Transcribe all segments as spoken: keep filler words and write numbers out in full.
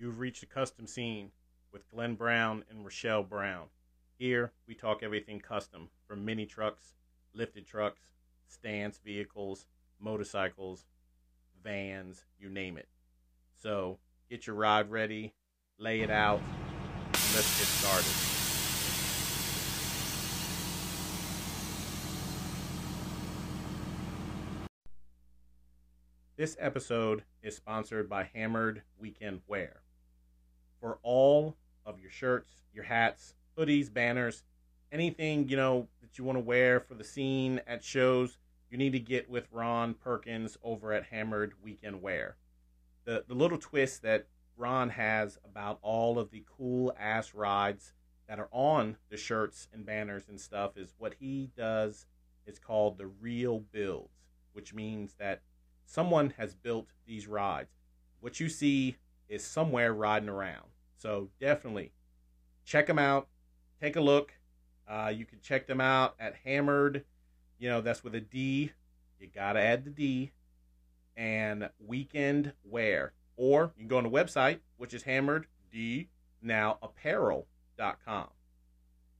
You've reached a custom scene with Glenn Brown and Rochelle Brown. Here, we talk everything custom, from mini trucks, lifted trucks, stance vehicles, motorcycles, vans, you name it. So, get your rod ready, lay it out, and let's get started. This episode is sponsored by Hammered Weekend Wear. For all of your shirts, your hats, hoodies, banners, anything, you know, that you want to wear for the scene at shows, you need to get with Ron Perkins over at Hammered Weekend Wear. The, the little twist that Ron has about all of the cool ass rides that are on the shirts and banners and stuff is what he does is called the real builds, which means that someone has built these rides. What you see is somewhere riding around. So definitely check them out. Take a look. Uh, you can check them out at Hammered. You know, that's with a D. You got to add the D. And Weekend Wear. Or you can go on the website, which is hammered d now apparel dot com.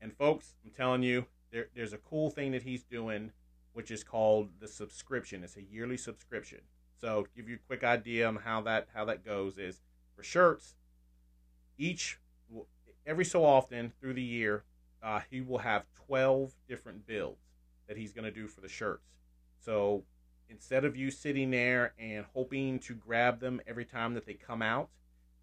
And folks, I'm telling you, there, there's a cool thing that he's doing, which is called the subscription. It's a yearly subscription. So to give you a quick idea on how that how that goes is for shirts, each every so often through the year, uh, he will have twelve different builds that he's going to do for the shirts. So instead of you sitting there and hoping to grab them every time that they come out,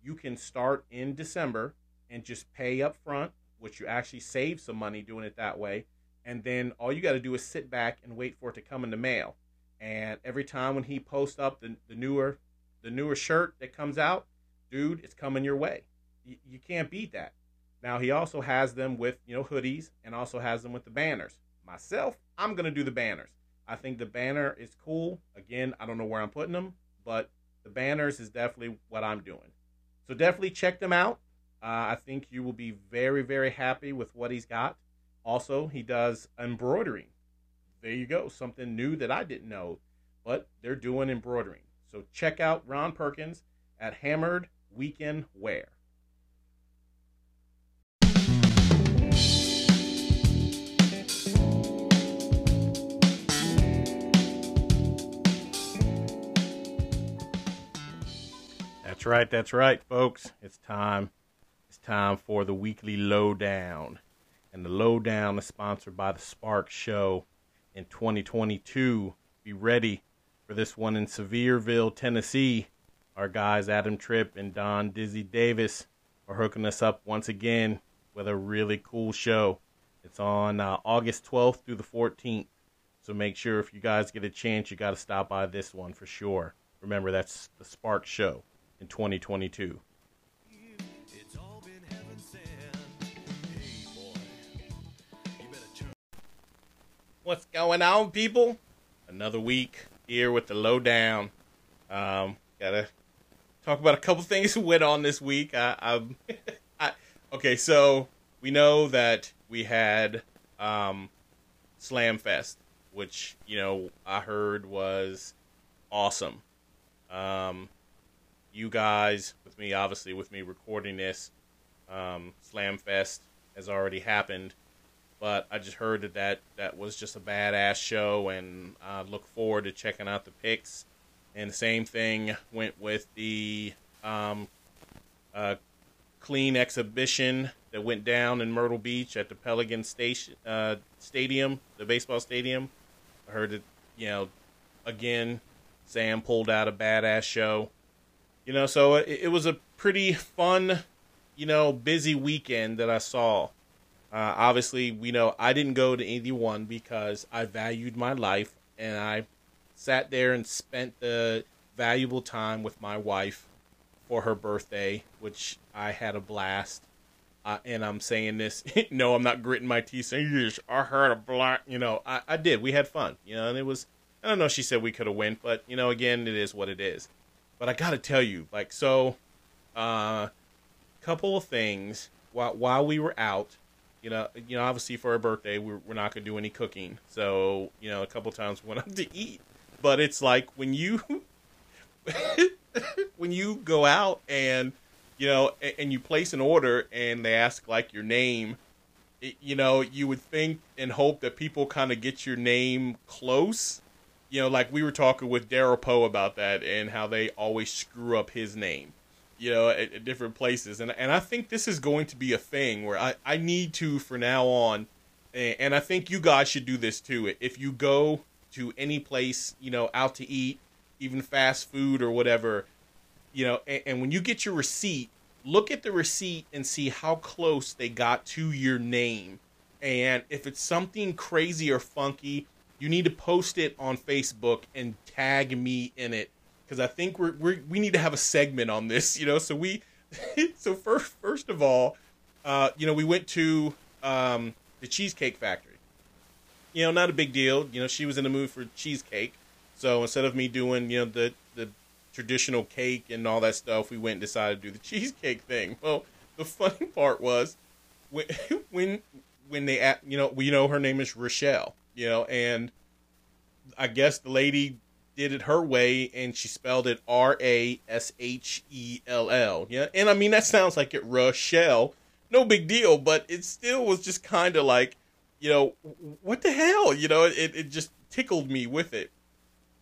you can start in December and just pay up front, which you actually save some money doing it that way. And then all you got to do is sit back and wait for it to come in the mail. And every time when he posts up the, the newer the newer shirt that comes out, dude, it's coming your way. You, you can't beat that. Now, he also has them with, you know, hoodies, and also has them with the banners. Myself, I'm going to do the banners. I think the banner is cool. Again, I don't know where I'm putting them, but the banners is definitely what I'm doing. So definitely check them out. Uh, I think you will be very, very happy with what he's got. Also, he does embroidering. There you go, something new that I didn't know, but they're doing embroidering. So check out Ron Perkins at Hammered Weekend Wear. That's right, that's right, folks. It's time. It's time for the weekly lowdown. And the lowdown is sponsored by the Spark Show in twenty twenty-two. Be ready for this one in Sevierville, Tennessee. Our guys Adam Tripp and Don Dizzy Davis are hooking us up once again with a really cool show. It's on uh, August twelfth through the fourteenth. So make sure if you guys get a chance, you got to stop by this one for sure. Remember, that's the Spark Show in twenty twenty-two. What's going on, people? Another week here with the lowdown. Um, gotta talk about a couple things that went on this week. I, I'm, I, okay, so we know that we had um, Slam Fest, which, you know, I heard was awesome. Um, you guys, with me, obviously, with me recording this, um, Slam Fest has already happened. But I just heard that that, that was just a badass show, and I look forward to checking out the pics. And the same thing went with the um, uh, clean exhibition that went down in Myrtle Beach at the Pelican Station uh, Stadium, the baseball stadium. I heard that, you know, again, Sam pulled out a badass show. You know, so it, it was a pretty fun, you know, busy weekend that I saw. Uh, obviously, we know I didn't go to any one because I valued my life, and I sat there and spent the valuable time with my wife for her birthday, which I had a blast. Uh, and I'm saying this, no, I'm not gritting my teeth saying, yes, I heard a blast. You know, I, I did. We had fun, you know, and it was, I don't know, she said we could have went, but, you know, again, it is what it is. But I got to tell you, like, so, a uh, couple of things while, while we were out. You know, you know, obviously for her birthday, we're, we're not going to do any cooking. So, you know, a couple times we went out to eat. But it's like when you when you go out and you know, and, and you place an order and they ask like your name, it, you know, you would think and hope that people kind of get your name close. You know, like we were talking with Daryl Poe about that and how they always screw up his name, you know, at, at different places. And and I think this is going to be a thing where I, I need to, for now on, and, and I think you guys should do this too. If you go to any place, you know, out to eat, even fast food or whatever, you know, and, and when you get your receipt, look at the receipt and see how close they got to your name. And if it's something crazy or funky, you need to post it on Facebook and tag me in it, because I think we're, we're we need to have a segment on this, you know. So we, so first first of all, uh, you know, we went to um, the Cheesecake Factory. You know, not a big deal. You know, she was in the mood for cheesecake, so instead of me doing, you know, the the traditional cake and all that stuff, we went and decided to do the cheesecake thing. Well, the funny part was when when when they, you know, we know her name is Rochelle. You know, and I guess the lady did it her way, and she spelled it R A S H E L L. Yeah, and I mean, that sounds like it, Rochelle. No big deal, but it still was just kind of like, you know, what the hell? You know, it, it just tickled me with it.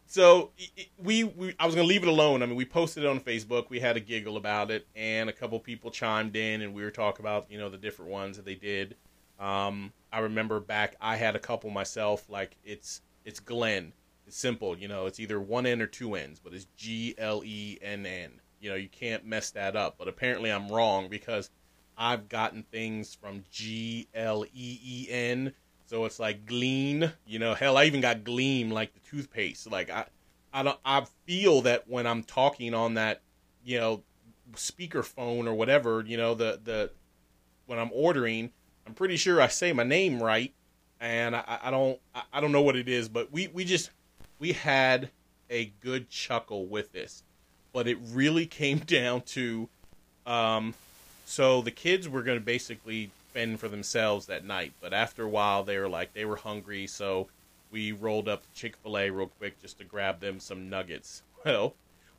So it, we, we, I was going to leave it alone. I mean, we posted it on Facebook. We had a giggle about it, and a couple people chimed in, and we were talking about, you know, the different ones that they did. Um, I remember back, I had a couple myself, like it's, it's Glenn. It's simple. You know, it's either one N or two N's, but it's G L E N N, you know, you can't mess that up. But apparently I'm wrong, because I've gotten things from G L E E N. So it's like Glean, you know, hell, I even got Gleam, like the toothpaste. Like I, I don't, I feel that when I'm talking on that, you know, speakerphone or whatever, you know, the, the, when I'm ordering, I'm pretty sure I say my name right, and I, I don't I don't know what it is, but we, we just we had a good chuckle with this. But it really came down to, um, so the kids were going to basically fend for themselves that night. But after a while, they were like, they were hungry, so we rolled up to Chick-fil-A real quick just to grab them some nuggets. Well,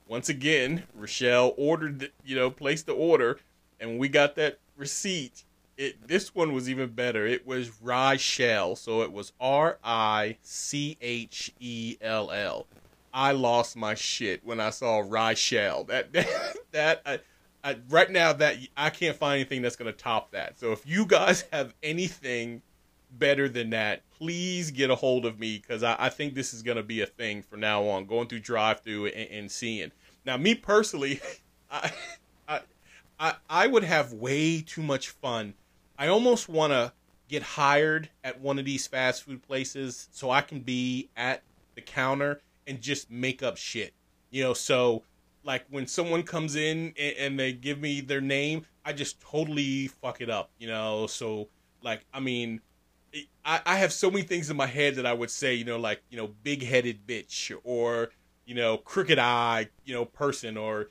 once again, Rochelle ordered, the, you know, placed the order, and we got that receipt. It, this one was even better. It was Rochelle, so it was R I C H E L L. I lost my shit when I saw Rochelle. That that, that I, I, right now that I can't find anything that's gonna top that. So if you guys have anything better than that, please get a hold of me, because I, I think this is gonna be a thing for now on. Going through drive-through and, and seeing. Now, me personally, I I I I would have way too much fun. I almost want to get hired at one of these fast food places so I can be at the counter and just make up shit. You know, so like when someone comes in and, and they give me their name, I just totally fuck it up, you know? So like, I mean, it, I, I have so many things in my head that I would say, you know, like, you know, big-headed bitch, or, you know, crooked eye, you know, person, or,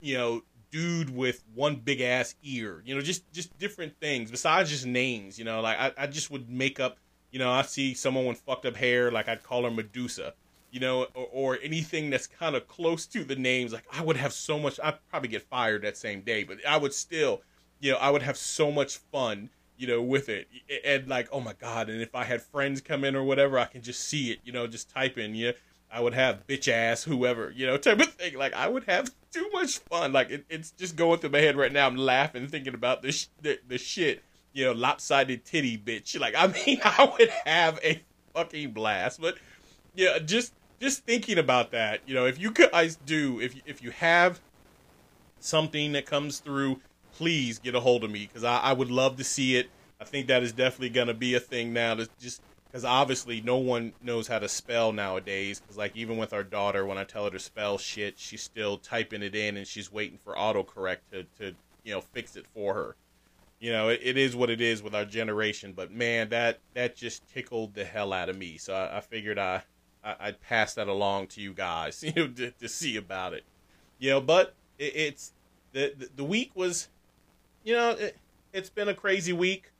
you know, dude with one big ass ear, you know, just, just different things besides just names, you know, like I, I just would make up, you know, I see someone with fucked up hair, like I'd call her Medusa, you know, or, or anything that's kind of close to the names. Like I would have so much, I'd probably get fired that same day, but I would still, you know, I would have so much fun, you know, with it. And like, oh my God. And if I had friends come in or whatever, I can just see it, you know, just type in, you know, I would have bitch ass whoever, you know, type of thing. Like I would have too much fun. Like it, it's just going through my head right now. I'm laughing thinking about this the, the shit, you know, lopsided titty bitch. Like I mean, I would have a fucking blast. But yeah, just just thinking about that, you know, if you guys do, if you, if you have something that comes through, please get a hold of me, because I, I would love to see it. I think that is definitely gonna be a thing now. To just. Because obviously no one knows how to spell nowadays. Because like even with our daughter, when I tell her to spell shit, she's still typing it in and she's waiting for autocorrect to, to you know, fix it for her. You know, it, it is what it is with our generation. But man, that that just tickled the hell out of me. So I, I figured I, I I'd pass that along to you guys, you know, to, to see about it. You know, but it, it's the, the the week was, you know, it, it's been a crazy week.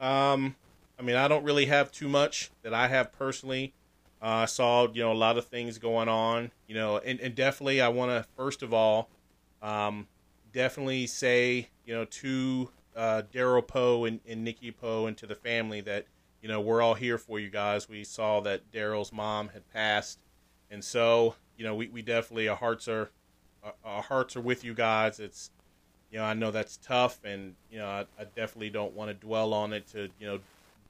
Um. I mean, I don't really have too much that I have personally. I uh, saw, you know, a lot of things going on, you know, and, and definitely I want to, first of all, um, definitely say, you know, to uh, Daryl Poe and, and Nikki Poe and to the family that, you know, we're all here for you guys. We saw that Daryl's mom had passed. And so, you know, we, we definitely, our hearts are, our, our hearts are with you guys. It's, you know, I know that's tough, and, you know, I, I definitely don't want to dwell on it to, you know,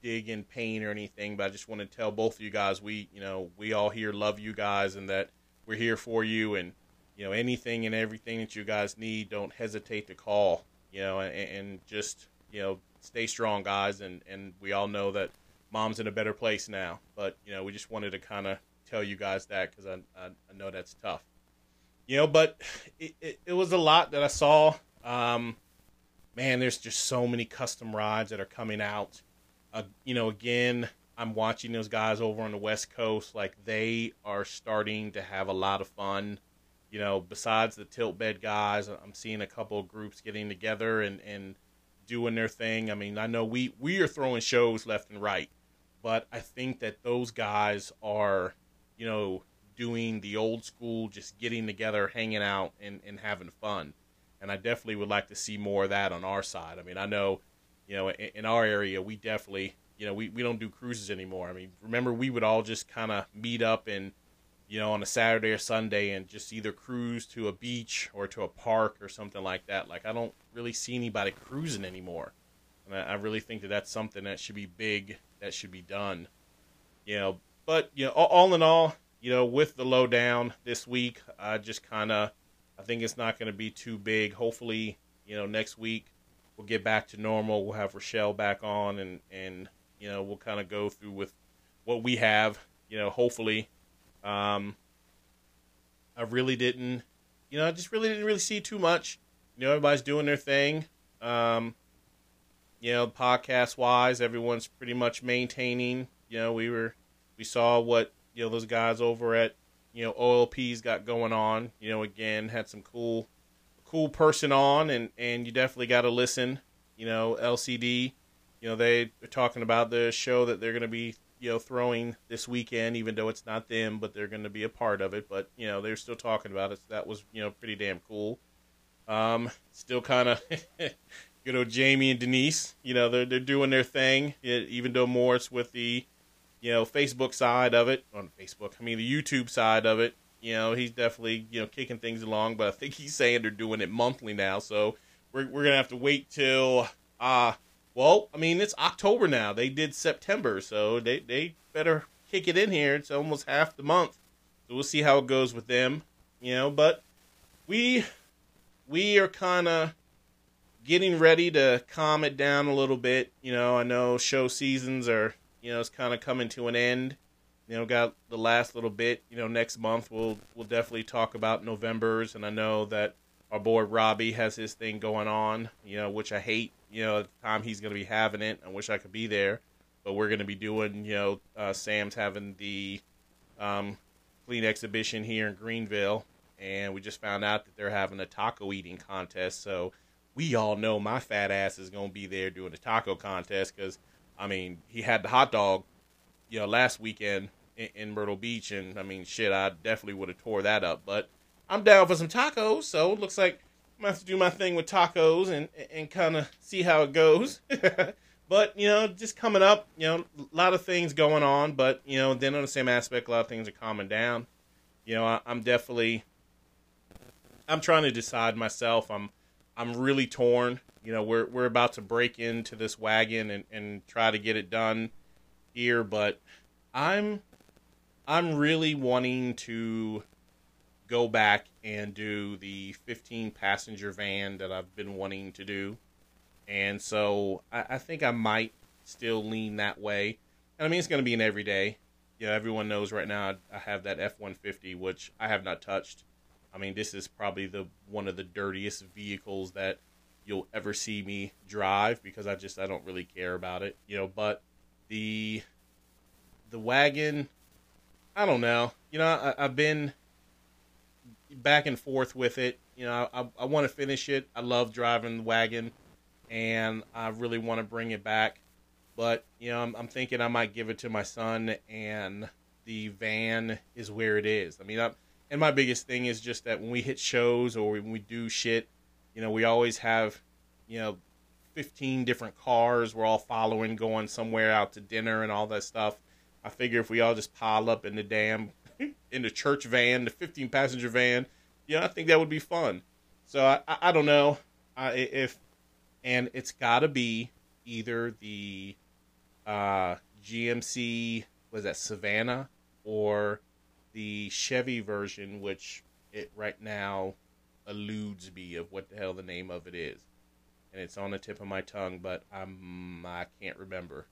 dig in pain or anything, but I just want to tell both of you guys, we, you know, we all here love you guys and that we're here for you, and, you know, anything and everything that you guys need, don't hesitate to call, you know, and, and just, you know, stay strong, guys. And, and we all know that mom's in a better place now, but, you know, we just wanted to kind of tell you guys that, because I, I, I know that's tough, you know, but it, it, it was a lot that I saw. Um, man, there's just so many custom rides that are coming out. Uh, you know, again, I'm watching those guys over on the West Coast. Like, they are starting to have a lot of fun. You know, besides the tilt bed guys, I'm seeing a couple of groups getting together and, and doing their thing. I mean, I know we, we are throwing shows left and right, but I think that those guys are, you know, doing the old school, just getting together, hanging out, and, and having fun. And I definitely would like to see more of that on our side. I mean, I know, you know, in, in our area, we definitely, you know, we, we don't do cruises anymore. I mean, remember, we would all just kind of meet up and, you know, on a Saturday or Sunday and just either cruise to a beach or to a park or something like that. Like, I don't really see anybody cruising anymore. And I, I really think that that's something that should be big, that should be done. You know, but, you know, all, all in all, you know, with the lowdown this week, I just kind of, I think it's not going to be too big. Hopefully, you know, next week we'll get back to normal. We'll have Rochelle back on, and, and you know, we'll kind of go through with what we have, you know, hopefully. Um, I really didn't, you know, I just really didn't really see too much. You know, everybody's doing their thing. Um, you know, podcast-wise, everyone's pretty much maintaining. You know, we were, we saw what, you know, those guys over at, you know, O L P's got going on, you know, again, had some cool, cool person on, and, and you definitely got to listen, you know, L C D, you know, they are talking about the show that they're going to be, you know, throwing this weekend, even though it's not them, but they're going to be a part of it, but, you know, they're still talking about it, so that was, you know, pretty damn cool. Um, still kind of, you know, Jamie and Denise, you know, they're, they're doing their thing, even though more it's with the, you know, Facebook side of it, on Facebook, I mean, the YouTube side of it, you know, he's definitely, you know, kicking things along, but I think he's saying they're doing it monthly now, so we're, we're going to have to wait till, uh, well, I mean, it's October now, they did September, so they, they better kick it in here, it's almost half the month, so we'll see how it goes with them, you know, but we, we are kind of getting ready to calm it down a little bit, you know, I know show seasons are, you know, it's kind of coming to an end. You know, got the last little bit. You know, next month we'll we'll definitely talk about November's, and I know that our boy Robbie has his thing going on. You know, which I hate. You know, at the time he's going to be having it. I wish I could be there, but we're going to be doing. You know, uh, Sam's having the um, clean exhibition here in Greenville, and we just found out that they're having a taco eating contest. So we all know my fat ass is going to be there doing the taco contest because. I mean, he had the hot dog, you know, last weekend in, in Myrtle Beach, and, I mean, shit, I definitely would have tore that up, but I'm down for some tacos, so it looks like I'm going to have to do my thing with tacos and, and kind of see how it goes, but, you know, just coming up, you know, a lot of things going on, but, you know, then on the same aspect, a lot of things are calming down, you know, I, I'm definitely, I'm trying to decide myself, I'm, I'm really torn. You know, we're we're about to break into this wagon and, and try to get it done here, but I'm I'm really wanting to go back and do the fifteen passenger van that I've been wanting to do, and so I, I think I might still lean that way. And I mean, it's going to be an everyday. You know, everyone knows right now I have that F one fifty, which I have not touched. I mean, this is probably the one of the dirtiest vehicles that you'll ever see me drive because I just, I don't really care about it, you know, but the, the wagon, I don't know, you know, I, I've been back and forth with it. You know, I, I want to finish it. I love driving the wagon and I really want to bring it back, but you know, I'm, I'm thinking I might give it to my son and the van is where it is. I mean, I'm, And my biggest thing is just that when we hit shows or when we do shit, You know, we always have, you know, fifteen different cars. We're all following, going somewhere out to dinner and all that stuff. I figure if we all just pile up in the damn, in the church van, the fifteen passenger van, you know, I think that would be fun. So I, I, I don't know I, if, and it's got to be either the uh, G M C, was that Savannah, or the Chevy version, which it right now eludes me of what the hell the name of it is. And it's on the tip of my tongue, but I'm, I can't remember.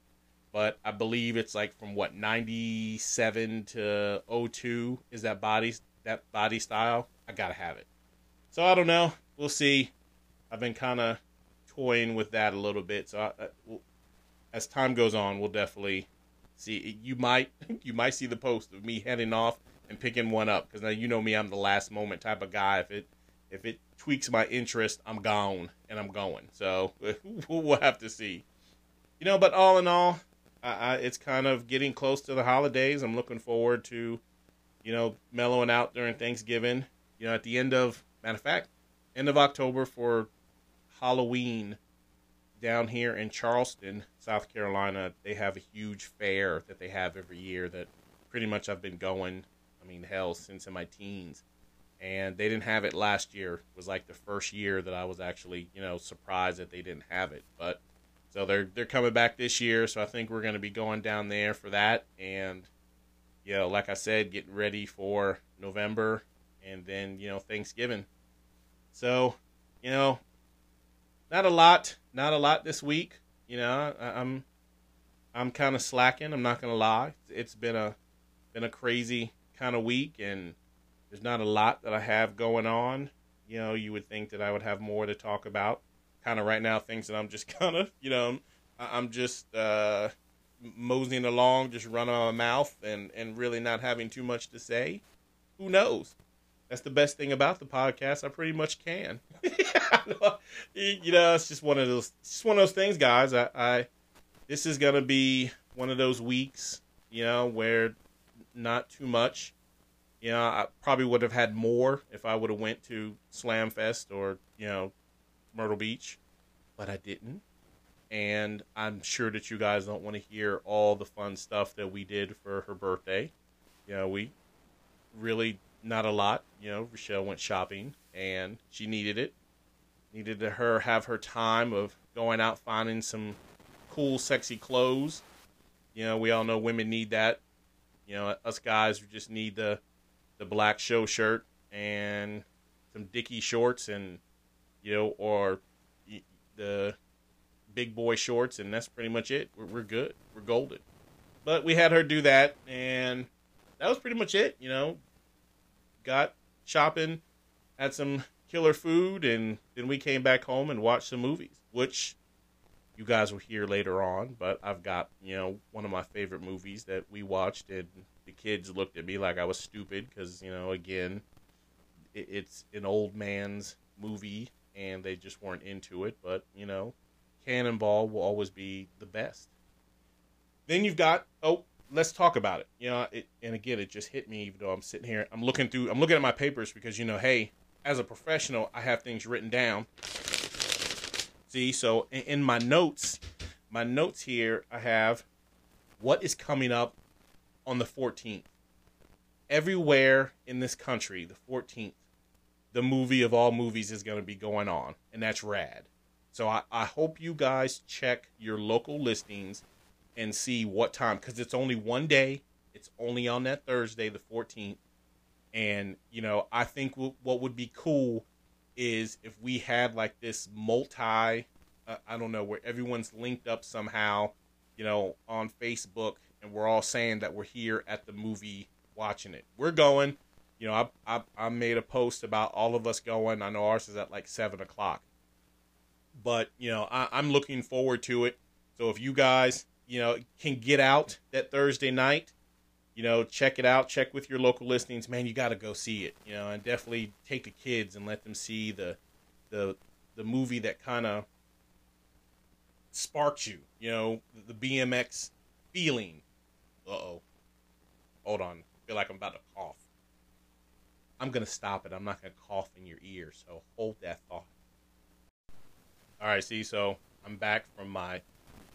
But I believe it's like from what, ninety-seven to oh two is that body, that body style. I gotta have it. So I don't know. We'll see. I've been kind of toying with that a little bit. So I, I, we'll, as time goes on, we'll definitely see. You might, you might see the post of me heading off and picking one up, because now you know me, I'm the last moment type of guy. If it if it tweaks my interest, I'm gone and I'm going. So we'll have to see. You know, but all in all, I, I, it's kind of getting close to the holidays. I'm looking forward to, you know, mellowing out during Thanksgiving. You know, at the end of, matter of fact, end of October for Halloween down here in Charleston, South Carolina, they have a huge fair that they have every year that pretty much I've been going, I mean, hell, since in my teens. And they didn't have it last year. It was like the first year that I was actually, you know, surprised that they didn't have it. But so they're they're coming back this year, so I think we're going to be going down there for that. And, you know, like I said, getting ready for November and then, you know, Thanksgiving. So, you know, not a lot, not a lot this week. You know, I, I'm I'm kind of slacking. I'm not going to lie. It's been a been a crazy kind of week, and there's not a lot that I have going on. You know, you would think that I would have more to talk about. Kind of right now, things that I'm just kind of, you know, I'm just uh, moseying along, just running my mouth and, and really not having too much to say. Who knows? That's the best thing about the podcast. I pretty much can. You know, it's just one of those, just one of those things, guys. I, I this is going to be one of those weeks, you know, where not too much. You know, I probably would have had more if I would have went to Slam Fest or, you know, Myrtle Beach, but I didn't. And I'm sure that you guys don't want to hear all the fun stuff that we did for her birthday. You know, we really, not a lot. You know, Rochelle went shopping and she needed it. Needed to her have her time of going out, finding some cool, sexy clothes. You know, we all know women need that. You know, us guys, we just need the the black show shirt and some Dickie shorts and, you know, or the big boy shorts, and that's pretty much it. We're, we're good. We're golden. But we had her do that, and that was pretty much it, you know. Got shopping, had some killer food, and then we came back home and watched some movies, which you guys will hear later on, but I've got, you know, one of my favorite movies that we watched, and the kids looked at me like I was stupid because, you know, again, it's an old man's movie, and they just weren't into it. But, you know, Cannonball will always be the best. Then you've got, oh, let's talk about it. You know, it, and again, it just hit me, even though I'm sitting here, I'm looking through, I'm looking at my papers because, you know, hey, as a professional, I have things written down. See, so in my notes, my notes here, I have what is coming up on the fourteenth. Everywhere in this country, the fourteenth, the movie of all movies is going to be going on, and that's rad. So I, I hope you guys check your local listings and see what time, because it's only one day. It's only on that Thursday, the fourteenth. And, you know, I think w- what would be cool is if we had like this multi, uh, I don't know, where everyone's linked up somehow, you know, on Facebook, and we're all saying that we're here at the movie watching it. We're going. You know, I, I I made a post about all of us going. I know ours is at like seven o'clock. But, you know, I, I'm looking forward to it. So if you guys, you know, can get out that Thursday night, you know, check it out. Check with your local listings. Man, you got to go see it. You know, and definitely take the kids and let them see the the the movie that kind of sparked you. You know, the B M X feeling. Uh-oh. Hold on. I feel like I'm about to cough. I'm going to stop it. I'm not going to cough in your ear, so hold that thought. All right, see, so I'm back from my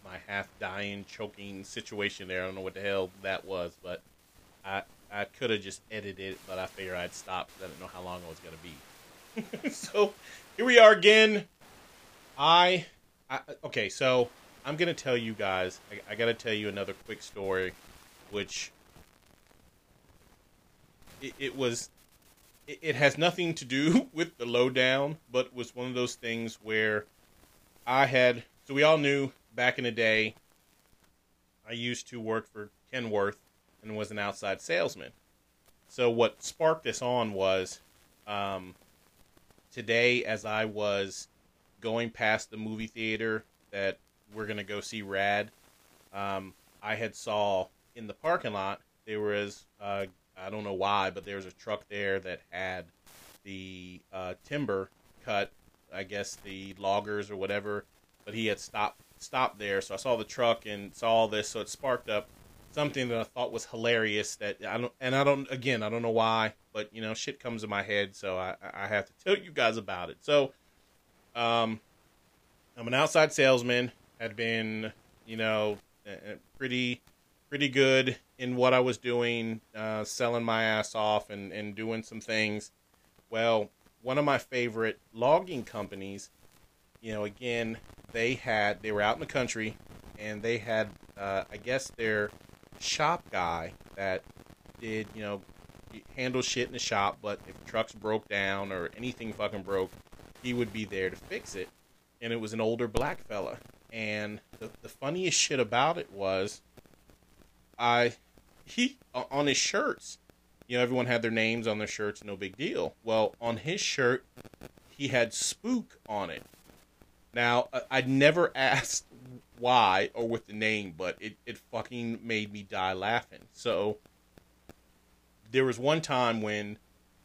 my half-dying, choking situation there. I don't know what the hell that was, but I I could have just edited it, but I figured I'd stop because I didn't know how long it was going to be. So here we are again. I, I okay, so I'm going to tell you guys, I, I got to tell you another quick story, which it, it was... It has nothing to do with the lowdown, but was one of those things where I had... So we all knew back in the day, I used to work for Kenworth and was an outside salesman. So what sparked this on was um, today as I was going past the movie theater that we're going to go see Rad, um, I had saw in the parking lot, there was... Uh, I don't know why, but there was a truck there that had the uh, timber cut, I guess the loggers or whatever, but he had stopped stopped there. So I saw the truck and saw all this, so it sparked up something that I thought was hilarious. That I don't, and I don't, again, I don't know why, but you know, shit comes in my head, so I, I have to tell you guys about it. So, um, I'm an outside salesman. Had been, you know, pretty. pretty good in what I was doing, uh, selling my ass off and, and doing some things. Well, one of my favorite logging companies, you know, again, they had, they were out in the country and they had, uh, I guess their shop guy that did, you know, handle shit in the shop, but if trucks broke down or anything fucking broke, he would be there to fix it. And it was an older black fella. And the, the funniest shit about it was, I, he, on his shirts, you know, everyone had their names on their shirts, no big deal. Well, on his shirt, he had Spook on it. Now, I'd never asked why or with the name, but it, it fucking made me die laughing. So, there was one time when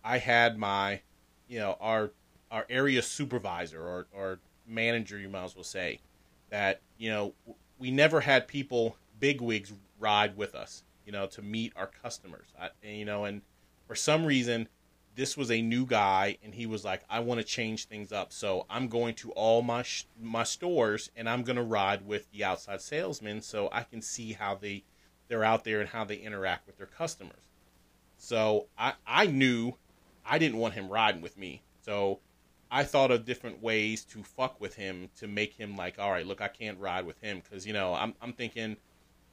I had my, you know, our, our area supervisor or, or manager, you might as well say, that, you know, we never had people, bigwigs, ride with us, you know, to meet our customers. I, and, you know, and for some reason, this was a new guy, and he was like, I want to change things up, so I'm going to all my sh my stores, and I'm going to ride with the outside salesmen so I can see how they, they're out there and how they interact with their customers. So I, I knew I didn't want him riding with me, so I thought of different ways to fuck with him to make him like, all right, look, I can't ride with him because, you know, I'm, I'm thinking...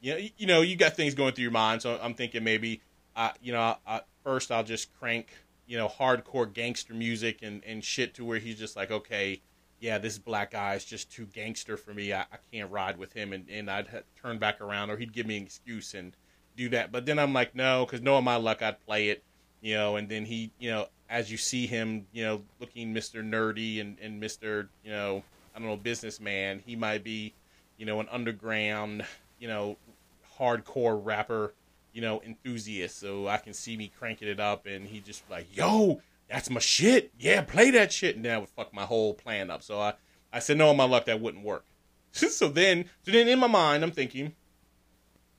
You know, you know, you got things going through your mind, so I'm thinking maybe, uh, you know, I, first I'll just crank, you know, hardcore gangster music and, and shit to where he's just like, okay, yeah, this black guy is just too gangster for me. I, I can't ride with him, and, and I'd turn back around, or he'd give me an excuse and do that. But then I'm like, no, because knowing my luck, I'd play it, you know, and then he, you know, as you see him, you know, looking Mister Nerdy and, and Mister, you know, I don't know, businessman, he might be, you know, an underground, you know, hardcore rapper, you know, enthusiast. So I can see me cranking it up, and he just like, yo, that's my shit. Yeah, play that shit. And that would fuck my whole plan up. So I, I said, no, on my luck, that wouldn't work. so then, so then in my mind, I'm thinking,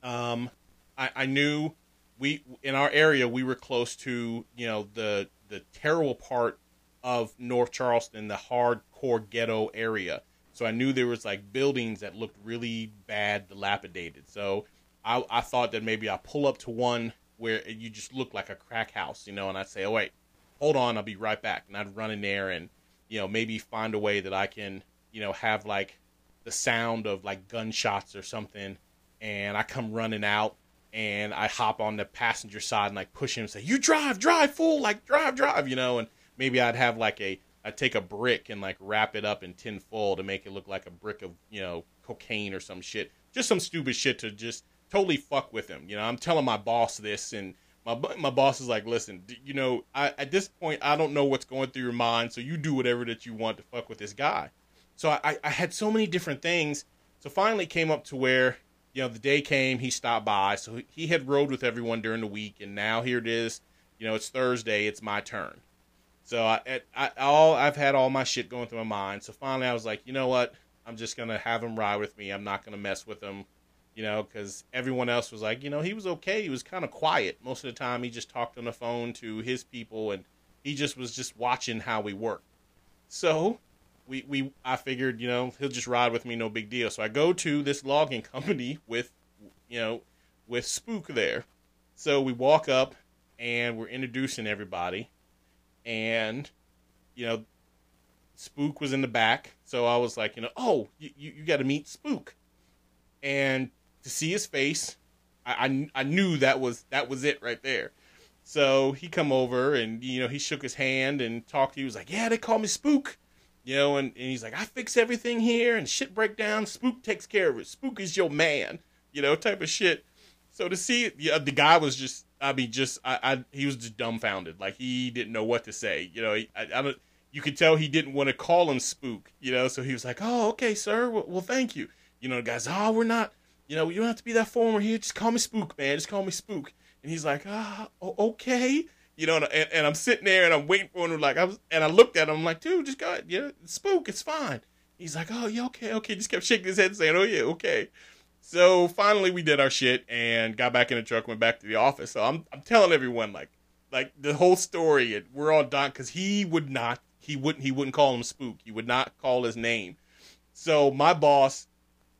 um, I, I knew we, in our area, we were close to, you know, the, the terrible part of North Charleston, the hardcore ghetto area. So I knew there was like buildings that looked really bad, dilapidated. So I, I thought that maybe I pull up to one where you just look like a crack house, you know, and I'd say, oh, wait, hold on, I'll be right back. And I'd run in there and, you know, maybe find a way that I can, you know, have like the sound of like gunshots or something. And I come running out and I hop on the passenger side and like push him and say, you drive, drive, fool, like drive, drive, you know, and maybe I'd have like a, I'd take a brick and like wrap it up in tin foil to make it look like a brick of, you know, cocaine or some shit. Just some stupid shit to just totally fuck with him. You know, I'm telling my boss this, and my my boss is like, listen, you know, I, at this point, I don't know what's going through your mind, so you do whatever that you want to fuck with this guy. So I, I had so many different things. So finally it came up to where, you know, the day came, he stopped by. So he had rode with everyone during the week, and now here it is. You know, it's Thursday. It's my turn. So I, I, all I've had all my shit going through my mind. So finally I was like, you know what? I'm just going to have him ride with me. I'm not going to mess with him, you know, because everyone else was like, you know, he was okay. He was kind of quiet. Most of the time he just talked on the phone to his people, and he just was just watching how we work. So we, we I figured, you know, he'll just ride with me, no big deal. So I go to this logging company with, you know, with Spook there. So we walk up and we're introducing everybody, and, you know, Spook was in the back. So I was like, you know, oh, you, you, you got to meet Spook. And to see his face, I, I, I knew that was, that was it right there. So he come over and, you know, he shook his hand and talked to you. He was like, yeah, they call me Spook. You know, and, and he's like, I fix everything here and shit break down. Spook takes care of it. Spook is your man, you know, type of shit. So to see it, the, the guy was just, I mean, just, I, I, he was just dumbfounded. Like, he didn't know what to say. You know, I, I don't, you could tell he didn't want to call him Spook, you know, so he was like, oh, okay, sir. Well, well thank you. You know, the guy's, oh, we're not, you know, you don't have to be that formal here. Just call me Spook, man. Just call me Spook. And he's like, ah, oh, okay. You know, and, and I'm sitting there and I'm waiting for him. Like, I was, and I looked at him, I'm like, dude, just go, you know, Spook, it's fine. He's like, oh, yeah, okay, okay. Just kept shaking his head saying, oh, yeah, okay. So finally we did our shit and got back in the truck, went back to the office. So I'm I'm telling everyone, like, like the whole story, and we're all done, because he would not, he wouldn't, he wouldn't call him Spook. He would not call his name. So my boss,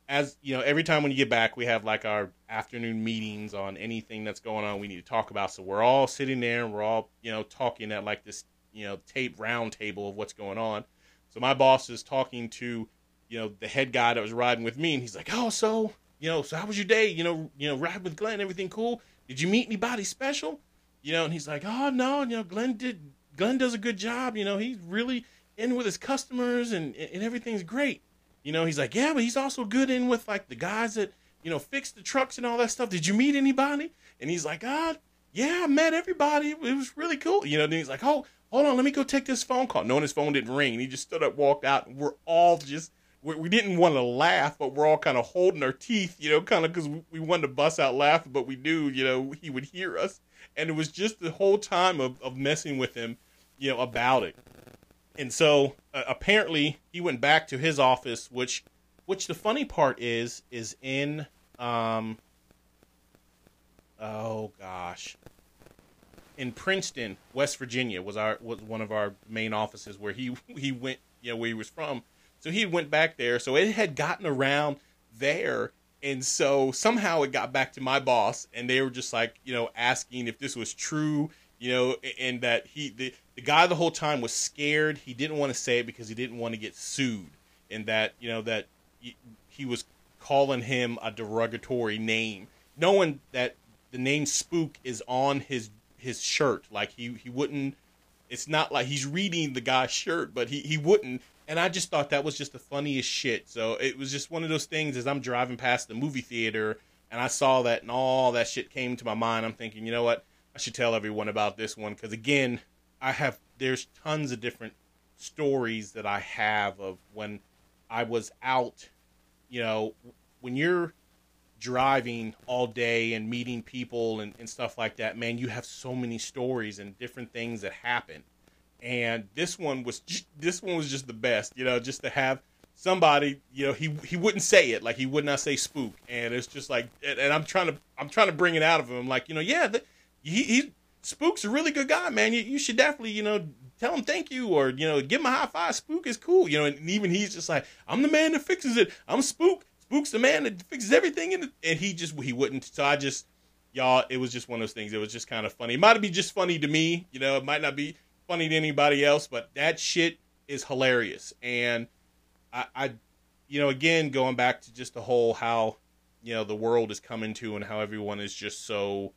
as you know, every time when you get back, we have like our afternoon meetings on anything that's going on we need to talk about. So we're all sitting there and we're all, you know, talking at like this, you know, tape round table of what's going on. So my boss is talking to, you know, the head guy that was riding with me, and he's like, oh, so, you know, so how was your day? You know, you know, ride with Glenn, everything cool? Did you meet anybody special? You know, and he's like, oh no, you know, Glenn did, Glenn does a good job. You know, he's really in with his customers and, and everything's great. You know, he's like, yeah, but he's also good in with, like, the guys that, you know, fix the trucks and all that stuff. Did you meet anybody? And he's like, ah, yeah, I met everybody. It was really cool. You know, then he's like, oh, hold on, let me go take this phone call. No, and his phone didn't ring. And he just stood up, walked out. And we're all just, we, we didn't want to laugh, but we're all kind of holding our teeth, you know, kind of because we, we wanted to bust out laughing, but we knew, you know, he would hear us. And it was just the whole time of, of messing with him, you know, about it. And so uh, apparently he went back to his office, which, which the funny part is, is in, um, oh gosh, in Princeton, West Virginia was our, was one of our main offices where he, he went, you know, where he was from. So he went back there. So it had gotten around there. And so somehow it got back to my boss, and they were just like, you know, asking if this was true, you know, and that he, the, the guy the whole time was scared. He didn't want to say it because he didn't want to get sued, and that, you know, that he was calling him a derogatory name, knowing that the name Spook is on his, his shirt. Like he, he wouldn't, it's not like he's reading the guy's shirt, but he, he wouldn't. And I just thought that was just the funniest shit. So it was just one of those things, as I'm driving past the movie theater and I saw that and all that shit came to my mind. I'm thinking, you know what? I should tell everyone about this one, because again, I have, there's tons of different stories that I have of when I was out. You know, when you're driving all day and meeting people and, and stuff like that, man, you have so many stories and different things that happen. And this one was just, this one was just the best, you know, just to have somebody, you know, he, he wouldn't say it, like he would not say Spook. And it's just like, and, and I'm trying to, I'm trying to bring it out of him. I'm like, you know, yeah, the, He, he Spook's a really good guy, man. You, you should definitely, you know, tell him thank you, or, you know, give him a high five. Spook is cool, you know. And even he's just like, I'm the man that fixes it. I'm Spook. Spook's the man that fixes everything. In the, and he just, he wouldn't. So I just, y'all, it was just one of those things. It was just kind of funny. It might be just funny to me, you know. It might not be funny to anybody else, but that shit is hilarious. And I, I you know, again, going back to just the whole how, you know, the world is coming to and how everyone is just so,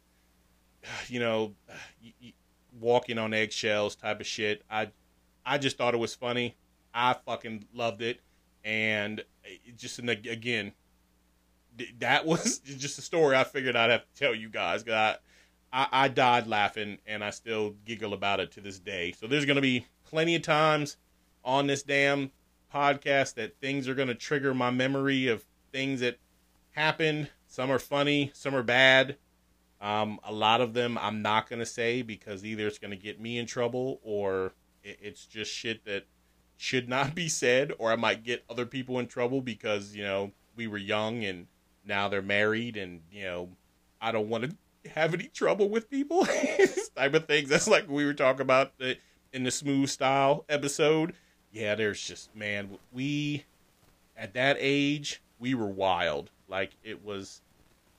you know, walking on eggshells type of shit. I, I just thought it was funny. I fucking loved it. And it just, and again, that was just a story I figured I'd have to tell you guys. I, I, I died laughing, and I still giggle about it to this day. So there's going to be plenty of times on this damn podcast that things are going to trigger my memory of things that happened. Some are funny, some are bad. Um, a lot of them I'm not going to say, because either it's going to get me in trouble, or it, it's just shit that should not be said, or I might get other people in trouble because, you know, we were young and now they're married, and, you know, I don't want to have any trouble with people. Type of things. That's like we were talking about in the Smooth Style episode. yeah, there's just, man, we, at that age, we were wild. Like, it was,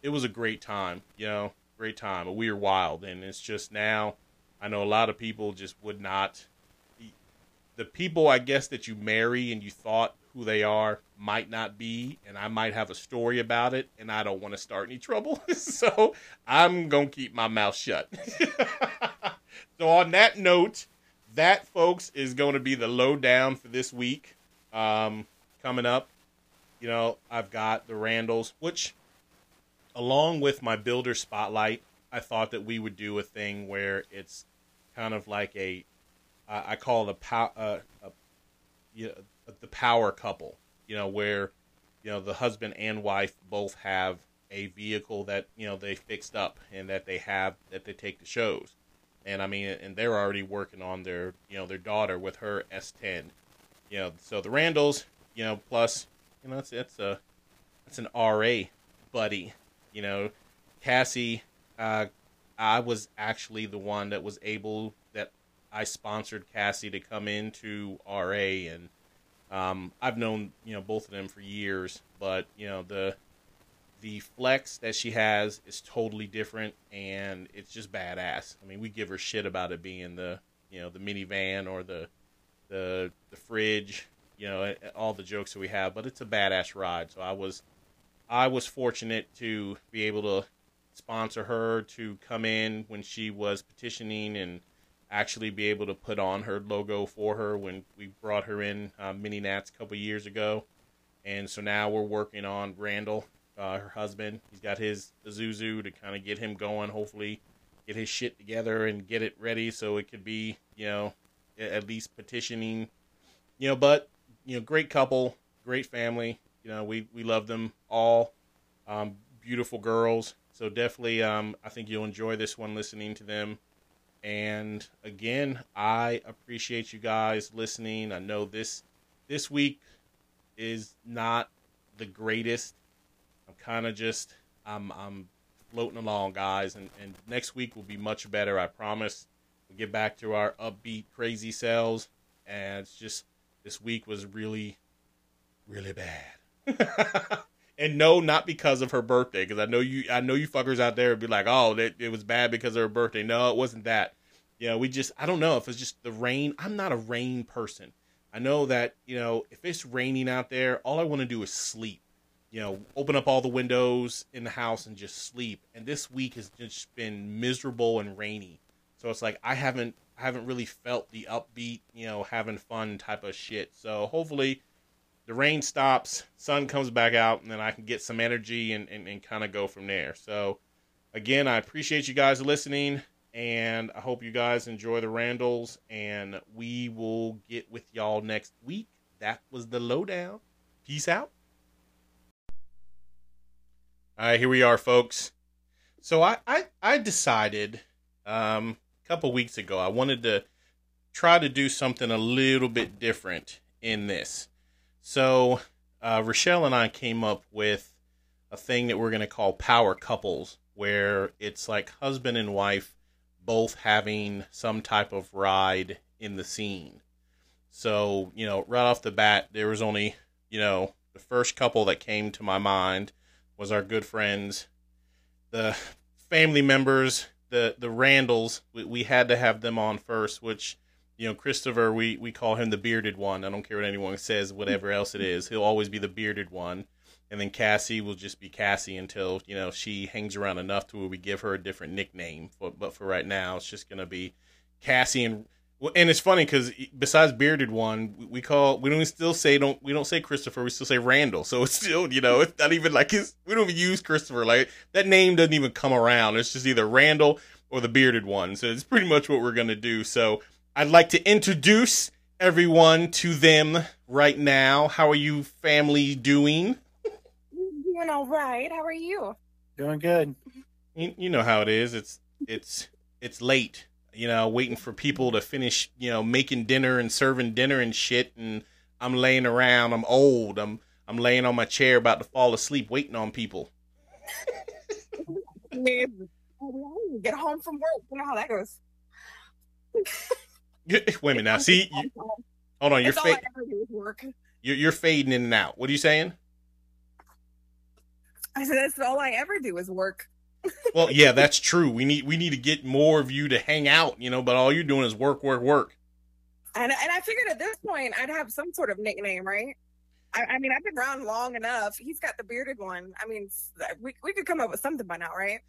it was a great time, you know, great time, but we were wild. And it's just now, I know a lot of people just would not, the people, I guess, that you marry and you thought who they are might not be, and I might have a story about it, and I don't want to start any trouble. So I'm going to keep my mouth shut. So on that note, that, folks, is going to be the lowdown for this week. Um, coming up, you know, I've got the Randalls, which, along with my Builder Spotlight, I thought that we would do a thing where it's kind of like a, uh, I call it a, pow- uh, a you know, the power couple, you know, where, you know, the husband and wife both have a vehicle that, you know, they fixed up and that they have, that they take to shows. And I mean, and they're already working on their, you know, their daughter with her S ten, you know, so the Randalls, you know, plus, you know, it's, it's a, it's an R A buddy, you know, Cassie, uh, I was actually the one that was able, that I sponsored Cassie to come into R A, and, um, I've known, you know, both of them for years, but, you know, the, the flex that she has is totally different, and it's just badass. I mean, we give her shit about it being the, you know, the minivan or the, the, the fridge, you know, all the jokes that we have, but it's a badass ride. So I was, I was fortunate to be able to sponsor her to come in when she was petitioning, and actually be able to put on her logo for her when we brought her in uh, Mini Nats a couple years ago. And so now we're working on Randall, uh, her husband. He's got his Isuzu to kind of get him going, hopefully get his shit together and get it ready so it could be, you know, at least petitioning. You know, but, you know, great couple, great family. You know, we, we love them all. Um, beautiful girls. So definitely um, I think you'll enjoy this one listening to them. And again, I appreciate you guys listening. I know this this week is not the greatest. I'm kind of just I'm I'm floating along, guys, and, and next week will be much better, I promise. We'll get back to our upbeat crazy selves. And it's just this week was really, really bad. And no, not because of her birthday, because I know you I know you fuckers out there would be like, oh, that, it was bad because of her birthday. No, it wasn't that. You know, we just, I don't know if it's just the rain. I'm not a rain person. I know that, you know, if it's raining out there, all I want to do is sleep. You know, open up all the windows in the house and just sleep. And this week has just been miserable and rainy. So it's like I haven't I haven't really felt the upbeat, you know, having fun type of shit. So hopefully the rain stops, sun comes back out, and then I can get some energy and, and, and kind of go from there. So, again, I appreciate you guys listening, and I hope you guys enjoy the Randalls, and we will get with y'all next week. That was the lowdown. Peace out. All right, here we are, folks. So I, I, I decided um, a couple weeks ago I wanted to try to do something a little bit different in this. So, uh, Rochelle and I came up with a thing that we're going to call power couples, where it's like husband and wife both having some type of ride in the scene. So, you know, right off the bat, there was only, you know, the first couple that came to my mind was our good friends, the family members, the, the Randalls. We, we had to have them on first, which, you know, Christopher, we, we call him the bearded one. I don't care what anyone says, whatever else it is. He'll always be the bearded one. And then Cassie will just be Cassie until, you know, she hangs around enough to where we give her a different nickname. But, but for right now, it's just going to be Cassie. And and it's funny because besides bearded one, we, we call, we don't still say, don't we don't say Christopher, we still say Randall. So it's still, you know, it's not even like his, we don't even use Christopher. Like that name doesn't even come around. It's just either Randall or the bearded one. So it's pretty much what we're going to do. So I'd like to introduce everyone to them right now. How are you family doing? Doing all right. How are you? Doing good. You, you know how it is. It's it's it's late. You know, waiting for people to finish, you know, making dinner and serving dinner and shit, and I'm laying around. I'm old. I'm I'm laying on my chair about to fall asleep waiting on people. Get home from work. You know how that goes. Wait a minute now. See, you, Hold on, you're fa- all I ever do is work. You're, you're fading in and out. What are you saying? I said that's all I ever do is work. Well, yeah, that's true. We need we need to get more of you to hang out, you know. But all you're doing is work, work, work. And and I figured at this point I'd have some sort of nickname, right? I, I mean, I've been around long enough. He's got the bearded one. I mean, we we could come up with something by now, right?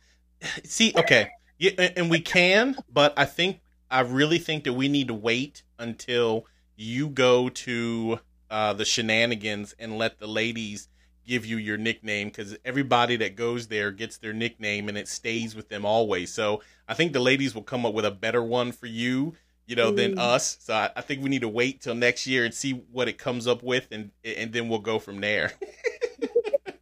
See, okay, yeah, and we can, but I think I really think that we need to wait until you go to uh, the shenanigans and let the ladies give you your nickname, because everybody that goes there gets their nickname and it stays with them always. So I think the ladies will come up with a better one for you, you know, mm. than us. So I, I think we need to wait till next year and see what it comes up with, and and then we'll go from there.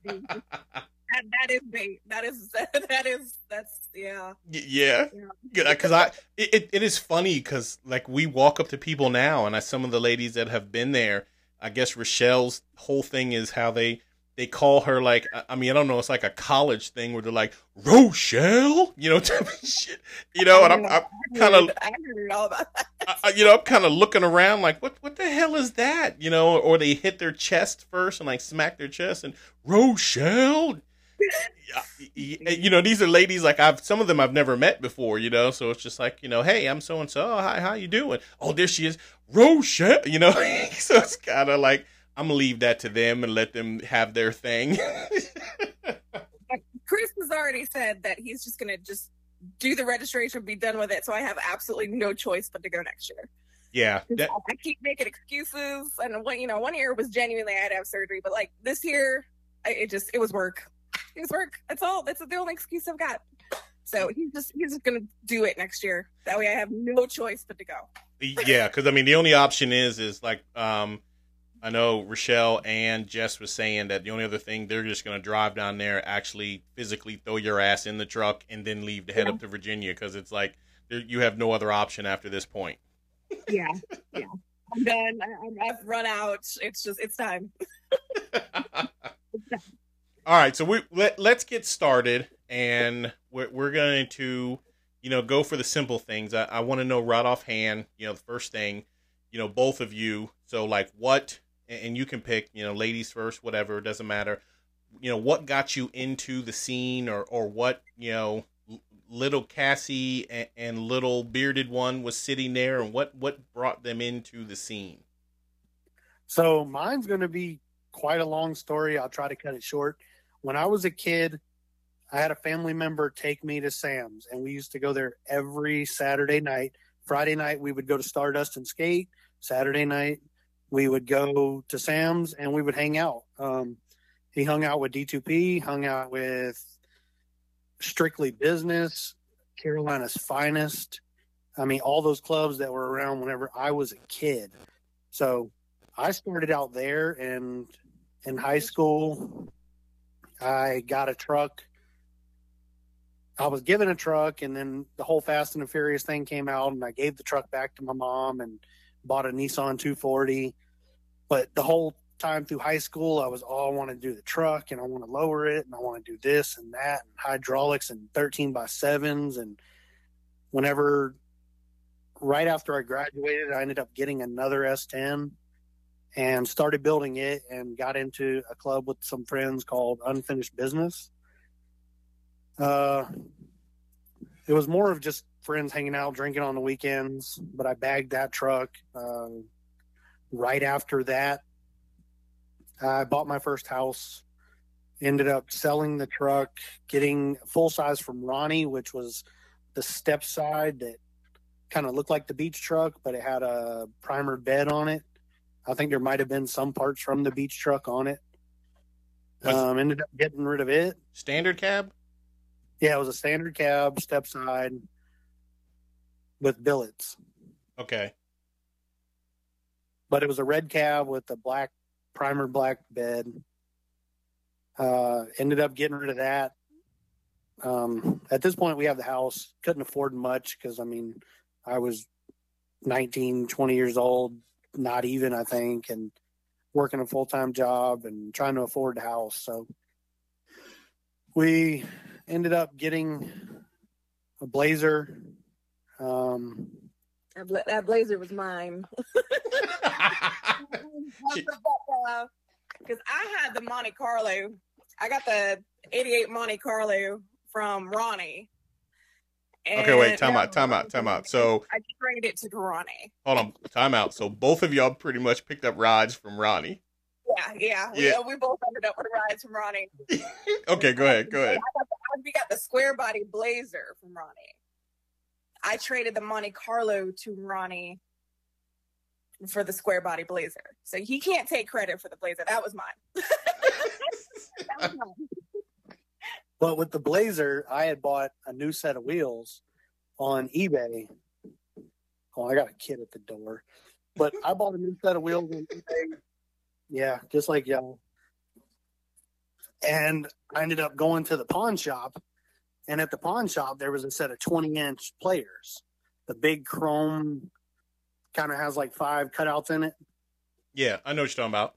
that, that is bait. That is that is that's yeah. Yeah, because yeah. I it it is funny because like we walk up to people now, and I, some of the ladies that have been there, I guess Rochelle's whole thing is how they. They call her like, I mean, I don't know. It's like a college thing where they're like, Rochelle, you know, type of shit, you know, and I'm, I'm kind of, I heard all about that. You know, I'm kind of looking around like, what, what the hell is that? You know, or they hit their chest first and like smack their chest and Rochelle, you know, these are ladies like I've, some of them I've never met before, you know? So it's just like, you know, hey, I'm so-and-so. Oh, hi, how you doing? Oh, there she is. Rochelle, you know, so it's kind of like, I'm going to leave that to them and let them have their thing. Chris has already said that he's just going to just do the registration, be done with it. So I have absolutely no choice but to go next year. Yeah. That- I keep making excuses. And, you know, one year was genuinely I had to have surgery. But, like, this year, I, it just, it was work. It was work. That's all. That's the only excuse I've got. So he's just, he's just going to do it next year. That way I have no choice but to go. Yeah, because, I mean, the only option is, is, like, um, I know Rochelle and Jess was saying that the only other thing, they're just going to drive down there, actually physically throw your ass in the truck and then leave to head yeah. up to Virginia, because it's like there, you have no other option after this point. Yeah, yeah. I'm done. I, I've run out. It's just, it's time. It's time. All right, so we let, let's get started, and we're, we're going to, you know, go for the simple things. I, I want to know right offhand, you know, the first thing, you know, both of you, so like what, and you can pick, you know, ladies first, whatever, it doesn't matter. You know, what got you into the scene, or, or what, you know, little Cassie and, and little bearded one was sitting there, and what, what brought them into the scene? So mine's going to be quite a long story. I'll try to cut it short. When I was a kid, I had a family member take me to Sam's, and we used to go there every Saturday night. Friday night, we would go to Stardust and skate. Saturday night, we would go to Sam's and we would hang out. Um, he hung out with D two P, hung out with Strictly Business, Carolina's Finest. I mean, all those clubs that were around whenever I was a kid. So I started out there, and in high school, I got a truck. I was given a truck, and then the whole Fast and the Furious thing came out, and I gave the truck back to my mom and bought a Nissan two forty. But the whole time through high school, I was, oh, I want to do the truck, and I want to lower it, and I want to do this and that, and hydraulics and thirteen by sevens. And whenever, right after I graduated, I ended up getting another S ten and started building it, and got into a club with some friends called Unfinished Business. Uh, it was more of just friends hanging out, drinking on the weekends, but I bagged that truck. Uh, right after that, I bought my first house, ended up selling the truck, getting full size from Ronnie, which was the step side that kind of looked like the beach truck, but it had a primer bed on it. I think there might've been some parts from the beach truck on it. Um, ended up getting rid of it. Standard cab? Yeah, it was a standard cab, step side, with billets. Okay. But it was a red cab with a black, primer black bed. Uh, ended up getting rid of that. Um, at this point, we have the house. Couldn't afford much because, I mean, I was nineteen, twenty years old, not even, I think, and working a full-time job and trying to afford the house. So we ended up getting a Blazer. Um, that, bla- that Blazer was mine. Because I had the Monte Carlo. I got the eighty-eight Monte Carlo from Ronnie. And okay, wait, time out, time out, time out. So I traded it to Ronnie. Hold on, time out. So both of y'all pretty much picked up rides from Ronnie. Yeah, yeah. yeah. We, we both ended up with rides from Ronnie. Okay, go ahead, go ahead. I got the, we got the square body Blazer from Ronnie. I traded the Monte Carlo to Ronnie for the square body Blazer. So he can't take credit for the Blazer. That was mine. That was mine. But with the Blazer, I had bought a new set of wheels on eBay. Oh, I got a kid at the door. But I bought a new set of wheels on eBay. Yeah, just like y'all. And I ended up going to the pawn shop. And at the pawn shop, there was a set of twenty-inch players. The big chrome kind of has like five cutouts in it. Yeah, I know what you're talking about.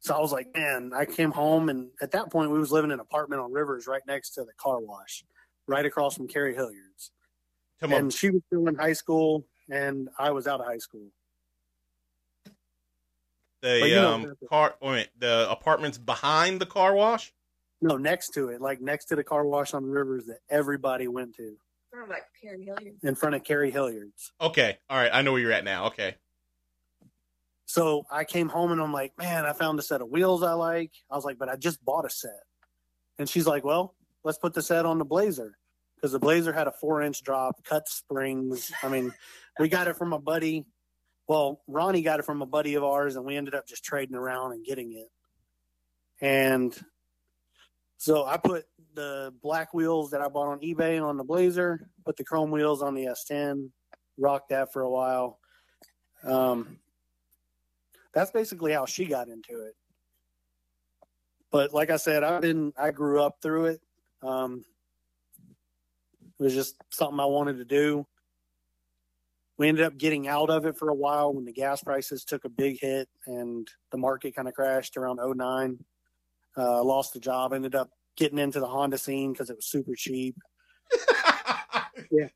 So I was like, man, I came home. And at that point, we was living in an apartment on Rivers right next to the car wash, right across from Carrie Hilliard's. Come on. And she was still in high school, and I was out of high school. The but, you know, um, car, wait a minute, the apartment's behind the car wash? No, next to it, like next to the car wash on the Rivers that everybody went to. Sort of like Carrie Hilliard's. In front of Carrie Hilliard's. Okay. All right. I know where you're at now. Okay. So I came home and I'm like, man, I found a set of wheels I like. I was like, but I just bought a set. And she's like, well, let's put the set on the Blazer. Because the Blazer had a four-inch drop, cut springs. I mean, we got it from a buddy. Well, Ronnie got it from a buddy of ours, and we ended up just trading around and getting it. And so I put the black wheels that I bought on eBay on the Blazer, put the chrome wheels on the S ten, rocked that for a while. Um, that's basically how she got into it. But like I said, I didn't. I grew up through it. Um, it was just something I wanted to do. We ended up getting out of it for a while when the gas prices took a big hit and the market kind of crashed around oh nine. Uh, lost the job, ended up getting into the Honda scene because it was super cheap. Yeah.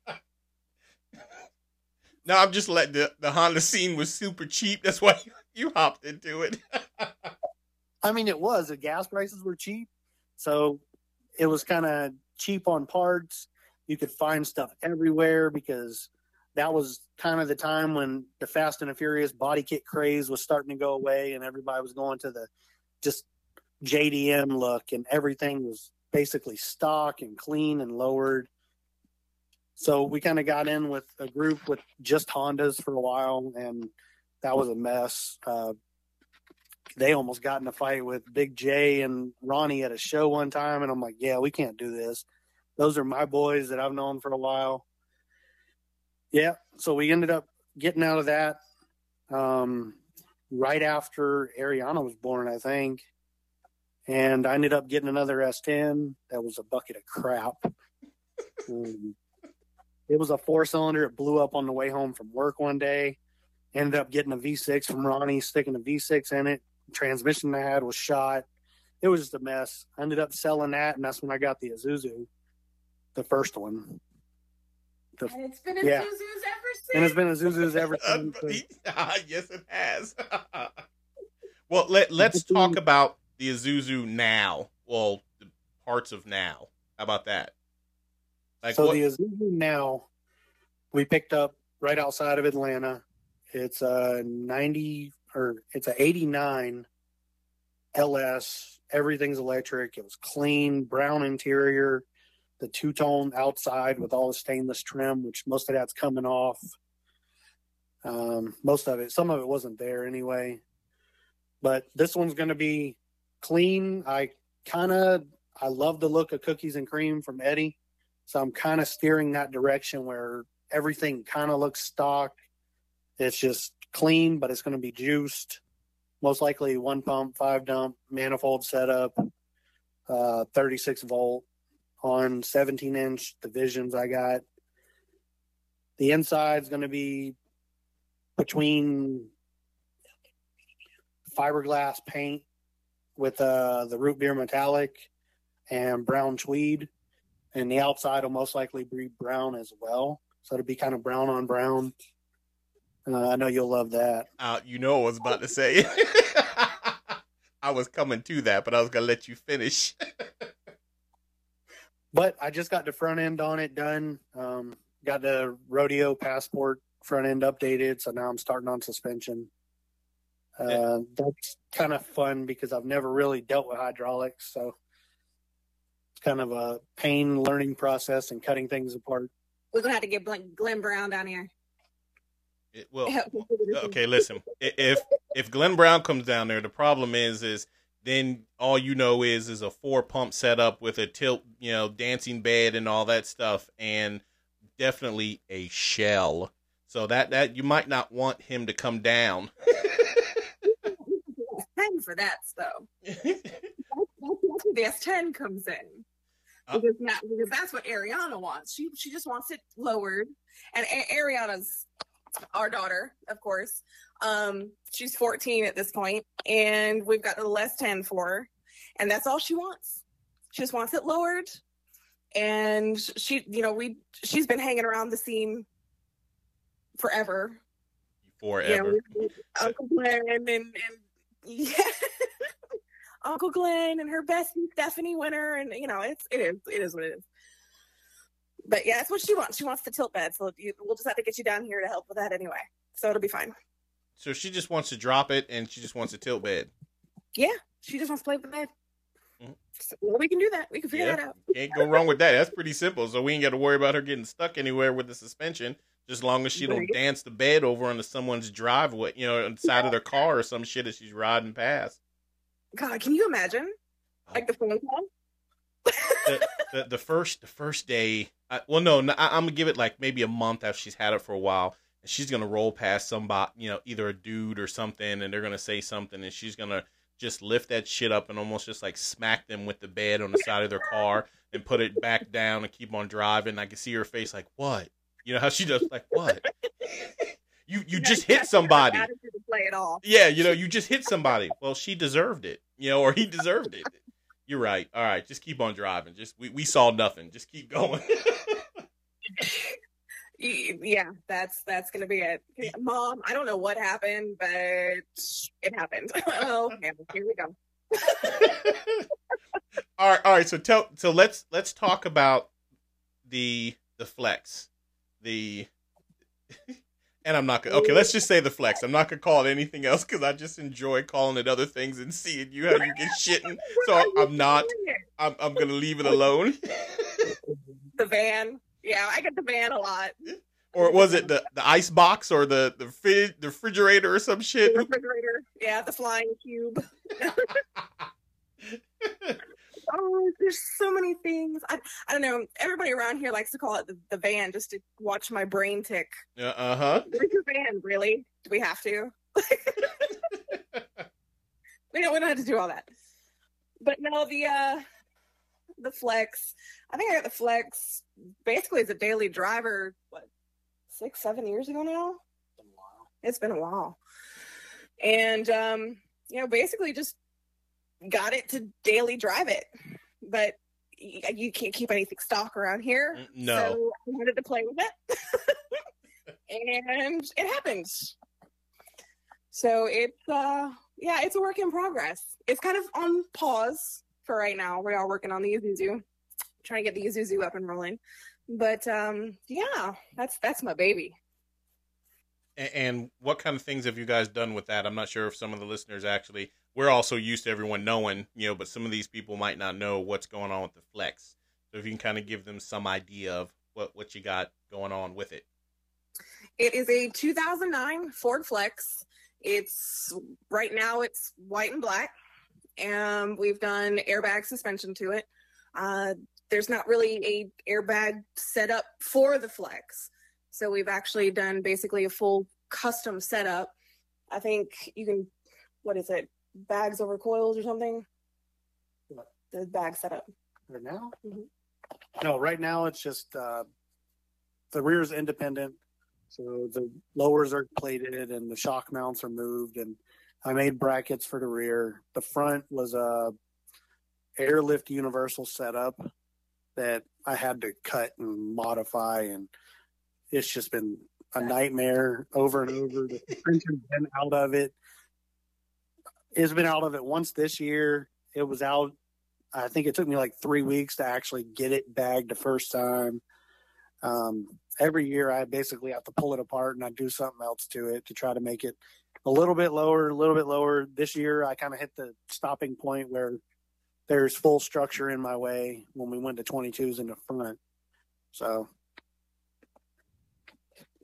No, I'm just letting the, the Honda scene was super cheap. That's why you, you hopped into it. I mean, it was. The gas prices were cheap. So it was kind of cheap on parts. You could find stuff everywhere because that was kind of the time when the Fast and the Furious body kit craze was starting to go away and everybody was going to the just J D M look, and everything was basically stock and clean and lowered. So we kind of got in with a group with just Hondas for a while, and that was a mess. Uh, they almost got in a fight with Big J and Ronnie at a show one time, and I'm like, yeah, we can't do this. Those are my boys that I've known for a while. Yeah, so we ended up getting out of that um, right after Ariana was born, I think. And I ended up getting another S ten that was a bucket of crap. Um, it was a four-cylinder. It blew up on the way home from work one day. Ended up getting a V six from Ronnie, sticking a V six in it. The transmission I had was shot. It was just a mess. I ended up selling that, and that's when I got the Isuzu, the first one. The, and it's been Isuzus yeah. ever since. And it's been Isuzus ever since. Yes, it has. Well, let, let's talk about the Isuzu now, well, the parts of now. How about that? Like so what? The Isuzu now, we picked up right outside of Atlanta. It's a ninety or it's a eighty-nine L S. Everything's electric. It was clean, brown interior, the two-tone outside with all the stainless trim, which most of that's coming off. Um, most of it, some of it wasn't there anyway. But this one's going to be clean. I kind of, I love the look of Cookies and Cream from Eddie. So I'm kind of steering that direction where everything kind of looks stock. It's just clean, but it's going to be juiced. Most likely one pump, five dump, manifold setup, uh, thirty-six volt on seventeen inch divisions I got. The inside's going to be between fiberglass paint with uh, the root beer metallic and brown tweed. And the outside will most likely be brown as well. So it'll be kind of brown on brown. Uh, I know you'll love that. Uh, you know what I was about to say. I was coming to that, but I was going to let you finish. But I just got the front end on it done. Um, got the rodeo passport front end updated, so now I'm starting on suspension. Uh, yeah. That's kind of fun because I've never really dealt with hydraulics, so it's kind of a pain learning process and cutting things apart. We're going to have to get Glenn Brown down here. It, well, okay, listen, if if Glenn Brown comes down there, the problem is, is then all you know is, is a four pump setup with a tilt, you know, dancing bed and all that stuff, and definitely a shell. So that, that you might not want him to come down. ten for that stuff. That's, that's where the S ten comes in. Uh, because, not, because that's what Ariana wants. She, she just wants it lowered. And a- Ariana's... our daughter, of course. Um, she's fourteen at this point, and we've got the less ten for her, and that's all she wants. She just wants it lowered, and she, you know, we she's been hanging around the scene forever. Forever. You know, Uncle Glenn and, and yeah, Uncle Glenn and her bestie Stephanie Winter, and you know, it's it is it is what it is. But yeah, that's what she wants. She wants the tilt bed, so you, we'll just have to get you down here to help with that anyway. So it'll be fine. So she just wants to drop it, and she just wants a tilt bed. Yeah, she just wants to play with the bed. Mm-hmm. So, well, we can do that. We can figure yeah. that out. Can't go wrong with that. That's pretty simple. So we ain't got to worry about her getting stuck anywhere with the suspension, just as long as she don't dance the bed over onto someone's driveway, you know, inside yeah. of their car or some shit as she's riding past. God, can you imagine? Oh. Like the phone call. the, the, the first the first day, I, well, no, no I, I'm gonna give it like maybe a month after she's had it for a while, and she's gonna roll past somebody, you know, either a dude or something, and they're gonna say something, and she's gonna just lift that shit up and almost just like smack them with the bed on the side of their car, and put it back down and keep on driving. I can see her face like, what? You know how she does, like, what? You you, you know, just hit somebody. Play at all. Yeah, you know, you just hit somebody. Well, she deserved it, you know, or he deserved it. You're right. All right. Just keep on driving. Just we, we saw nothing. Just keep going. Yeah, that's that's going to be it. Mom, I don't know what happened, but it happened. Okay, here we go. All right. All right. So tell so let's let's talk about the the flex. The and I'm not going to. Okay, let's just say the flex. I'm not going to call it anything else because I just enjoy calling it other things and seeing you how you get shitting. So I'm not. I'm, I'm going to leave it alone. The van. Yeah, I get the van a lot. Or was it the, the ice box or the the, fridge, the refrigerator or some shit? The refrigerator. Yeah, the flying cube. Oh, there's so many things. I I don't know. Everybody around here likes to call it the, the van just to watch my brain tick. Uh huh. Where's your van, really? Do we have to? we don't. We don't have to do all that. But no, the uh, the flex. I think I got the flex basically as a daily driver. What, six, seven years ago now? It's been a while. And um, you know, basically just. Got it to daily drive it, but you can't keep anything stock around here. No, so I wanted to play with it, and it happened. So it's uh, yeah, it's a work in progress. It's kind of on pause for right now. We are working on the Isuzu, trying to get the Isuzu up and rolling. But um, yeah, that's that's my baby. And what kind of things have you guys done with that? I'm not sure if some of the listeners actually. We're also used to everyone knowing, you know, but some of these people might not know what's going on with the flex. So if you can kind of give them some idea of what, what you got going on with it. It is a two thousand nine Ford Flex. It's right now it's white and black, and we've done airbag suspension to it. Uh, there's not really a airbag setup for the Flex. So we've actually done basically a full custom setup. I think you can, what is it? Bags over coils or something? What? The bag setup. Right now? Mm-hmm. No, right now it's just uh, the rear is independent. So the lowers are plated and the shock mounts are moved. And I made brackets for the rear. The front was a airlift universal setup that I had to cut and modify. And it's just been a nightmare over and over. The suspension's been out of it. It's been out of it once this year. It was out. I think it took me like three weeks to actually get it bagged the first time. Um, every year I basically have to pull it apart and I do something else to it to try to make it a little bit lower, a little bit lower. This year I kind of hit the stopping point where there's full structure in my way when we went to twenty-twos in the front. So.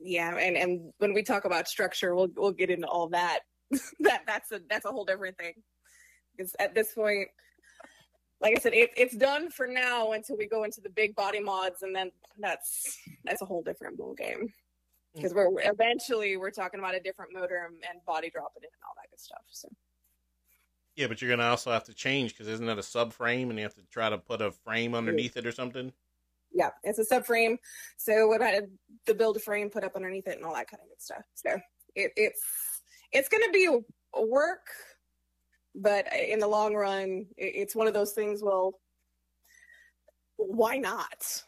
Yeah. And, and when we talk about structure, we'll, we'll get into all that. that that's a, that's a whole different thing. Because at this point, like I said, it, it's done for now until we go into the big body mods, and then that's that's a whole different ballgame. Because we're eventually we're talking about a different motor and, and body dropping it and all that good stuff. So. Yeah, but you're gonna also have to change, because isn't that a subframe, and you have to try to put a frame underneath it or something? Yeah, it's a subframe. So what about the build a frame, put up underneath it, and all that kind of good stuff. So it, it's it's gonna be a work. But in the long run, it's one of those things, well, why not?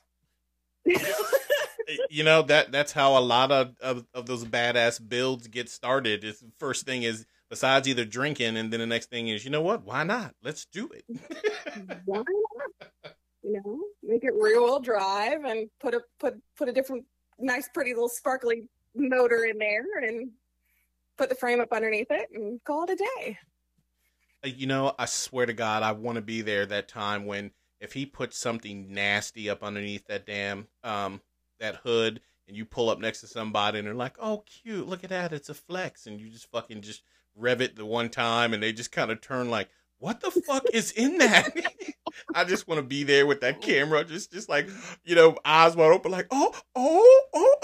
You know, that that's how a lot of, of, of those badass builds get started. It's, the first thing is, besides either drinking, and then the next thing is, you know what, why not? Let's do it. Why not? You know, make it rear-wheel drive and put a, put, put a different, nice, pretty little sparkly motor in there and put the frame up underneath it and call it a day. You know, I swear to God, I want to be there that time when, if he puts something nasty up underneath that damn, um, that hood, and you pull up next to somebody and they're like, oh, cute, look at that, it's a Flex. And you just fucking just rev it the one time and they just kind of turn like, what the fuck is in that? I just want to be there with that camera, just just like, you know, eyes wide open, like, oh, oh, oh.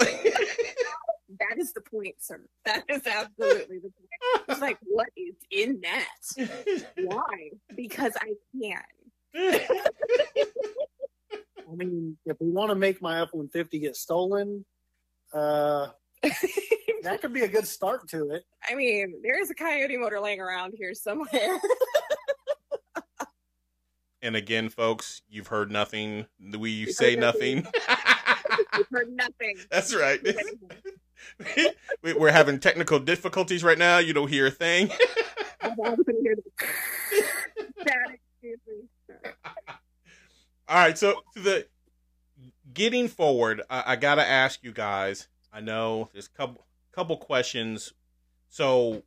That is the point, sir. That is absolutely the point. It's like, what is in that? Why? Because I can. I mean, if we want to make my F one fifty get stolen, uh, that could be a good start to it. I mean, there is a Coyote motor laying around here somewhere. And again, folks, you've heard nothing. We you say nothing. nothing. You've heard nothing. That's right. We're having technical difficulties right now. You don't hear a thing. All right, so to the getting forward, I, I gotta ask you guys. I know there's a couple couple questions. So,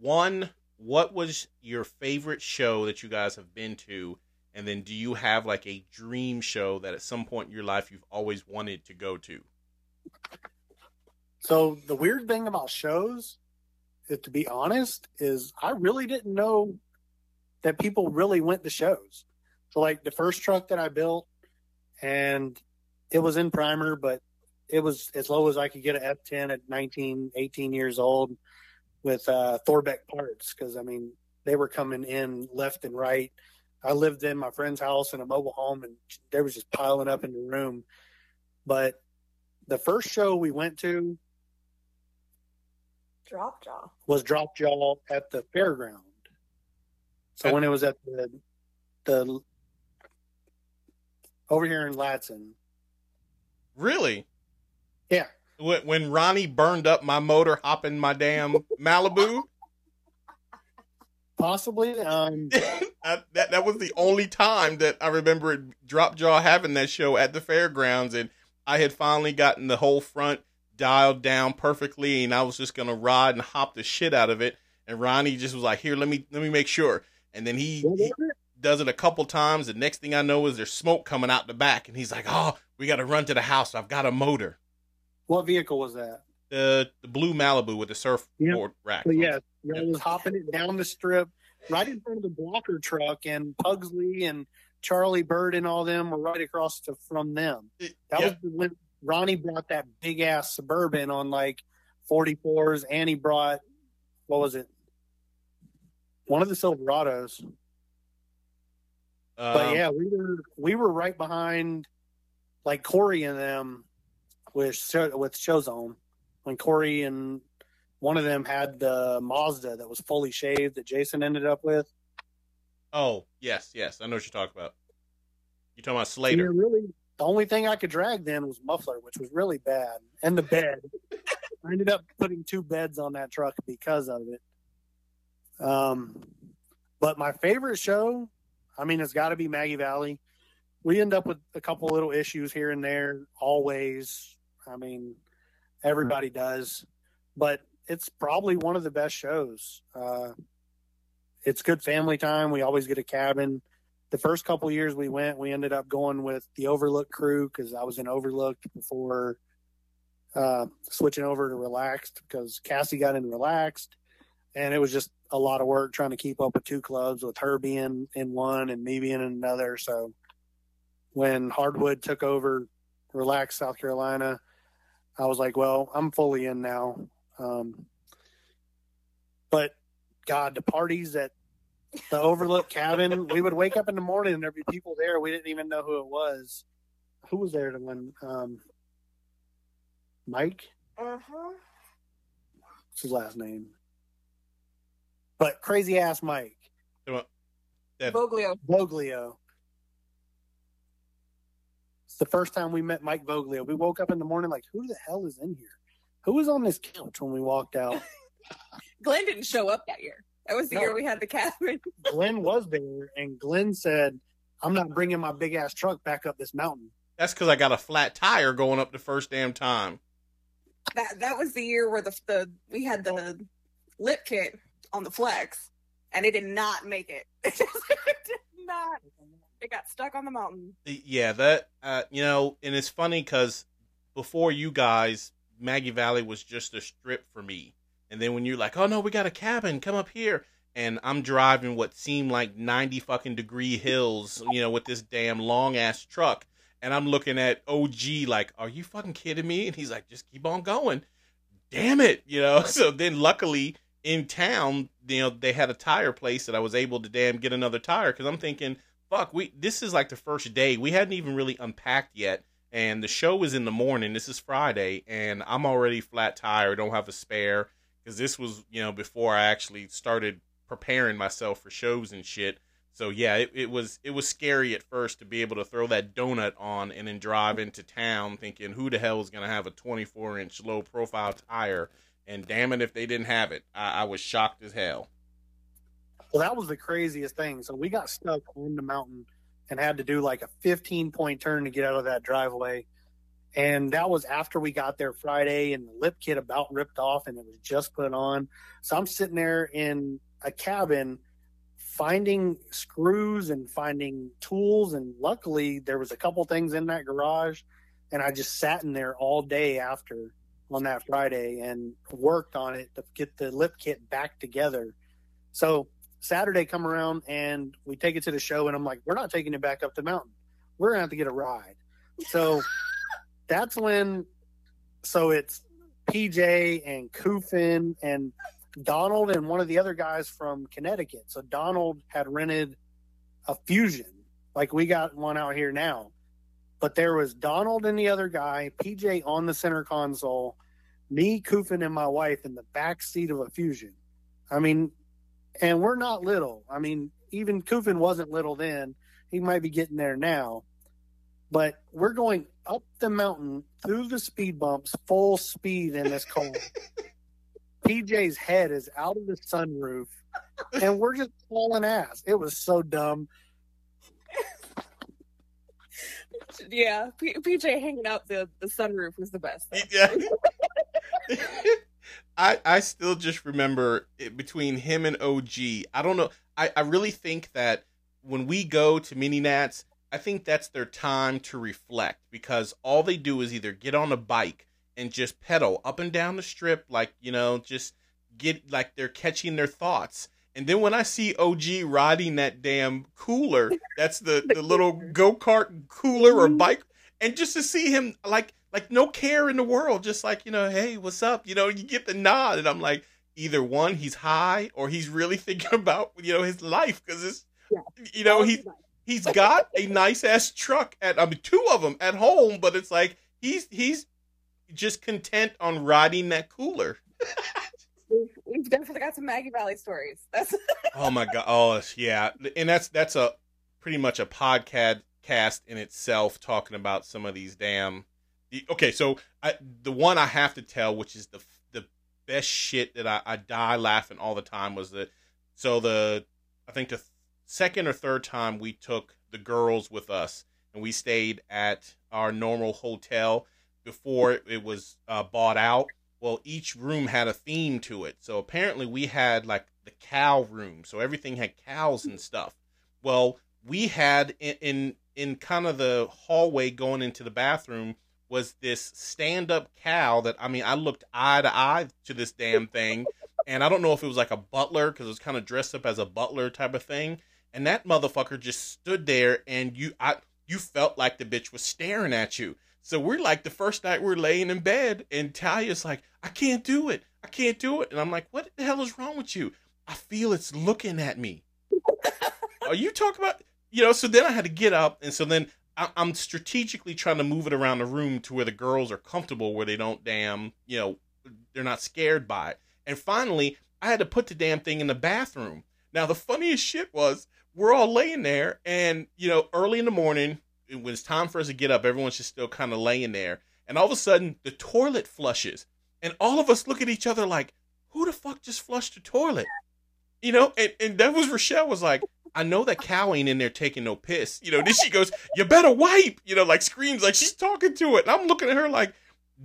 one, what was your favorite show that you guys have been to? And then, do you have like a dream show that at some point in your life you've always wanted to go to? So the weird thing about shows, is, to be honest, is I really didn't know that people really went to shows. So like the first truck that I built, and it was in primer, but it was as low as I could get an F ten at nineteen, eighteen years old with uh, Thorbeck parts, because, I mean, they were coming in left and right. I lived in my friend's house in a mobile home, and they was just piling up in the room. But the first show we went to, Drop Jaw was Drop Jaw at the fairground. So when it was at the the over here in Ladson. Really? Yeah. When, when Ronnie burned up my motor hopping my damn Malibu. Possibly. Um, I, that that was the only time that I remember it, Drop Jaw having that show at the fairgrounds, and I had finally gotten the whole front dialed down perfectly, and I was just gonna ride and hop the shit out of it. And Ronnie just was like, "Here, let me let me make sure." And then he, he does it a couple times. The next thing I know is there's smoke coming out the back, and he's like, "Oh, we got to run to the house. I've got a motor." What vehicle was that? The the blue Malibu with the surfboard yep. rack. So yeah, I was hopping it down the strip right in front of the blocker truck, and Pugsley and Charlie Bird and all them were right across to, from them. That yeah. was when Ronnie brought that big ass Suburban on like forty-fours, and he brought, what was it? One of the Silverados. Um, but yeah, we were we were right behind, like Corey and them, with with Showzone, when Corey and one of them had the Mazda that was fully shaved that Jason ended up with. Oh, yes, yes. I know what you're talking about. You're talking about Slater. Really, the only thing I could drag then was muffler, which was really bad, and the bed. I ended up putting two beds on that truck because of it. Um, but my favorite show, I mean, it's got to be Maggie Valley. We end up with a couple little issues here and there, always. I mean, everybody does. But it's probably one of the best shows. Uh, it's good family time. We always get a cabin. The first couple of years we went, we ended up going with the Overlook crew because I was in Overlook before uh, switching over to Relaxed because Cassie got in Relaxed. And it was just a lot of work trying to keep up with two clubs, with her being in one and me being in another. So when Hardwood took over Relaxed South Carolina, I was like, well, I'm fully in now. Um, but, God, the parties at the Overlook cabin, we would wake up in the morning and there'd be people there. We didn't even know who it was. Who was there? The one, um, Mike? Uh-huh. What's his last name? But crazy ass Mike. Well, yeah. Voglio. Voglio. It's the first time we met Mike Voglio. We woke up in the morning like, who the hell is in here? Who was on this couch when we walked out? Glenn didn't show up that year. That was the no. year we had the cabin. Glenn was there, and Glenn said, I'm not bringing my big-ass truck back up this mountain. That's because I got a flat tire going up the first damn time. That that was the year where the, the we had the lip kit on the Flex, and it did not make it. It just it did not. It got stuck on the mountain. Yeah, that, uh, you know, and it's funny because before you guys, Maggie Valley was just a strip for me. And then when you're like, oh, no, we got a cabin. Come up here. And I'm driving what seemed like ninety fucking degree hills, you know, with this damn long ass truck. And I'm looking at O G like, are you fucking kidding me? And he's like, just keep on going. Damn it. You know, so then luckily in town, you know, they had a tire place that I was able to damn get another tire. Because I'm thinking, fuck, we this is like the first day. We hadn't even really unpacked yet. And the show was in the morning. This is Friday. And I'm already flat tired. Don't have a spare. Because this was, you know, before I actually started preparing myself for shows and shit. So, yeah, it, it was it was scary at first to be able to throw that donut on and then drive into town thinking, who the hell is going to have a twenty-four inch low-profile tire? And damn it, if they didn't have it, I, I was shocked as hell. Well, that was the craziest thing. So we got stuck on the mountain and had to do, like, a fifteen-point turn to get out of that driveway. And that was after we got there Friday and the lip kit about ripped off and it was just put on. So I'm sitting there in a cabin finding screws and finding tools. And luckily there was a couple things in that garage. And I just sat in there all day after on that Friday and worked on it to get the lip kit back together. So Saturday come around and we take it to the show and I'm like, we're not taking it back up the mountain. We're going to have to get a ride. So... That's when, so it's P J and Kufin and Donald and one of the other guys from Connecticut. So Donald had rented a Fusion, like we got one out here now. But there was Donald and the other guy, P J on the center console, me, Kufin, and my wife in the back seat of a Fusion. I mean, and we're not little. I mean, even Kufin wasn't little then. He might be getting there now. But we're going up the mountain through the speed bumps, full speed in this car. P J's head is out of the sunroof, and we're just hauling ass. It was so dumb. Yeah, P- PJ hanging out the, the sunroof was the best. Yeah. I I still just remember it, between him and O G. I don't know. I, I really think that when we go to Mini Nats, I think that's their time to reflect because all they do is either get on a bike and just pedal up and down the strip. Like, you know, just get like they're catching their thoughts. And then when I see O G riding that damn cooler, that's the, the little go-kart cooler or bike. And just to see him like, like no care in the world, just like, you know, hey, what's up? You know, you get the nod. And I'm like, either one, he's high or he's really thinking about, you know, his life. Cause it's, yeah. you know, he's, He's got a nice-ass truck, at I mean, two of them at home, but it's like he's he's just content on riding that cooler. We've definitely got some Maggie Valley stories. That's oh, my God. Oh, yeah. And that's that's a pretty much a podcast cast in itself talking about some of these damn – okay, so I, the one I have to tell, which is the best shit that I, I die laughing all the time was that. So the I think the th- second or third time we took the girls with us, and we stayed at our normal hotel before it, it was uh, bought out. Well, each room had a theme to it. So apparently we had like the cow room. So everything had cows and stuff. Well, we had in in, in kind of the hallway going into the bathroom was this stand-up cow that, I mean, I looked eye to eye to this damn thing. And I don't know if it was like a butler, because it was kind of dressed up as a butler type of thing. And that motherfucker just stood there, and you I, you felt like the bitch was staring at you. So we're like, the first night we're laying in bed, and Talia's like, I can't do it. I can't do it. And I'm like, what the hell is wrong with you? I feel it's looking at me. Are you talking about, you know, so then I had to get up. And so then I, I'm strategically trying to move it around the room to where the girls are comfortable, where they don't damn, you know, they're not scared by it. And finally, I had to put the damn thing in the bathroom. Now, the funniest shit was we're all laying there and, you know, early in the morning, when it's time for us to get up, everyone's just still kind of laying there. And all of a sudden, the toilet flushes. And all of us look at each other like, who the fuck just flushed the toilet? You know, and, and that was Rochelle was like, I know that cow ain't in there taking no piss. You know, then she goes, you better wipe, you know, like screams like she's talking to it. And I'm looking at her like,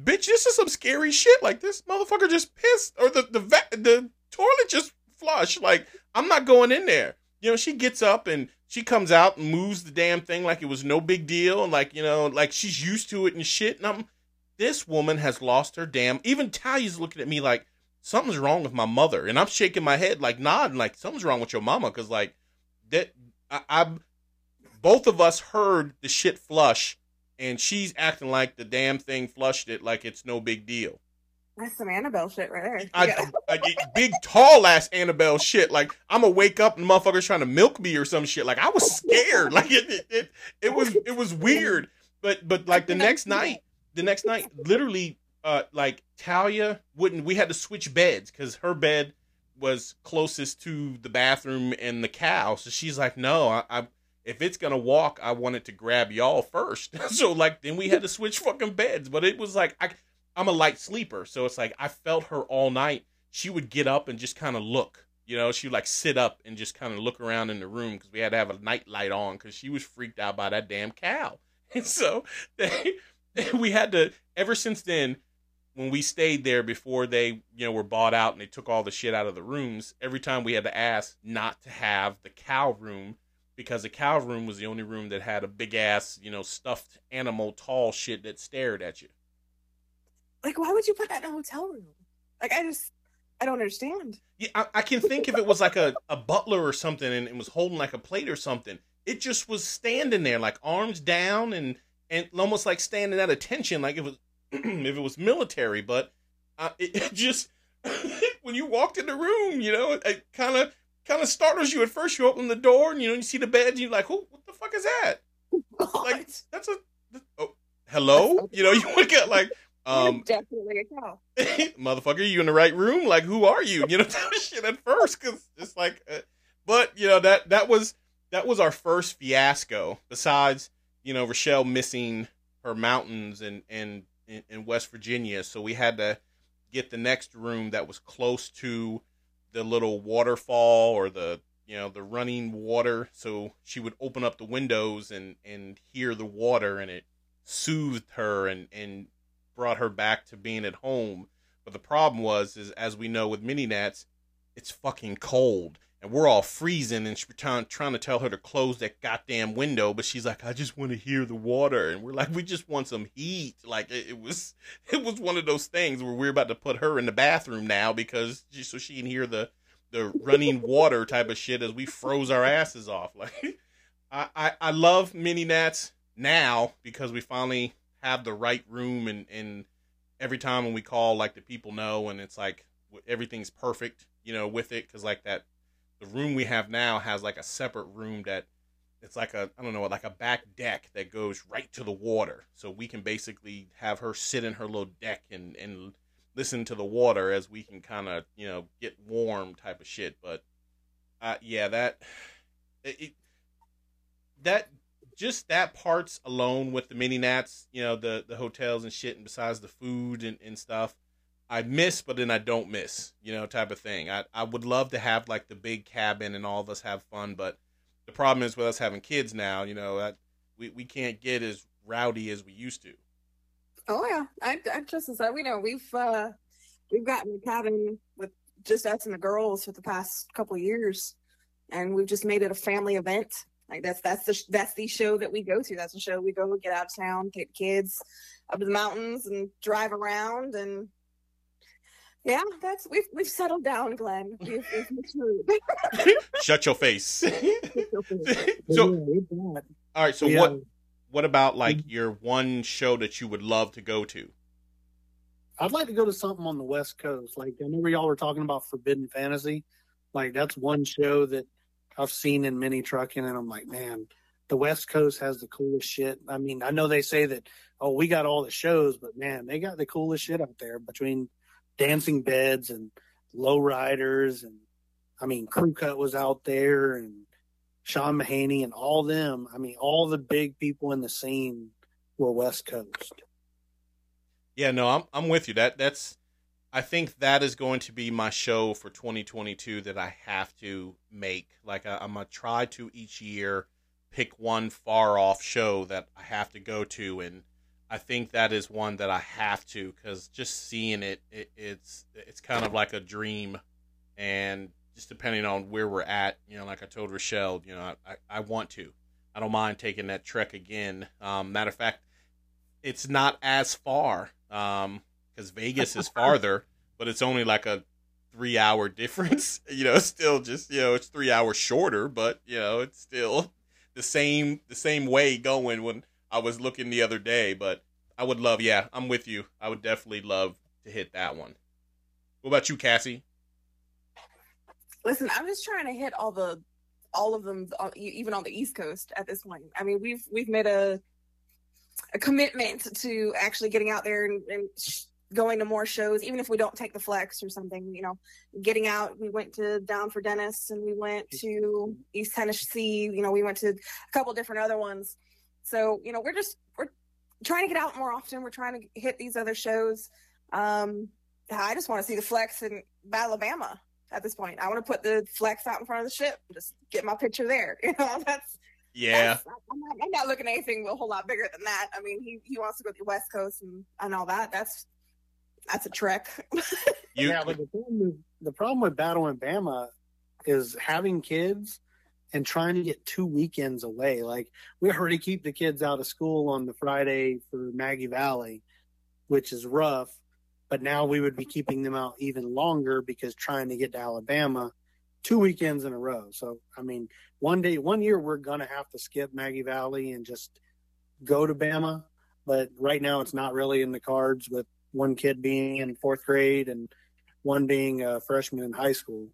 bitch, this is some scary shit. Like, this motherfucker just pissed, or the the va- the toilet just flushed. Like, I'm not going in there. You know, she gets up and she comes out and moves the damn thing like it was no big deal, and like, you know, like she's used to it and shit. And I'm, this woman has lost her damn. Even Talia's looking at me like something's wrong with my mother, and I'm shaking my head like nodding like something's wrong with your mama, because like that I, I, both of us heard the shit flush. And she's acting like the damn thing flushed it, like it's no big deal. That's some Annabelle shit right there. I, I, big, tall-ass Annabelle shit. Like, I'm going to wake up and motherfuckers trying to milk me or some shit. Like, I was scared. Like, it it, it, it was it was weird. But, but like, the next night, the next night, literally, uh, like, Talia wouldn't... We had to switch beds because her bed was closest to the bathroom and the cow. So she's like, no, I... I if it's going to walk, I wanted to grab y'all first. So, like, then we had to switch fucking beds. But it was like, I, I'm a light sleeper. So it's like, I felt her all night. She would get up and just kind of look. You know, she would, like, sit up and just kind of look around in the room because we had to have a night light on because she was freaked out by that damn cow. And so they, we had to, ever since then, when we stayed there before they, you know, were bought out and they took all the shit out of the rooms, every time we had to ask not to have the cow room, because the cow room was the only room that had a big ass, you know, stuffed animal, tall shit that stared at you. Like, why would you put that in a hotel room? Like, I just, I don't understand. Yeah, I, I can think if it was like a, a butler or something and it was holding like a plate or something. It just was standing there, like arms down and, and almost like standing at attention, like it was, if it was military. But uh, it, it just, when you walked in the room, you know, it, it kind of, kind of startles you at first. You open the door and you know you see the bed and you're like, who what the fuck is that? God. Like, that's a that's, oh, hello? You know, you look at like um definitely a cow. Motherfucker, you in the right room? Like, who are you? You know, shit at first, cuz it's like uh, but you know that that was that was our first fiasco, besides, you know, Rochelle missing her mountains and and in, in West Virginia, so we had to get the next room that was close to the little waterfall or the, you know, the running water. So she would open up the windows and, and hear the water, and it soothed her and, and brought her back to being at home. But the problem was, is as we know with mini nats, it's fucking cold and we're all freezing, and she's trying, trying to tell her to close that goddamn window. But she's like, I just want to hear the water. And we're like, we just want some heat. Like it, it was, it was one of those things where we're about to put her in the bathroom now because just so she can hear the, the running water type of shit as we froze our asses off. Like I, I, I love mini nats now because we finally have the right room. And, and every time when we call, like the people know, and it's like, everything's perfect, you know, with it. Cause like that, the room we have now has like a separate room that it's like a, I don't know, like a back deck that goes right to the water. So we can basically have her sit in her little deck and, and listen to the water as we can kind of, you know, get warm type of shit. But uh, yeah, that, it, that, just that part's alone with the mini nats, you know, the, the hotels and shit, and besides the food and, and stuff, I miss, but then I don't miss, you know, type of thing. I, I would love to have like the big cabin and all of us have fun, but the problem is with us having kids now, you know, I, we, we can't get as rowdy as we used to. Oh yeah, I, I just as we know, we've uh, we've gotten a cabin with just us and the girls for the past couple of years, and we've just made it a family event. Like that's that's the that's the show that we go to. That's the show we go get out of town, take the kids up to the mountains, and drive around. And yeah, that's we've we've settled down, Glenn. We've, we've matured. Shut your face. So, all right. So yeah. what? What about, like, your one show that you would love to go to? I'd like to go to something on the West Coast. Like, I know y'all were talking about Forbidden Fantasy. Like, that's one show that I've seen in mini trucking, and I'm like, man, the West Coast has the coolest shit. I mean, I know they say that, oh, we got all the shows, but, man, they got the coolest shit out there between dancing beds and lowriders. And, I mean, Crew Cut was out there, and Sean Mahaney and all them. I mean, all the big people in the scene were West Coast. Yeah, no, I'm I'm with you. That that's I think that is going to be my show for twenty twenty-two that I have to make. Like I, I'm gonna try to each year pick one far off show that I have to go to, and I think that is one that I have to, because just seeing it, it, it's it's kind of like a dream. And just depending on where we're at, you know, like I told Rochelle, you know, I, I want to. I don't mind taking that trek again. Um, matter of fact, it's not as far because um, Vegas is farther, but it's only like a three-hour difference. You know, still just, you know, it's three hours shorter, but, you know, it's still the same the same way going when I was looking the other day. But I would love, yeah, I'm with you. I would definitely love to hit that one. What about you, Cassie? Listen, I'm just trying to hit all the, all of them, even on the East Coast at this point. I mean, we've we've made a, a commitment to actually getting out there and, and sh- going to more shows, even if we don't take the Flex or something. You know, getting out. We went to Down for Dennis, and we went to East Tennessee. You know, we went to a couple different other ones. So you know, we're just we're trying to get out more often. We're trying to hit these other shows. Um, I just want to see the Flex in Alabama. At this point, I want to put the Flex out in front of the ship and just get my picture there. You know, that's yeah. That's, I'm, not, I'm not looking at anything a whole lot bigger than that. I mean, he, he wants to go to the West Coast and, and all that. That's that's a trek. You, yeah, but the problem, the problem with battling Bama is having kids and trying to get two weekends away. Like, we already keep the kids out of school on the Friday for Maggie Valley, which is rough. But now we would be keeping them out even longer because trying to get to Alabama two weekends in a row. So, I mean, one day, one year, we're going to have to skip Maggie Valley and just go to Bama. But right now it's not really in the cards with one kid being in fourth grade and one being a freshman in high school.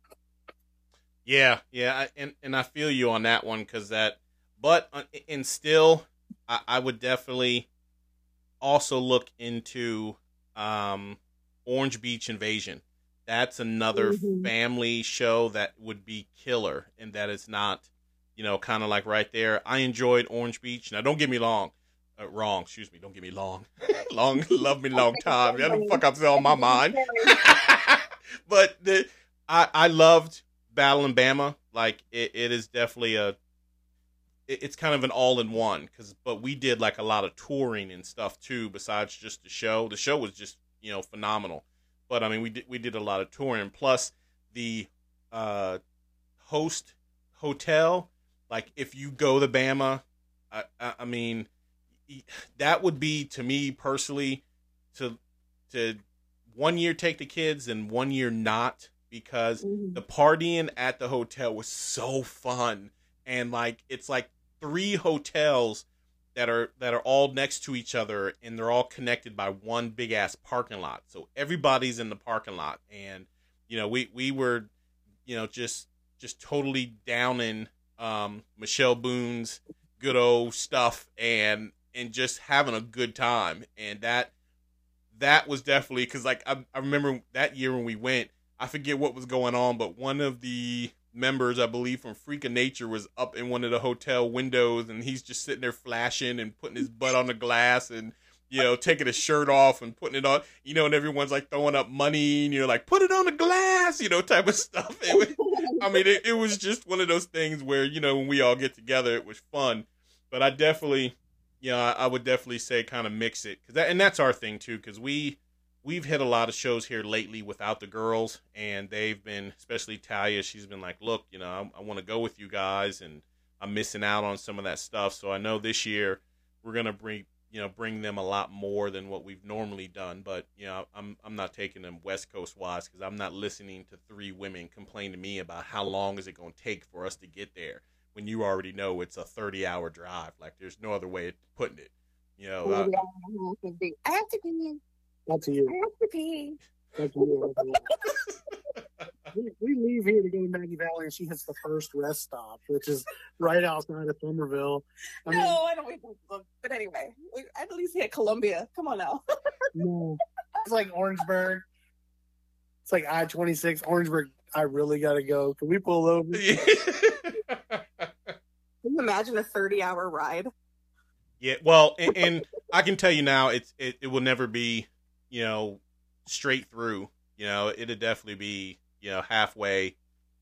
Yeah, yeah. I, and, and I feel you on that one because that – but – and still, I, I would definitely also look into um, – Orange Beach Invasion. That's another mm-hmm. family show that would be killer, and that is not, you know, kind of like right there. I enjoyed Orange Beach. Now, don't get me long, uh, wrong. Excuse me. Don't get me long, long. Love me long time. That the fuck up on my mind. But the, I I loved Battle in Bama. Like it, it is definitely a. It, it's kind of an all in one because, but we did like a lot of touring and stuff too. Besides just the show, the show was just, you know, phenomenal. But I mean, we did, we did a lot of touring. Plus the uh, host hotel, like if you go to Bama, I, I, I mean, that would be to me personally to, to one year take the kids and one year not, because mm-hmm. the partying at the hotel was so fun. And like, it's like three hotels that are that are all next to each other, and they're all connected by one big ass parking lot. So everybody's in the parking lot, and you know we we were, you know, just just totally down in um, Michelle Boone's good old stuff, and and just having a good time. And that that was definitely because like I, I remember that year when we went, I forget what was going on, but one of the members, I believe, from Freak of Nature was up in one of the hotel windows, and he's just sitting there flashing and putting his butt on the glass, and you know, taking his shirt off and putting it on, you know, and everyone's like throwing up money and you're like, put it on the glass, you know, type of stuff. It was, I mean, it, it was just one of those things where, you know, when we all get together, it was fun. But I definitely, you know, I, I would definitely say kind of mix it. Cause that, and that's our thing too, because we, we've hit a lot of shows here lately without the girls, and they've been, especially Talia, she's been like, look, you know, I, I want to go with you guys and I'm missing out on some of that stuff. So I know this year we're going to bring, you know, bring them a lot more than what we've normally done. But, you know, I'm, I'm not taking them West Coast wise because I'm not listening to three women complain to me about how long is it going to take for us to get there when you already know it's a thirty hour drive. Like there's no other way of putting it, you know. I, I have to be, not to you. I have to be. That's weird. we, we leave here to go to Maggie Valley, and she hits the first rest stop, which is right outside of Somerville. I no, mean, I don't. Even, but anyway, we, at least hit Columbia. Come on now. No, it's like Orangeburg. It's like I twenty-six Orangeburg. I really gotta go. Can we pull over? Yeah. Can you imagine a thirty hour ride? Yeah. Well, and, and I can tell you now, it's it, it will never be, you know, straight through. You know, it'd definitely be, you know, halfway,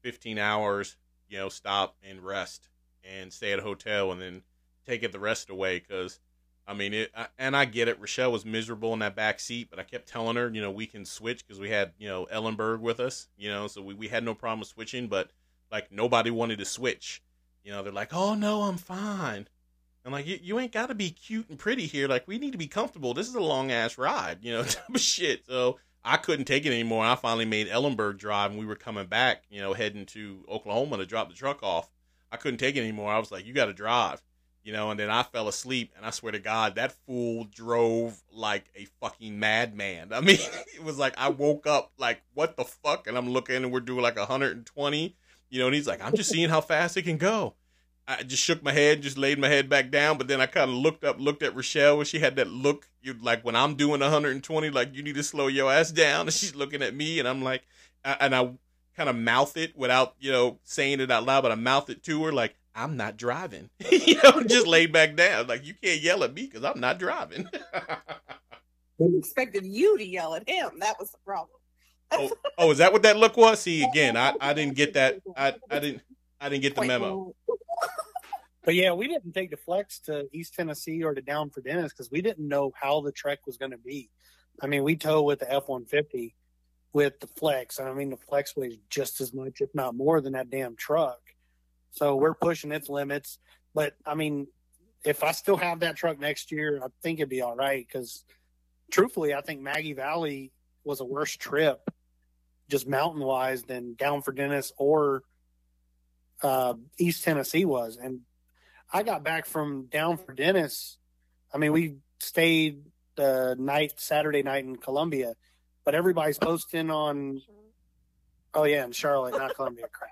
fifteen hours, you know, stop and rest and stay at a hotel and then take it the rest away. Cause I mean, it, I, and I get it. Rochelle was miserable in that back seat, but I kept telling her, you know, we can switch cause we had, you know, Ellenberg with us, you know, so we, we had no problem switching, but like nobody wanted to switch, you know, they're like, oh no, I'm fine. I'm like, you, you ain't got to be cute and pretty here. Like we need to be comfortable. This is a long ass ride, you know, type of shit. So I couldn't take it anymore. I finally made Ellenberg drive and we were coming back, you know, heading to Oklahoma to drop the truck off. I couldn't take it anymore. I was like, you got to drive, you know, and then I fell asleep and I swear to God, that fool drove like a fucking madman. I mean, it was like, I woke up like, what the fuck? And I'm looking and we're doing like one hundred twenty, you know, and he's like, I'm just seeing how fast it can go. I just shook my head, just laid my head back down. But then I kind of looked up, looked at Rochelle, and she had that look. You like when I'm doing one hundred twenty, like you need to slow your ass down. And she's looking at me, and I'm like, I, and I kind of mouth it without, you know, saying it out loud, but I mouth it to her like, I'm not driving. You know, just laid back down. Like you can't yell at me because I'm not driving. He expected you to yell at him. That was the problem. oh, oh, is that what that look was? See, again, I, I didn't get that. I, I didn't I didn't get the memo. But yeah, we didn't take the flex to East Tennessee or to Down for Dennis because we didn't know how the trek was going to be. I mean, we towed with the F one fifty with the flex. I mean, the flex weighs just as much, if not more, than that damn truck. So we're pushing its limits. But I mean, if I still have that truck next year, I think it'd be all right because truthfully, I think Maggie Valley was a worse trip just mountain wise than Down for Dennis or uh, East Tennessee was. And I got back from Down for Dennis. I mean, we stayed the night, Saturday night in Columbia, but everybody's posting on, oh yeah, in Charlotte, not Columbia, crap.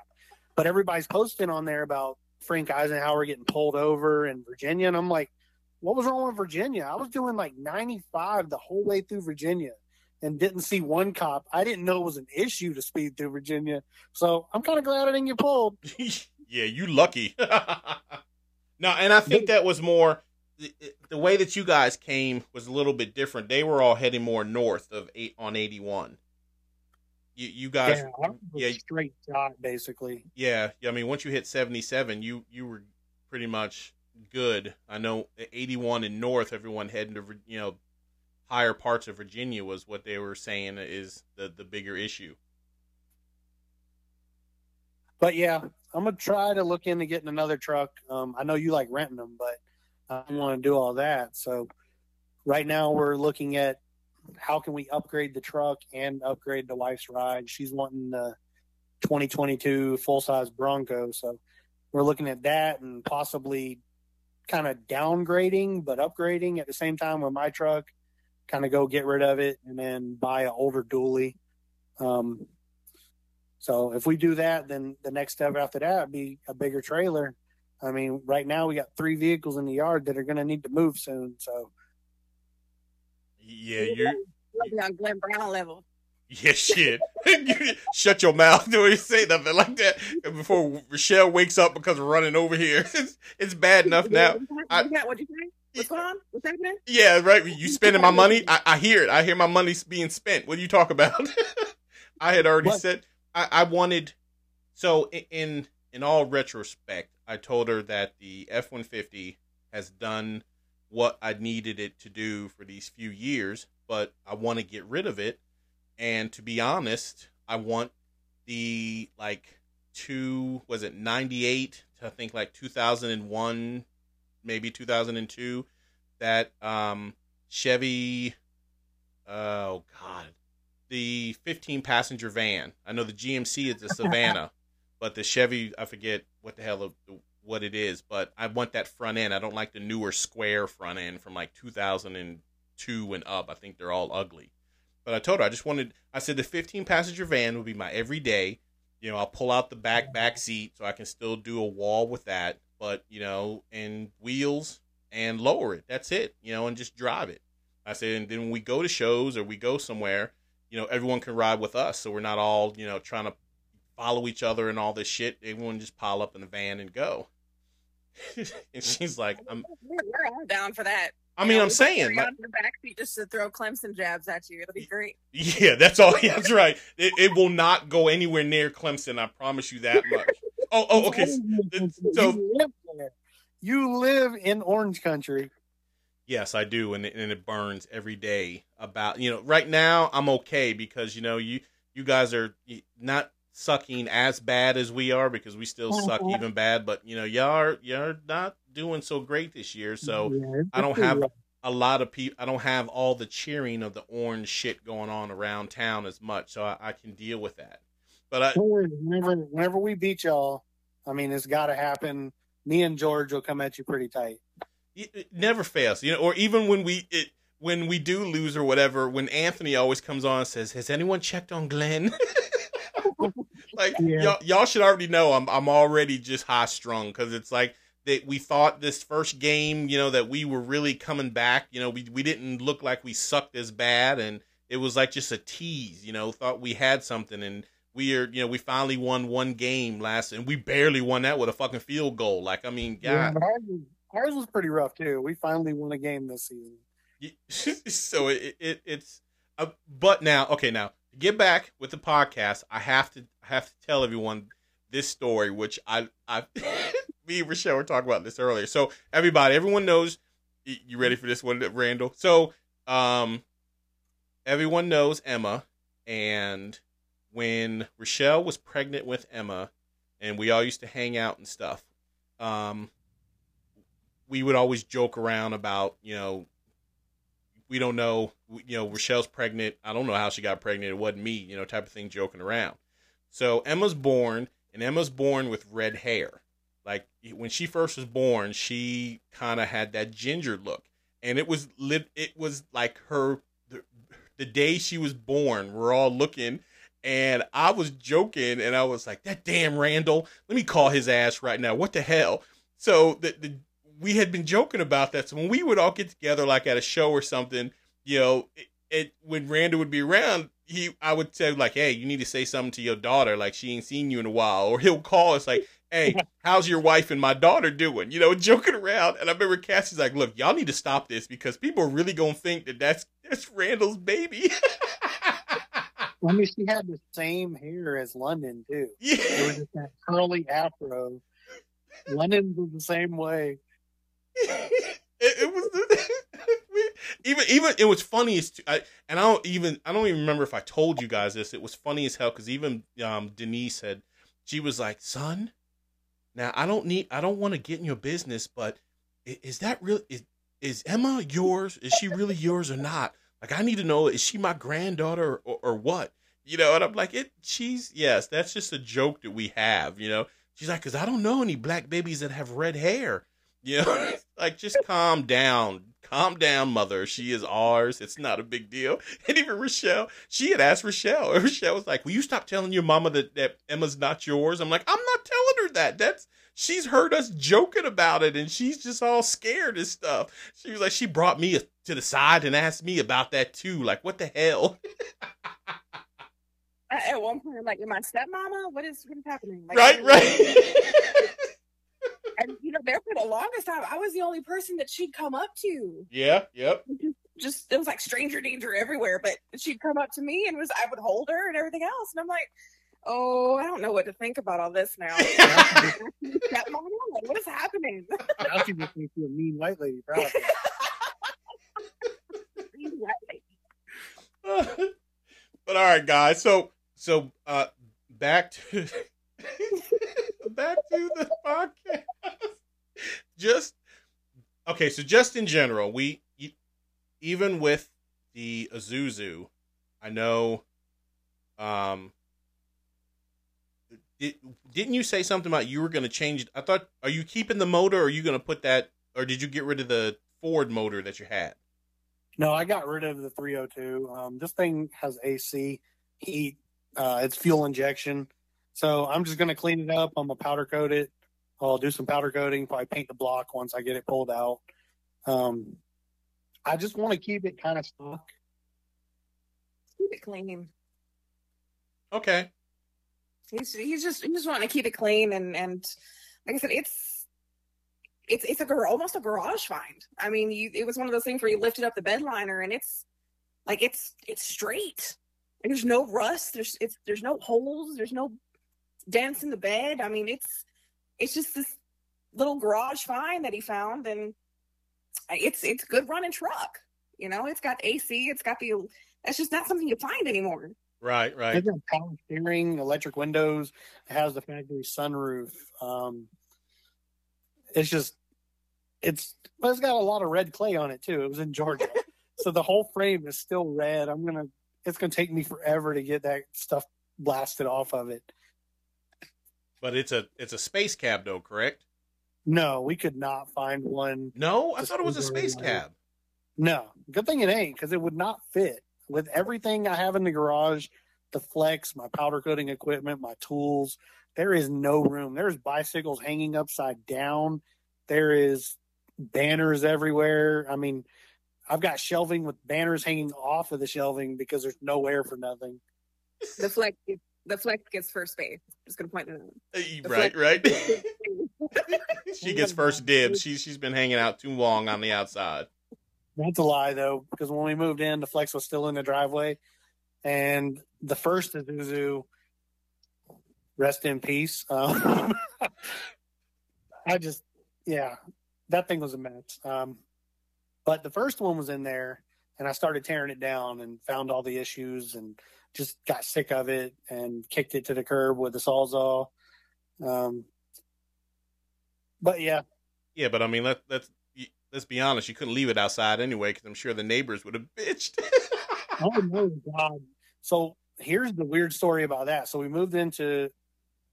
But everybody's posting on there about Frank Eisenhower getting pulled over in Virginia. And I'm like, what was wrong with Virginia? I was doing like ninety-five the whole way through Virginia and didn't see one cop. I didn't know it was an issue to speed through Virginia. So I'm kind of glad I didn't get pulled. Yeah, you lucky. No, and I think that was more the, the way that you guys came was a little bit different. They were all heading more north of eight on eighty-one. You, you guys, yeah, I was yeah straight shot basically. Yeah, I mean, once you hit seventy-seven, you you were pretty much good. I know eighty-one and north, everyone heading to, you know, higher parts of Virginia was what they were saying is the the bigger issue. But yeah, I'm going to try to look into getting another truck. Um, I know you like renting them, but I don't want to do all that. So right now we're looking at how can we upgrade the truck and upgrade the wife's ride. She's wanting the twenty twenty-two full-size Bronco. So we're looking at that and possibly kind of downgrading but upgrading at the same time with my truck, kind of go get rid of it and then buy an older dually. Um So if we do that, then the next step after that would be a bigger trailer. I mean, right now we got three vehicles in the yard that are going to need to move soon. So, yeah, you're working on Glenn Brown level. Yeah, shit. Shut your mouth. Don't say nothing like that before Rochelle wakes up because we're running over here. It's, it's bad enough now. I, what you What's going on? What's happening? Yeah, right. You spending my money? I, I hear it. I hear my money's being spent. What do you talk about? I had already what? said I, I wanted. So in in all retrospect, I told her that the F one fifty has done what I needed it to do for these few years, but I want to get rid of it. And to be honest, I want the like two was it ninety-eight to I think like two thousand one. Maybe two thousand two, that um, Chevy, uh, oh God, the fifteen passenger van. I know the G M C is the Savannah, but the Chevy, I forget what the hell, of, what it is, but I want that front end. I don't like the newer square front end from like two thousand two and up. I think they're all ugly. But I told her, I just wanted, I said the fifteen passenger van would be my everyday. You know, I'll pull out the back, back seat so I can still do a wall with that. But, you know, and wheels and lower it. That's it, you know, and just drive it. I said, and then when we go to shows or we go somewhere, you know, everyone can ride with us. So we're not all, you know, trying to follow each other and all this shit. Everyone just pile up in the van and go. And she's like, I'm we're all down for that. I mean, you know, I'm saying. Like, the backseat just to throw Clemson jabs at you. It'll be great. Yeah, that's all. Yeah, that's right. It, it will not go anywhere near Clemson. I promise you that much. Oh, oh, okay. So you live, you live in Orange Country. Yes, I do, and it, and it burns every day. About you know, right now I'm okay because you know you you guys are not sucking as bad as we are because we still suck even bad. But you know, y'all are, y'all are not doing so great this year. So yeah, I don't have a lot of people. I don't have all the cheering of the orange shit going on around town as much. So I, I can deal with that. But I, whenever, whenever we beat y'all, I mean, it's got to happen. Me and George will come at you pretty tight. It never fails, you know. Or even when we it, when we do lose or whatever, when Anthony always comes on and says, "Has anyone checked on Glenn?" Like yeah. y'all, y'all should already know. I'm I'm already just high strung because it's like that. We thought this first game, you know, that we were really coming back. You know, we we didn't look like we sucked as bad, and it was like just a tease. You know, thought we had something and. We are, you know, we finally won one game last, and we barely won that with a fucking field goal. Like, I mean, God. Yeah, ours, was, ours was pretty rough too. We finally won a game this season. So it, it it's, uh, but now, okay, now to get back with the podcast, I have to I have to tell everyone this story, which I, I, me and Rochelle were talking about this earlier. So everybody, everyone knows. You ready for this one, Randall? So, um, everyone knows Emma and. When Rochelle was pregnant with Emma and we all used to hang out and stuff, um, we would always joke around about, you know, we don't know, you know, Rochelle's pregnant. I don't know how she got pregnant. It wasn't me, you know, type of thing, joking around. So Emma's born and Emma's born with red hair. Like when she first was born, she kind of had that ginger look and it was lit. It was like her, the, the day she was born, we're all looking. And I was joking, and I was like, that damn Randall, let me call his ass right now. What the hell? So the, the, we had been joking about that. So when we would all get together, like at a show or something, you know, it, it, when Randall would be around, he, I would say, like, hey, you need to say something to your daughter. Like, she ain't seen you in a while. Or he'll call us like, hey, how's your wife and my daughter doing? You know, joking around. And I remember Cassie's like, look, y'all need to stop this because people are really going to think that that's, that's Randall's baby. I mean, she had the same hair as London, too. Yeah. It was just that curly afro. London was the same way. it, it was the, even even it was funny as to, I, and I don't even I don't even remember if I told you guys this. It was funny as hell because even um, Denise had she was like, "Son, now I don't need I don't want to get in your business, but is, is that real? Is is Emma yours? Is she really yours or not?" Like, I need to know, is she my granddaughter or, or, or what? You know, and I'm like, it. she's, yes, that's just a joke that we have, you know. She's like, because I don't know any black babies that have red hair. You know, like, just calm down. Calm down, mother. She is ours. It's not a big deal. And even Rochelle, she had asked Rochelle. And Rochelle was like, will you stop telling your mama that, that Emma's not yours? I'm like, I'm not telling her that. That's. She's heard us joking about it, and she's just all scared and stuff. She was like, she brought me a, to the side and asked me about that, too. Like, what the hell? At one point, I'm like, am I stepmama? What is, what is happening? Like, right, right. And, you know, there for the longest time, I was the only person that she'd come up to. Yeah, yep. Just, it was like stranger danger everywhere, but she'd come up to me and was, I would hold her and everything else. And I'm like, oh, I don't know what to think about all this now. What is happening? Now she just makes you a mean white lady, probably. Mean white lady. But all right, guys. So, so uh, back to back to the podcast. Just okay. So, just in general, we even with the Isuzu, I know. Um. It, didn't you say something about you were going to change it? I thought, are you keeping the motor or are you going to put that, or did you get rid of the Ford motor that you had? No, I got rid of the three oh two. Um, this thing has A C, heat, uh, it's fuel injection. So I'm just going to clean it up. I'm going to powder coat it. I'll do some powder coating, probably paint the block once I get it pulled out. Um, I just want to keep it kind of stock. Keep it clean. Okay. He's he's just he's just wanting to keep it clean and, and like I said, it's it's it's a almost a garage find. I mean, you, it was one of those things where you lifted up the bed liner and it's like it's it's straight. And there's no rust. There's it's there's no holes. There's no dents in the bed. I mean, it's it's just this little garage find that he found, and it's it's good running truck. You know, it's got A C. It's got the that's just not something you find anymore. Right, right. It's got power steering, electric windows. It has the factory sunroof. Um, it's just, it's, well, it's got a lot of red clay on it too. It was in Georgia, so the whole frame is still red. I'm gonna, it's gonna take me forever to get that stuff blasted off of it. But it's a, it's a space cab though, correct? No, we could not find one. No, I thought it was a space cab. No, good thing it ain't, because it would not fit. With everything I have in the garage, the Flex, my powder coating equipment, my tools, there is no room. There's bicycles hanging upside down. There is banners everywhere. I mean, I've got shelving with banners hanging off of the shelving because there's no air for nothing. The Flex, the Flex gets first base. Just gonna point it out. Right, Flex. Right. She gets first dibs. She she's been hanging out too long on the outside. That's a lie, though, because when we moved in, the Flex was still in the driveway. And the first Isuzu, rest in peace. Um, I just, yeah, that thing was a mess. Um, but the first one was in there, and I started tearing it down and found all the issues and just got sick of it and kicked it to the curb with the Sawzall. Um, but, yeah. Yeah, but, I mean, let, let's... Let's be honest, you couldn't leave it outside anyway, because I'm sure the neighbors would have bitched. Oh, no, God. So here's the weird story about that. So we moved into,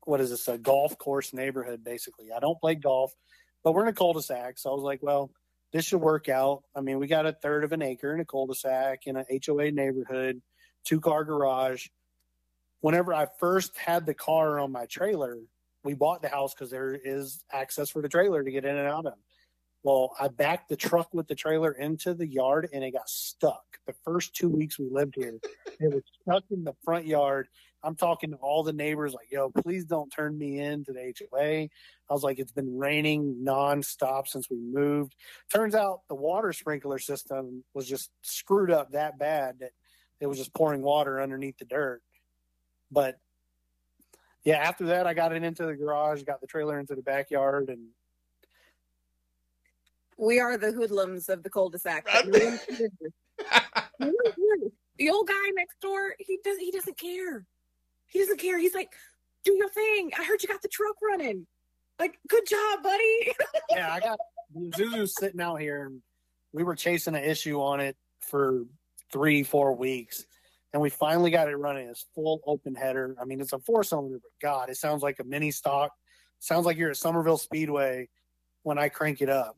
what is this, a golf course neighborhood, basically. I don't play golf, but we're in a cul-de-sac. So I was like, well, this should work out. I mean, we got a third of an acre in a cul-de-sac in an H O A neighborhood, two-car garage. Whenever I first had the car on my trailer, we bought the house because there is access for the trailer to get in and out of. Well, I backed the truck with the trailer into the yard, and it got stuck. The first two weeks we lived here, it was stuck in the front yard. I'm talking to all the neighbors like, yo, please don't turn me in to the H O A. I was like, it's been raining nonstop since we moved. Turns out the water sprinkler system was just screwed up that bad that it was just pouring water underneath the dirt. But, yeah, after that, I got it into the garage, got the trailer into the backyard, and we are the hoodlums of the cul-de-sac. The old guy next door, he does he doesn't care. He doesn't care. He's like, do your thing. I heard you got the truck running. Like, good job, buddy. Yeah, I got Zuzu's sitting out here, and we were chasing an issue on it for three, four weeks. And we finally got it running. It's full open header. I mean, it's a four cylinder, but God, it sounds like a mini stock. Sounds like you're at Somerville Speedway when I crank it up.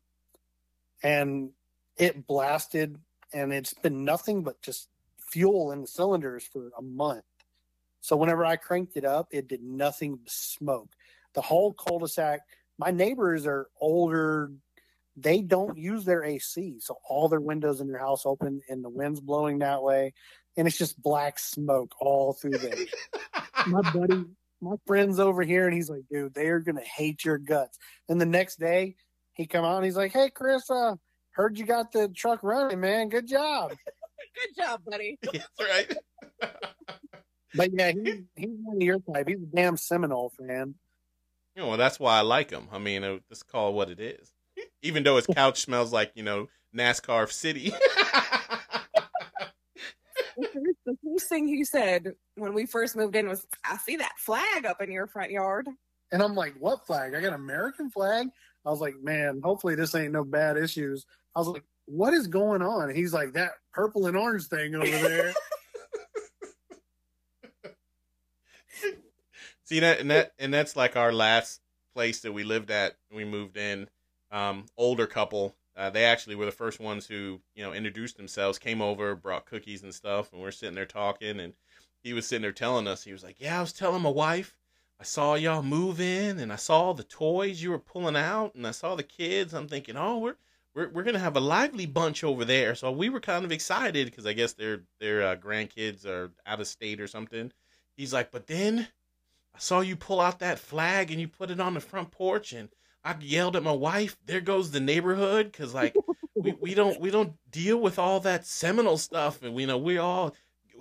And it blasted, and it's been nothing but just fuel in the cylinders for a month. So whenever I cranked it up, it did nothing but smoke. The whole cul-de-sac, my neighbors are older. They don't use their A C, so all their windows in their house open, and the wind's blowing that way. And it's just black smoke all through there. My buddy, my friend's over here. And he's like, dude, they are going to hate your guts. And the next day he come on, he's like, hey, Chris, uh, heard you got the truck running, man. Good job. Good job, buddy. That's right. But yeah, he, he's one of your type. He's a damn Seminole fan. You know, well, that's why I like him. I mean, it, let's call it what it is. Even though his couch smells like, you know, NASCAR City. The first thing he said when we first moved in was, I see that flag up in your front yard. And I'm like, what flag? I got an American flag? I was like, man, hopefully this ain't no bad issues. I was like, what is going on? And he's like, that purple and orange thing over there. See that, and that, and that's like our last place that we lived at. We moved in. Um, older couple. Uh, they actually were the first ones who, you know, introduced themselves. Came over, brought cookies and stuff, and we're sitting there talking. And he was sitting there telling us, he was like, "Yeah, I was telling my wife, I saw y'all move in, and I saw the toys you were pulling out, and I saw the kids. I'm thinking, oh, we're we're we're gonna have a lively bunch over there." So we were kind of excited because I guess their their uh, grandkids are out of state or something. He's like, "But then I saw you pull out that flag and you put it on the front porch, and I yelled at my wife, there goes the neighborhood. Cause like we, we don't, we don't deal with all that Seminole stuff. And we, you know, we all,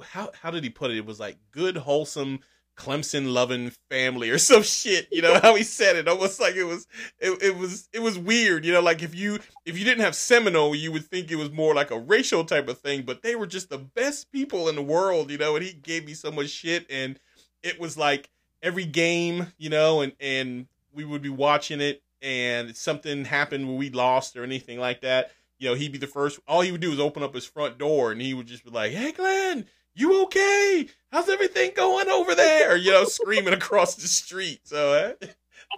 how, how did he put it? It was like good, wholesome Clemson loving family or some shit, you know, how he said it almost like it was, it, it was, it was weird. You know, like if you, if you didn't have Seminole, you would think it was more like a racial type of thing, but they were just the best people in the world, you know? And he gave me so much shit, and it was like, every game, you know, and, and we would be watching it, and something happened when we lost or anything like that. You know, he'd be the first. All he would do is open up his front door, and he would just be like, hey, Glenn, you okay? How's everything going over there? You know, screaming across the street. So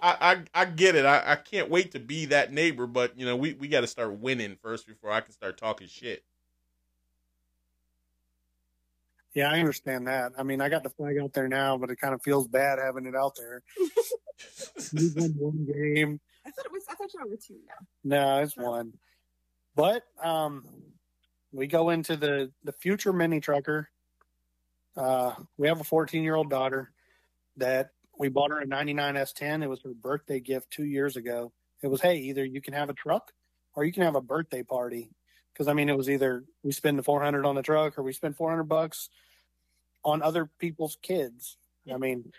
I I, I get it. I, I can't wait to be that neighbor, but, you know, we, we got to start winning first before I can start talking shit. Yeah, I understand that. I mean, I got the flag out there now, but it kind of feels bad having it out there. We won one game. I thought it was. I thought y'all were two now. No, it's one. But um, we go into the the future mini trucker. Uh, we have a fourteen-year-old daughter that we bought her a ninety-nine S ten. It was her birthday gift two years ago. It was, hey, either you can have a truck or you can have a birthday party. Because, I mean, it was either we spend the four hundred on the truck or we spend four hundred bucks on other people's kids. I mean,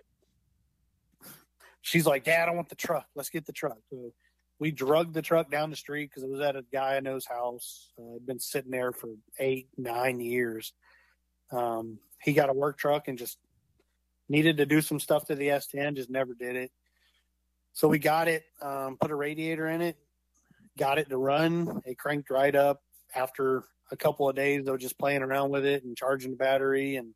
she's like, Dad, I want the truck. Let's get the truck. So we drugged the truck down the street because it was at a guy I know's house. Uh, it'd been sitting there for eight, nine years. Um, he got a work truck and just needed to do some stuff to the S ten, just never did it. So we got it, um, put a radiator in it, got it to run. It cranked right up. After a couple of days, they were just playing around with it and charging the battery and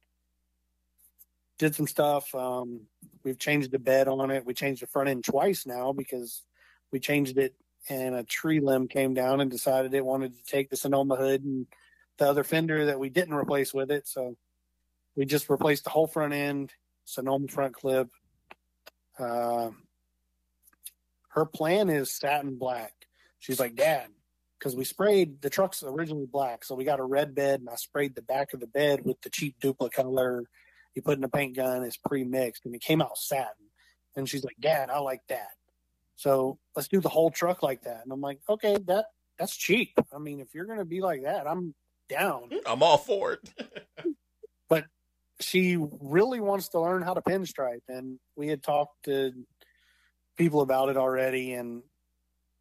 did some stuff. Um, we've changed the bed on it. We changed the front end twice now because we changed it and a tree limb came down and decided it wanted to take the Sonoma hood and the other fender that we didn't replace with it. So we just replaced the whole front end, Sonoma front clip. Uh, her plan is satin black. She's like, Dad, because we sprayed, the truck's originally black, so we got a red bed, and I sprayed the back of the bed with the cheap dupla color you put in a paint gun. It's pre-mixed, and it came out satin. And she's like, Dad, I like that. So let's do the whole truck like that. And I'm like, okay, that that's cheap. I mean, if you're going to be like that, I'm down. I'm all for it. But she really wants to learn how to pinstripe, and we had talked to people about it already, and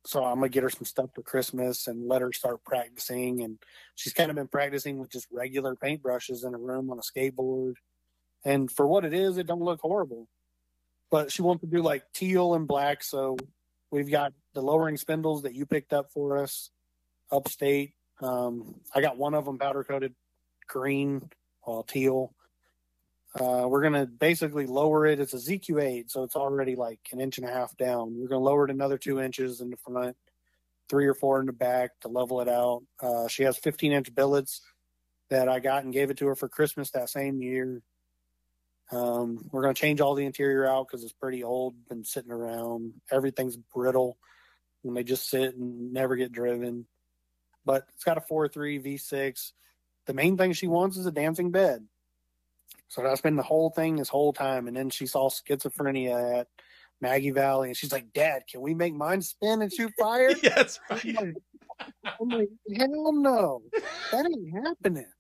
so I'm going to get her some stuff for Christmas and let her start practicing. And she's kind of been practicing with just regular paintbrushes in a room on a skateboard. And for what it is, it don't look horrible. But she wants to do like teal and black. So we've got the lowering spindles that you picked up for us upstate. Um, I got one of them powder coated green, well, teal. Uh, we're going to basically lower it. It's a Z Q eight, so it's already like an inch and a half down. We're going to lower it another two inches in the front, three or four in the back to level it out. Uh, she has fifteen-inch billets that I got and gave it to her for Christmas that same year. Um, we're going to change all the interior out because it's pretty old, been sitting around. Everything's brittle when they just sit and never get driven. But it's got a four three V six. The main thing she wants is a dancing bed. So I spent the whole thing this whole time, and then she saw schizophrenia at Maggie Valley, and she's like, "Dad, can we make mine spin and shoot fire?" Yes, right. I'm like, I'm like, hell no, that ain't happening.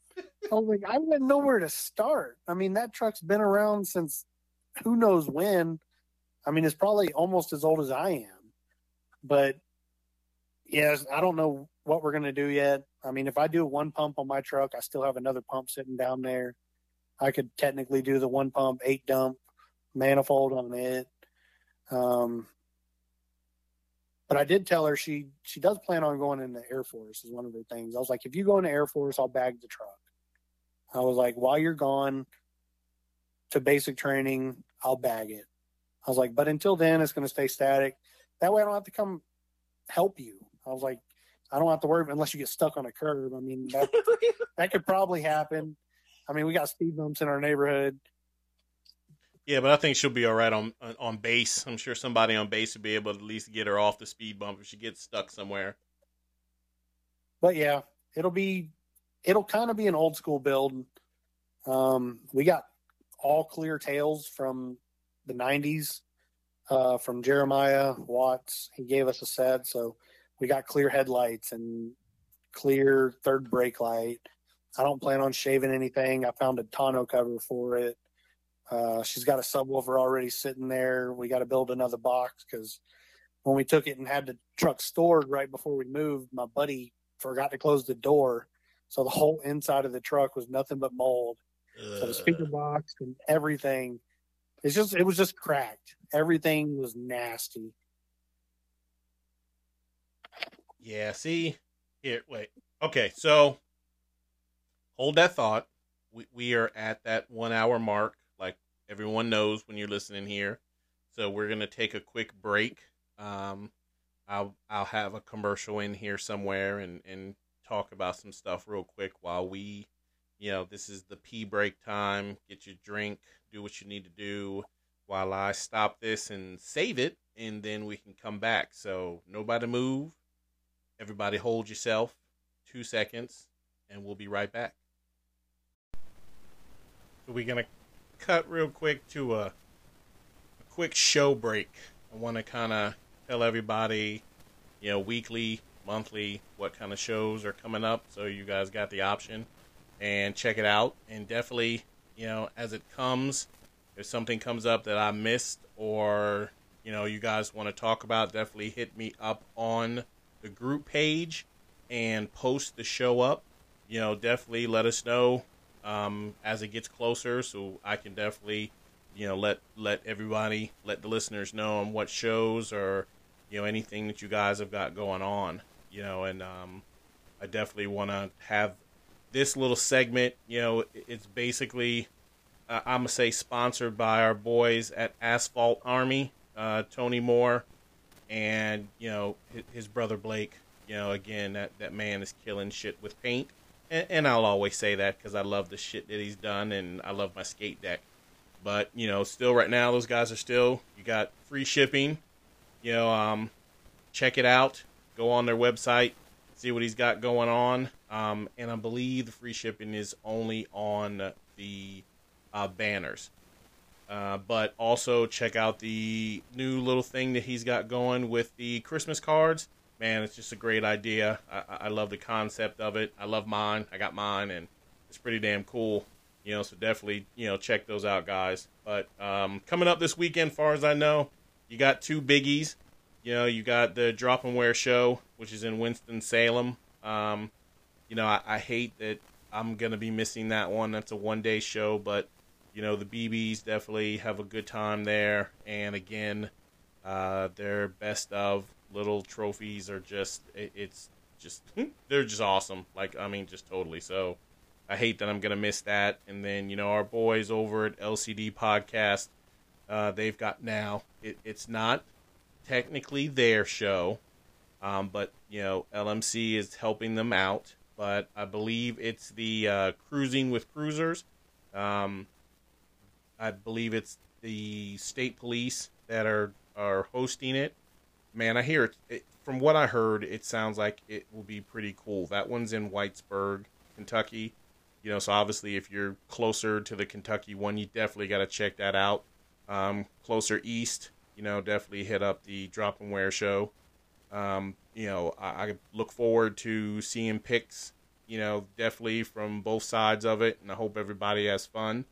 I was like, I wouldn't know where to start. I mean, that truck's been around since who knows when. I mean, it's probably almost as old as I am. But yes, I don't know what we're gonna do yet. I mean, if I do one pump on my truck, I still have another pump sitting down there. I could technically do the one pump, eight dump manifold on it. Um, but I did tell her she, she does plan on going into Air Force is one of her things. I was like, if you go into Air Force, I'll bag the truck. I was like, while you're gone to basic training, I'll bag it. I was like, but until then, it's going to stay static. That way I don't have to come help you. I was like, I don't have to worry unless you get stuck on a curb. I mean, that, that could probably happen. I mean, we got speed bumps in our neighborhood. Yeah, but I think she'll be all right on on base. I'm sure somebody on base will be able to at least get her off the speed bump if she gets stuck somewhere. But yeah, it'll be it'll kind of be an old school build. Um, we got all clear tails from the nineties uh, from Jeremiah Watts. He gave us a set, so we got clear headlights and clear third brake light. I don't plan on shaving anything. I found a tonneau cover for it. Uh, she's got a subwoofer already sitting there. We got to build another box because when we took it and had the truck stored right before we moved, my buddy forgot to close the door. So the whole inside of the truck was nothing but mold. Uh. So the speaker box and everything, it's just, it was just cracked. Everything was nasty. Yeah, see? Here, wait. Okay, so hold that thought. We, we are at that one hour mark. Everyone knows when you're listening here. So we're going to take a quick break. Um, I'll, I'll have a commercial in here somewhere and, and talk about some stuff real quick while we, you know, this is the pee break time. Get your drink, do what you need to do while I stop this and save it. And then we can come back. So nobody move. Everybody hold yourself two seconds and we'll be right back. So we're going to cut real quick to a, a quick show break. I want to kind of tell everybody, you know, weekly, monthly, what kind of shows are coming up, so you guys got the option and check it out. And definitely, you know, as it comes, if something comes up that I missed or, you know, you guys want to talk about, definitely hit me up on the group page and post the show up. You know, definitely let us know Um, as it gets closer, so I can definitely, you know, let let everybody, let the listeners know on what shows or, you know, anything that you guys have got going on, you know. And um, I definitely want to have this little segment, you know, it's basically, uh, I'm going to say sponsored by our boys at Asphalt Army, uh, Tony Moore, and, you know, his, his brother Blake. You know, again, that, that man is killing shit with paint. And I'll always say that because I love the shit that he's done and I love my skate deck. But, you know, still right now, those guys are still, you got free shipping. You know, um, check it out. Go on their website. See what he's got going on. Um, and I believe the free shipping is only on the uh, banners. Uh, but also check out the new little thing that he's got going with the Christmas cards. Man, it's just a great idea. I, I love the concept of it. I love mine. I got mine, and it's pretty damn cool. You know, so definitely, you know, check those out, guys. But um, coming up this weekend, far as I know, you got two biggies. You know, you got the Drop and Wear show, which is in Winston-Salem. Um, you know, I, I hate that I'm going to be missing that one. That's a one-day show, but, you know, the B Bs definitely have a good time there. And, again, uh, their best of little trophies are just, it's just, they're just awesome. Like, I mean, just totally. So I hate that I'm going to miss that. And then, you know, our boys over at L C D Podcast, uh, they've got now, it, it's not technically their show, um, but, you know, L M C is helping them out. But I believe it's the uh, Cruising with Cruisers. Um, I believe it's the state police that are, are hosting it. Man, I hear it, it. From what I heard, it sounds like it will be pretty cool. That one's in Whitesburg, Kentucky. you know, so obviously if you're closer to the Kentucky one, you definitely got to check that out. Um, closer east, you know, definitely hit up the Drop and Wear show. Um, you know, I, I look forward to seeing picks, you know, definitely from both sides of it, and I hope everybody has fun.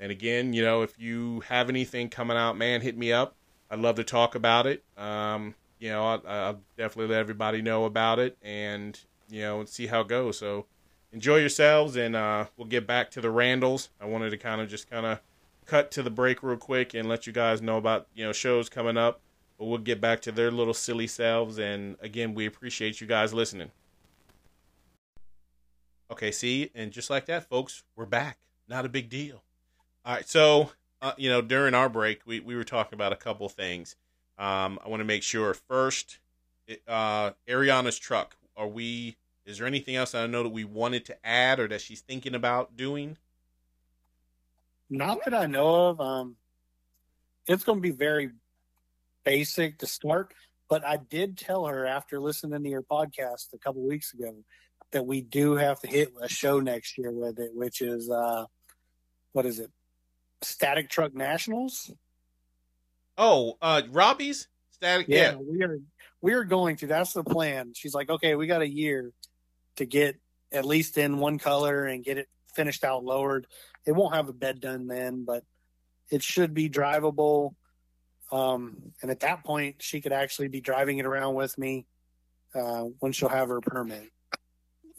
And again, you know, if you have anything coming out, man, hit me up. I'd love to talk about it. Um, you know, I'll, I'll definitely let everybody know about it, and, you know, and see how it goes. So enjoy yourselves, and uh, we'll get back to the Randalls. I wanted to kind of just kind of cut to the break real quick and let you guys know about, you know, shows coming up. But we'll get back to their little silly selves. And again, we appreciate you guys listening. Okay, see, and just like that, folks, we're back. Not a big deal. All right, so, uh, you know, during our break, we, we were talking about a couple things. Um, I want to make sure. First, it, uh, Ariana's truck. Are we, is there anything else I know that we wanted to add or that she's thinking about doing? Not that I know of. Um, it's going to be very basic to start, but I did tell her after listening to your podcast a couple weeks ago that we do have to hit a show next year with it, which is, uh, what is it? Static Truck Nationals. Oh, uh, Robbie's static. Yeah, yeah, we are. We are going to. That's the plan. She's like, okay, we got a year to get at least in one color and get it finished out, lowered. It won't have a bed done then, but it should be drivable. Um, and at that point, she could actually be driving it around with me uh, when she'll have her permit.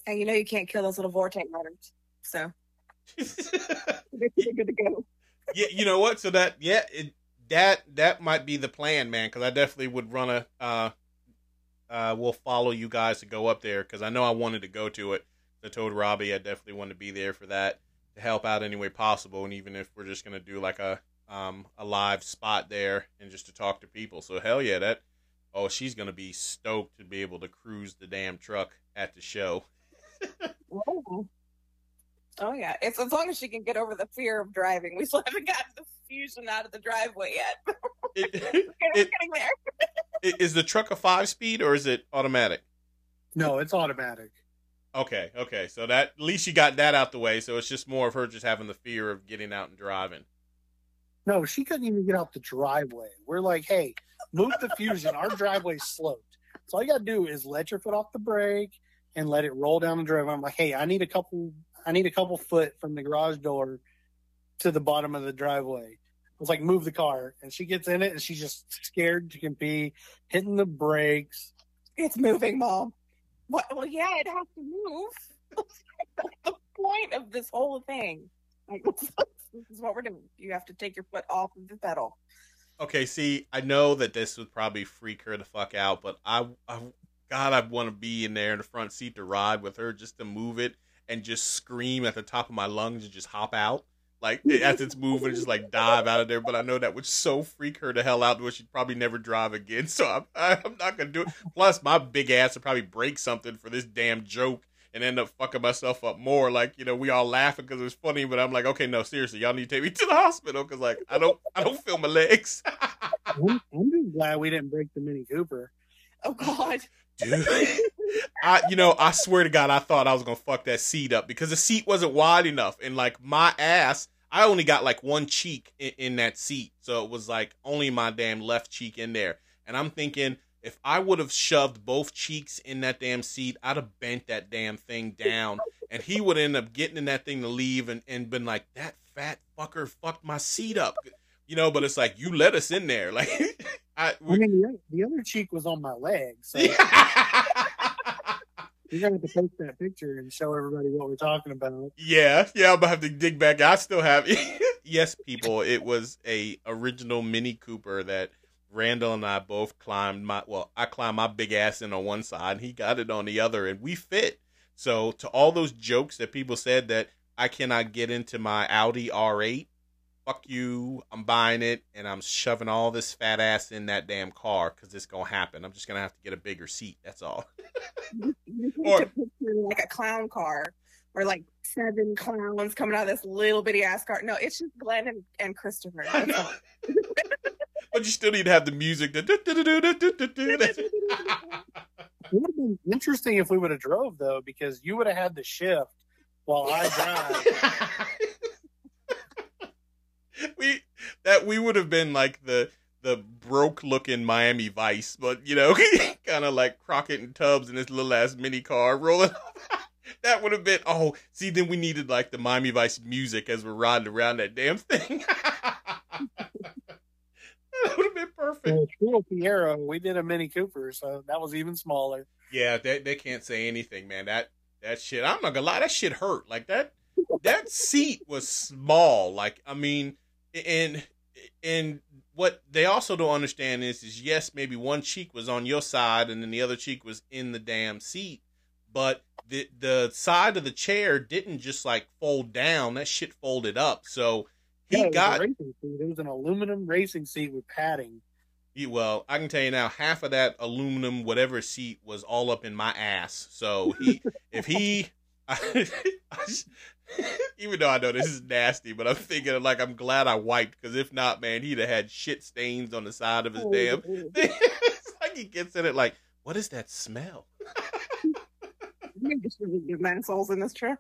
And you know, you can't kill those little vortex riders, so. Good to go. Yeah, you know what? So that yeah, it, that that might be the plan, man. Because I definitely would run a. Uh, uh, we'll follow you guys to go up there because I know I wanted to go to it. I told Robbie I definitely wanted to be there for that to help out any way possible, and even if we're just gonna do like a um a live spot there and just to talk to people. So hell yeah, that. Oh, she's gonna be stoked to be able to cruise the damn truck at the show. Whoa. Oh, yeah. It's as long as she can get over the fear of driving. We still haven't gotten the fusion out of the driveway yet. It, we're getting, it, we're getting there. It, is the truck a five-speed or is it automatic? No, it's automatic. Okay, okay. So that at least you got that out the way. So it's just more of her just having the fear of getting out and driving. No, she couldn't even get out the driveway. We're like, hey, move the fusion. Our driveway's sloped. So all you got to do is let your foot off the brake and let it roll down the driveway. I'm like, hey, I need a couple... I need a couple foot from the garage door to the bottom of the driveway. I was like, move the car. And she gets in it, and she's just scared she can be hitting the brakes. It's moving, Mom. What? Well, yeah, it has to move. That's the point of this whole thing. Like, this is what we're doing. You have to take your foot off of the pedal. Okay, see, I know that this would probably freak her the fuck out, but I, I God, I want to be in there in the front seat to ride with her just to move it. And just scream at the top of my lungs and just hop out. Like, as it's moving, just, like, dive out of there. But I know that would so freak her the hell out where she'd probably never drive again. So I'm, I'm not going to do it. Plus, my big ass would probably break something for this damn joke and end up fucking myself up more. Like, you know, we all laughing because it was funny. But I'm like, okay, no, seriously, y'all need to take me to the hospital because, like, I don't I don't feel my legs. I'm just glad we didn't break the Mini Cooper. Oh, God. Dude. I, you know, I swear to God, I thought I was going to fuck that seat up because the seat wasn't wide enough. And, like, my ass, I only got, like, one cheek in, in that seat. So it was, like, only my damn left cheek in there. And I'm thinking if I would have shoved both cheeks in that damn seat, I'd have bent that damn thing down. And he would end up getting in that thing to leave and, and been like, that fat fucker fucked my seat up. You know, but it's like, you let us in there. Like, I, we, I mean, the other, the other cheek was on my leg. So. You're going to have to post that picture and show everybody what we're talking about. Yeah, yeah, I'm going to have to dig back. I still have it. Yes, people, it was a original Mini Cooper that Randall and I both climbed. My Well, I climbed my big ass in on one side, and he got it on the other, and we fit. So to all those jokes that people said that I cannot get into my Audi R eight, fuck you, I'm buying it, and I'm shoving all this fat ass in that damn car because it's going to happen. I'm just going to have to get a bigger seat, that's all. You need to picture like a clown car or like seven clowns coming out of this little bitty ass car. No, it's just Glenn and, and Christopher. I know. But you still need to have the music. That it would have been interesting if we would have drove, though, because you would have had the shift while I drive. we that we would have been like the the broke looking Miami Vice, but you know, kind of like Crockett and Tubbs in this little ass mini car rolling. That would have been, oh, see, then we needed like the Miami Vice music as we're riding around that damn thing. That would have been perfect. Well, Fiero, we did a Mini Cooper, so that was even smaller. Yeah, they they can't say anything, man. That that shit, I'm not gonna lie, that shit hurt. Like that that seat was small. Like, I mean, and and what they also don't understand is is yes, maybe one cheek was on your side and then the other cheek was in the damn seat, but the the side of the chair didn't just like fold down. That shit folded up. So he yeah, got it was, it was an aluminum racing seat with padding. He, well, I can tell you now, half of that aluminum whatever seat was all up in my ass. So he, if he, I, I, even though I know this is nasty, but I'm thinking like I'm glad I wiped, because if not, man, he'd have had shit stains on the side of his oh, damn. It's like he gets in it like, what is that smell? Getting assholes in this truck.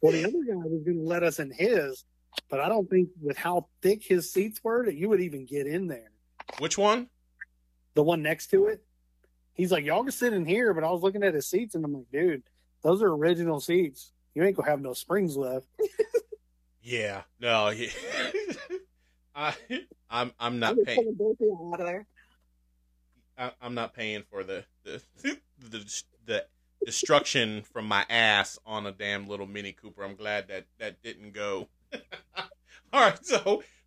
Well, the other guy was going to let us in his, but I don't think with how thick his seats were that you would even get in there. Which one? The one next to it. He's like, y'all can sit in here, but I was looking at his seats and I'm like, dude, those are original seats. You ain't gonna have no springs left. Yeah, no. Yeah. I, I'm I'm not I'm paying. Out of there. I, I'm not paying for the the the, the destruction from my ass on a damn little Mini Cooper. I'm glad that that didn't go. all right, so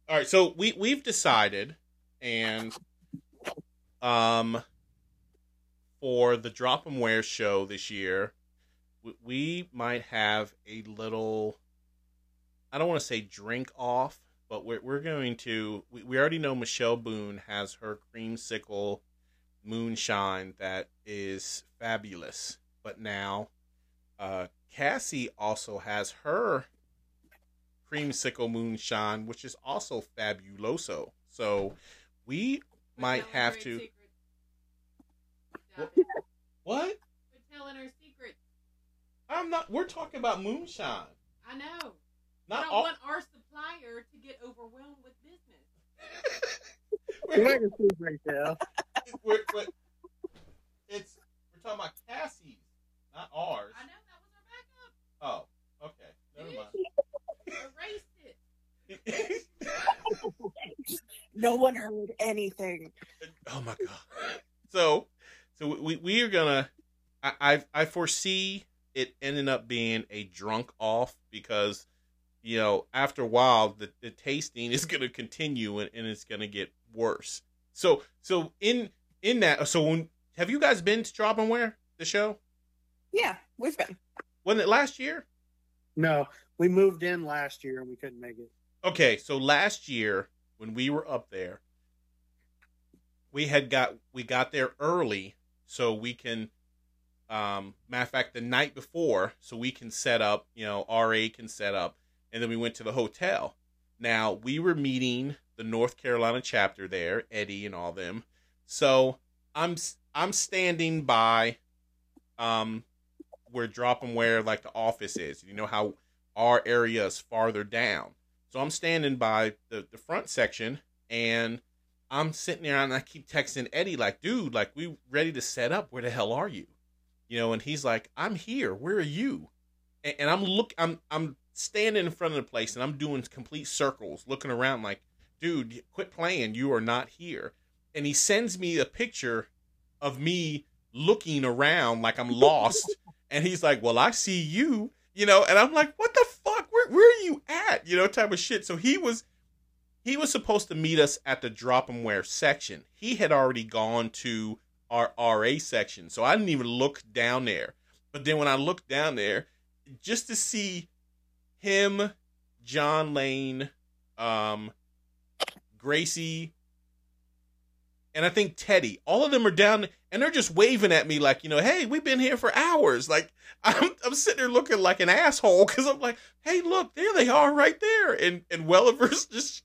all right, so we we've decided, and um, for the Drop 'Em Wear show this year, we, we might have a little. I don't want to say drink off, but we're we're going to. We, we already know Michelle Boone has her creamsicle moonshine that is fabulous, but now uh Cassie also has her creamsicle moonshine, which is also fabuloso, so we We're might have to what? What? We're telling her secrets. I'm not We're talking about moonshine. I know. Not I don't all... want our supplier to get overwhelmed with business. We're, we're, right now. We're, we're, it's, we're talking about Cassie's, not ours. I know, that was our backup. Oh, okay. Never mind. Erase it. No one heard anything. Oh, my God. So, so we, we are going to, I I foresee it ending up being a drunk off, because, you know, after a while, the, the tasting is going to continue and, and it's going to get worse. So, so in in that, so when, have you guys been to Drop 'Em Wear, the show? Yeah, we've been. Wasn't it last year? No, we moved in last year and we couldn't make it. Okay, so last year when we were up there, we had got we got there early so we can. Um, matter of fact, the night before, so we can set up. You know, R A can set up, and then we went to the hotel. Now we were meeting the North Carolina chapter there, Eddie and all them. So I'm I'm standing by um where Drop 'Em Wear, like the office is. You know how our area is farther down. So I'm standing by the, the front section, and I'm sitting there and I keep texting Eddie like, dude, like, we ready to set up. Where the hell are you? You know, and he's like, I'm here. Where are you? And, and I'm look I'm I'm standing in front of the place and I'm doing complete circles, looking around like, dude, quit playing. You are not here. And he sends me a picture of me looking around like I'm lost. And he's like, well, I see you, you know, and I'm like, what the fuck? Where, where are you at? You know, type of shit. So he was, he was supposed to meet us at the Drop 'Em Wear section. He had already gone to our R A section. So I didn't even look down there. But then when I looked down there, just to see him, John Lane, um, Gracie, and I think Teddy, all of them are down and they're just waving at me like, you know, hey, we've been here for hours. Like, I'm, I'm sitting there looking like an asshole because I'm like, hey, look, there they are right there. And and Welliver's just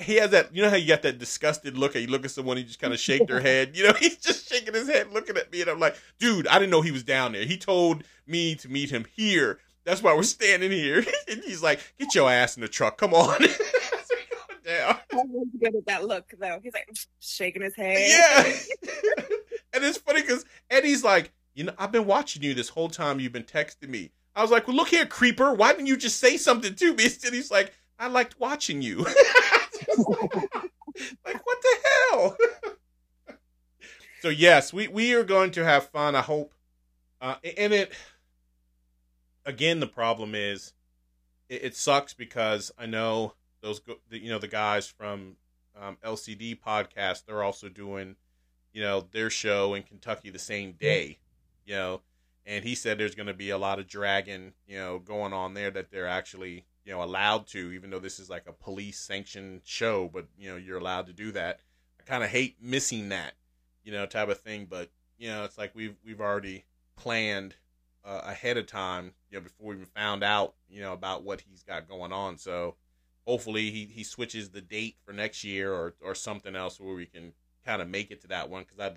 he has that, you know how you got that disgusted look and you look at someone, you just kind of shake their head. You know, he's just shaking his head looking at me. And I'm like, dude, I didn't know he was down there. He told me to meet him here. That's why we're standing here. And he's like, get your ass in the truck. Come on. That's going down. I was good at that look, though. He's like, shaking his head. Yeah. And it's funny because Eddie's like, you know, I've been watching you this whole time. You've been texting me. I was like, well, look here, creeper. Why didn't you just say something to me? And he's like, I liked watching you. Like, what the hell? So yes, we we are going to have fun, I hope. Uh and it again, the problem is it, it sucks because I know those you know the guys from um L C D podcast, they're also doing you know their show in Kentucky the same day, you know and he said there's going to be a lot of dragging you know going on there that they're actually you know, allowed to, even though this is like a police sanctioned show, but you know, you're allowed to do that. I kind of hate missing that, you know, type of thing. But you know, it's like, we've, we've already planned uh, ahead of time, you know, before we even found out, you know, about what he's got going on. So hopefully he, he switches the date for next year or, or something else where we can kind of make it to that one. Cause I'd,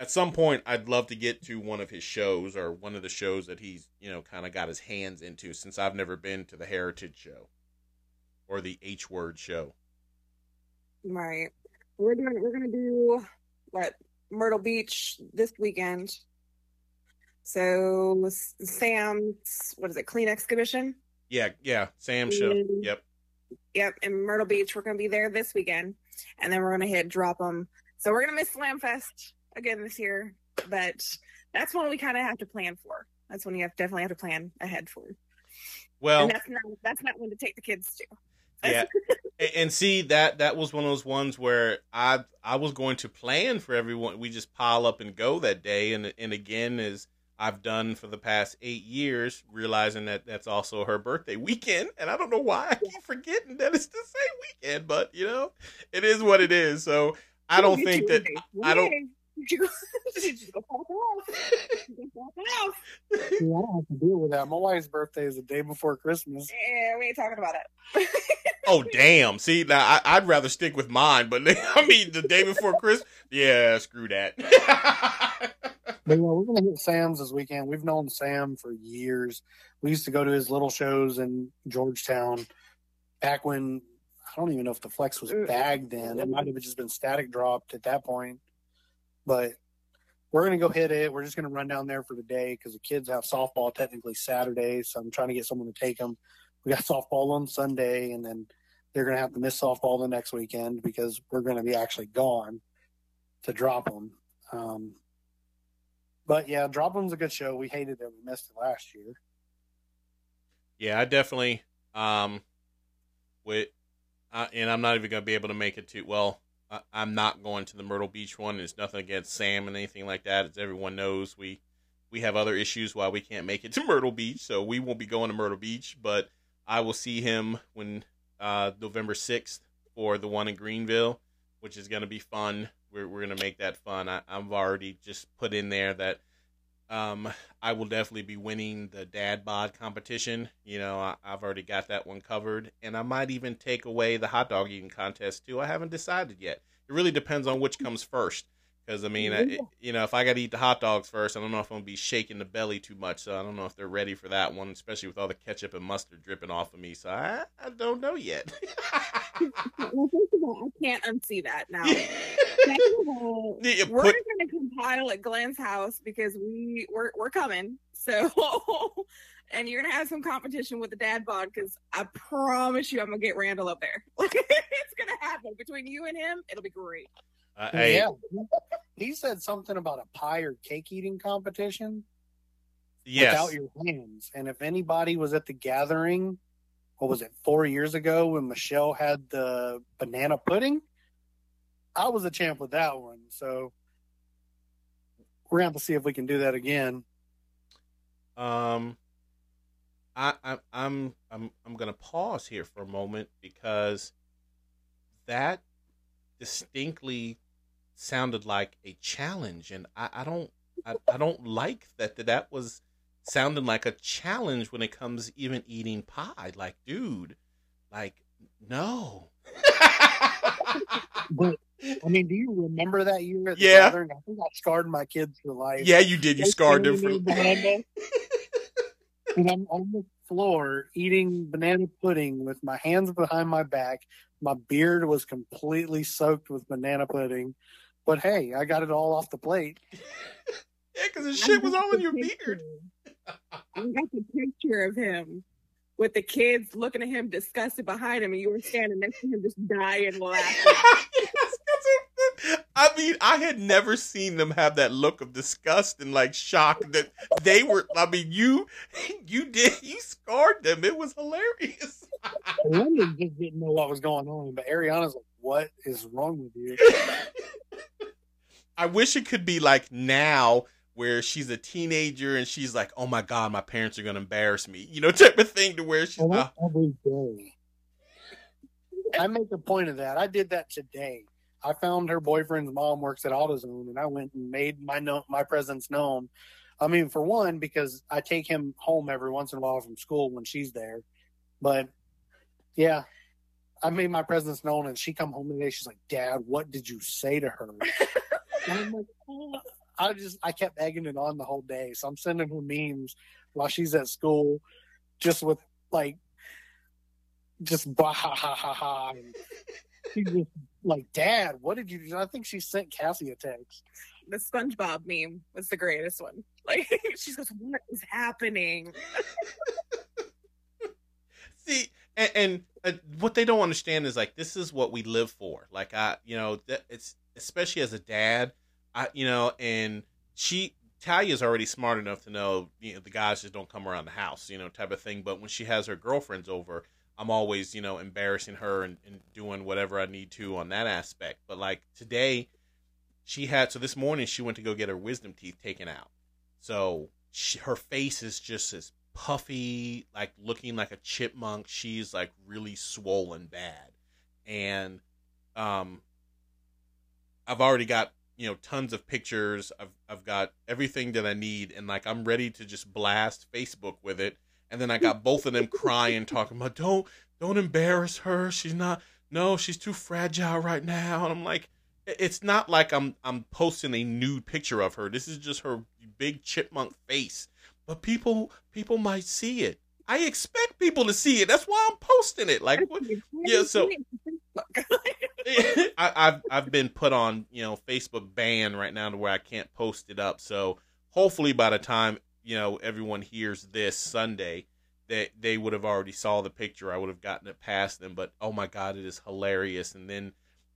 at some point I'd love to get to one of his shows or one of the shows that he's, you know, kind of got his hands into, since I've never been to the Heritage Show or the H Word Show. Right. We're doing, we're going to do what, Myrtle Beach this weekend. So Sam's, what is it? Clean Exhibition. Yeah. Yeah. Sam's show. Yep. Yep. In Myrtle Beach, we're going to be there this weekend, and then we're going to hit Drop 'Em. So we're going to miss Slam Fest again this year, but that's one we kind of have to plan for. That's one you have definitely have to plan ahead for. Well, and that's not that's not one to take the kids to. Yeah. And see, that that was one of those ones where I I was going to plan for everyone. We just pile up and go that day, and and again, as I've done for the past eight years, realizing that that's also her birthday weekend, and I don't know why I keep forgetting that it's the same weekend, but you know, it is what it is. So I don't think that I don't. You just go pop off. Yeah, I don't have to deal with that. My wife's birthday is the day before Christmas. Yeah, we ain't talking about it. Oh, damn. See, now I, I'd rather stick with mine, but I mean, the day before Christmas? Yeah, screw that. But, you know, we're going to hit Sam's this weekend. We've known Sam for years. We used to go to his little shows in Georgetown back when, I don't even know if the Flex was bagged then. It might have just been static dropped at that point. But we're going to go hit it. We're just going to run down there for the day because the kids have softball technically Saturday. So I'm trying to get someone to take them. We got softball on Sunday, and then they're going to have to miss softball the next weekend because we're going to be actually gone to Drop 'Em. Um, but, yeah, Drop 'Em's a good show. We hated that we missed it last year. Yeah, I definitely um, – with, uh, and I'm not even going to be able to make it to – well – I'm not going to the Myrtle Beach one. It's nothing against Sam and anything like that. As everyone knows, we we have other issues why we can't make it to Myrtle Beach, so we won't be going to Myrtle Beach. But I will see him when uh, November sixth for the one in Greenville, which is going to be fun. We're we're going to make that fun. I, I've already just put in there that um, I will definitely be winning the Dad Bod competition. You know, I, I've already got that one covered, and I might even take away the hot dog eating contest too. I haven't decided yet. It really depends on which comes first. Cause I mean, I, it, you know, if I got to eat the hot dogs first, I don't know if I'm going to be shaking the belly too much. So I don't know if they're ready for that one, especially with all the ketchup and mustard dripping off of me. So I, I don't know yet. Well, first of all, I can't unsee that now. Second of all, yeah, put... we're going to compile at Glenn's house because we we're, we're coming. So, and you're going to have some competition with the Dad Bod because I promise you I'm going to get Randall up there. It's going to happen between you and him. It'll be great. Uh, I, yeah, he said something about a pie or cake eating competition. Yes. Without your hands. And if anybody was at the gathering, what was it, four years ago when Michelle had the banana pudding? I was a champ with that one. So we're going to see if we can do that again. Um, I, I I'm I'm I'm going to pause here for a moment because that distinctly sounded like a challenge, and I, I don't I, I don't like that that was sounding like a challenge when it comes to even eating pie. Like, dude, like, no. But I mean, do you remember that year at the yeah. gathering? I think I scarred my kids for life. Yeah, you did. You they scarred them for life. And I'm on the floor eating banana pudding with my hands behind my back. My beard was completely soaked with banana pudding. But hey, I got it all off the plate. Yeah, because the shit was all in your beard. I got the picture of him with the kids looking at him disgusted behind him, and you were standing next to him just dying laughing. Yes, I mean, I had never seen them have that look of disgust and like shock that they were. I mean, you, you did, you scarred them. It was hilarious. Linda just didn't know what was going on, but Ariana's like, "What is wrong with you?" I wish it could be like now, where she's a teenager and she's like, oh my God, my parents are going to embarrass me, you know, type of thing, to where she's not. Every day. I make a point of that. I did that today. I found her boyfriend's mom works at AutoZone, and I went and made my no- my presence known. I mean, for one, because I take him home every once in a while from school when she's there. But yeah, I made my presence known, and she come home today. She's like, Dad, what did you say to her? And I'm like, oh. I just, I kept egging it on the whole day. So I'm sending her memes while she's at school, just with like, just bah, ha, ha, ha, ha. And she's just like, Dad, what did you do? I think she sent Cassie a text. The SpongeBob meme was the greatest one. Like, she goes, what is happening? See, and, and uh, what they don't understand is like, this is what we live for. Like, I, you know, th- it's, especially as a dad, I, you know, and she, Talia's already smart enough to know, you know, the guys just don't come around the house, you know, type of thing. But when she has her girlfriends over, I'm always, you know, embarrassing her and, and doing whatever I need to on that aspect. But like today, she had, so this morning she went to go get her wisdom teeth taken out. So she, her face is just as puffy, like looking like a chipmunk. She's like really swollen bad. And um, I've already got, you know, tons of pictures. I've I've got everything that I need, and like I'm ready to just blast Facebook with it. And then I got both of them crying, talking about don't don't embarrass her. She's not no, she's too fragile right now. And I'm like, it's not like I'm I'm posting a nude picture of her. This is just her big chipmunk face. But people people might see it. I expect people to see it. That's why I'm posting it. Like, what? Yeah, so. I, I've I've been put on, you know, Facebook ban right now to where I can't post it up. So hopefully by the time, you know, everyone hears this Sunday, that they, they would have already saw the picture. I would have gotten it past them. But oh my God, it is hilarious. And then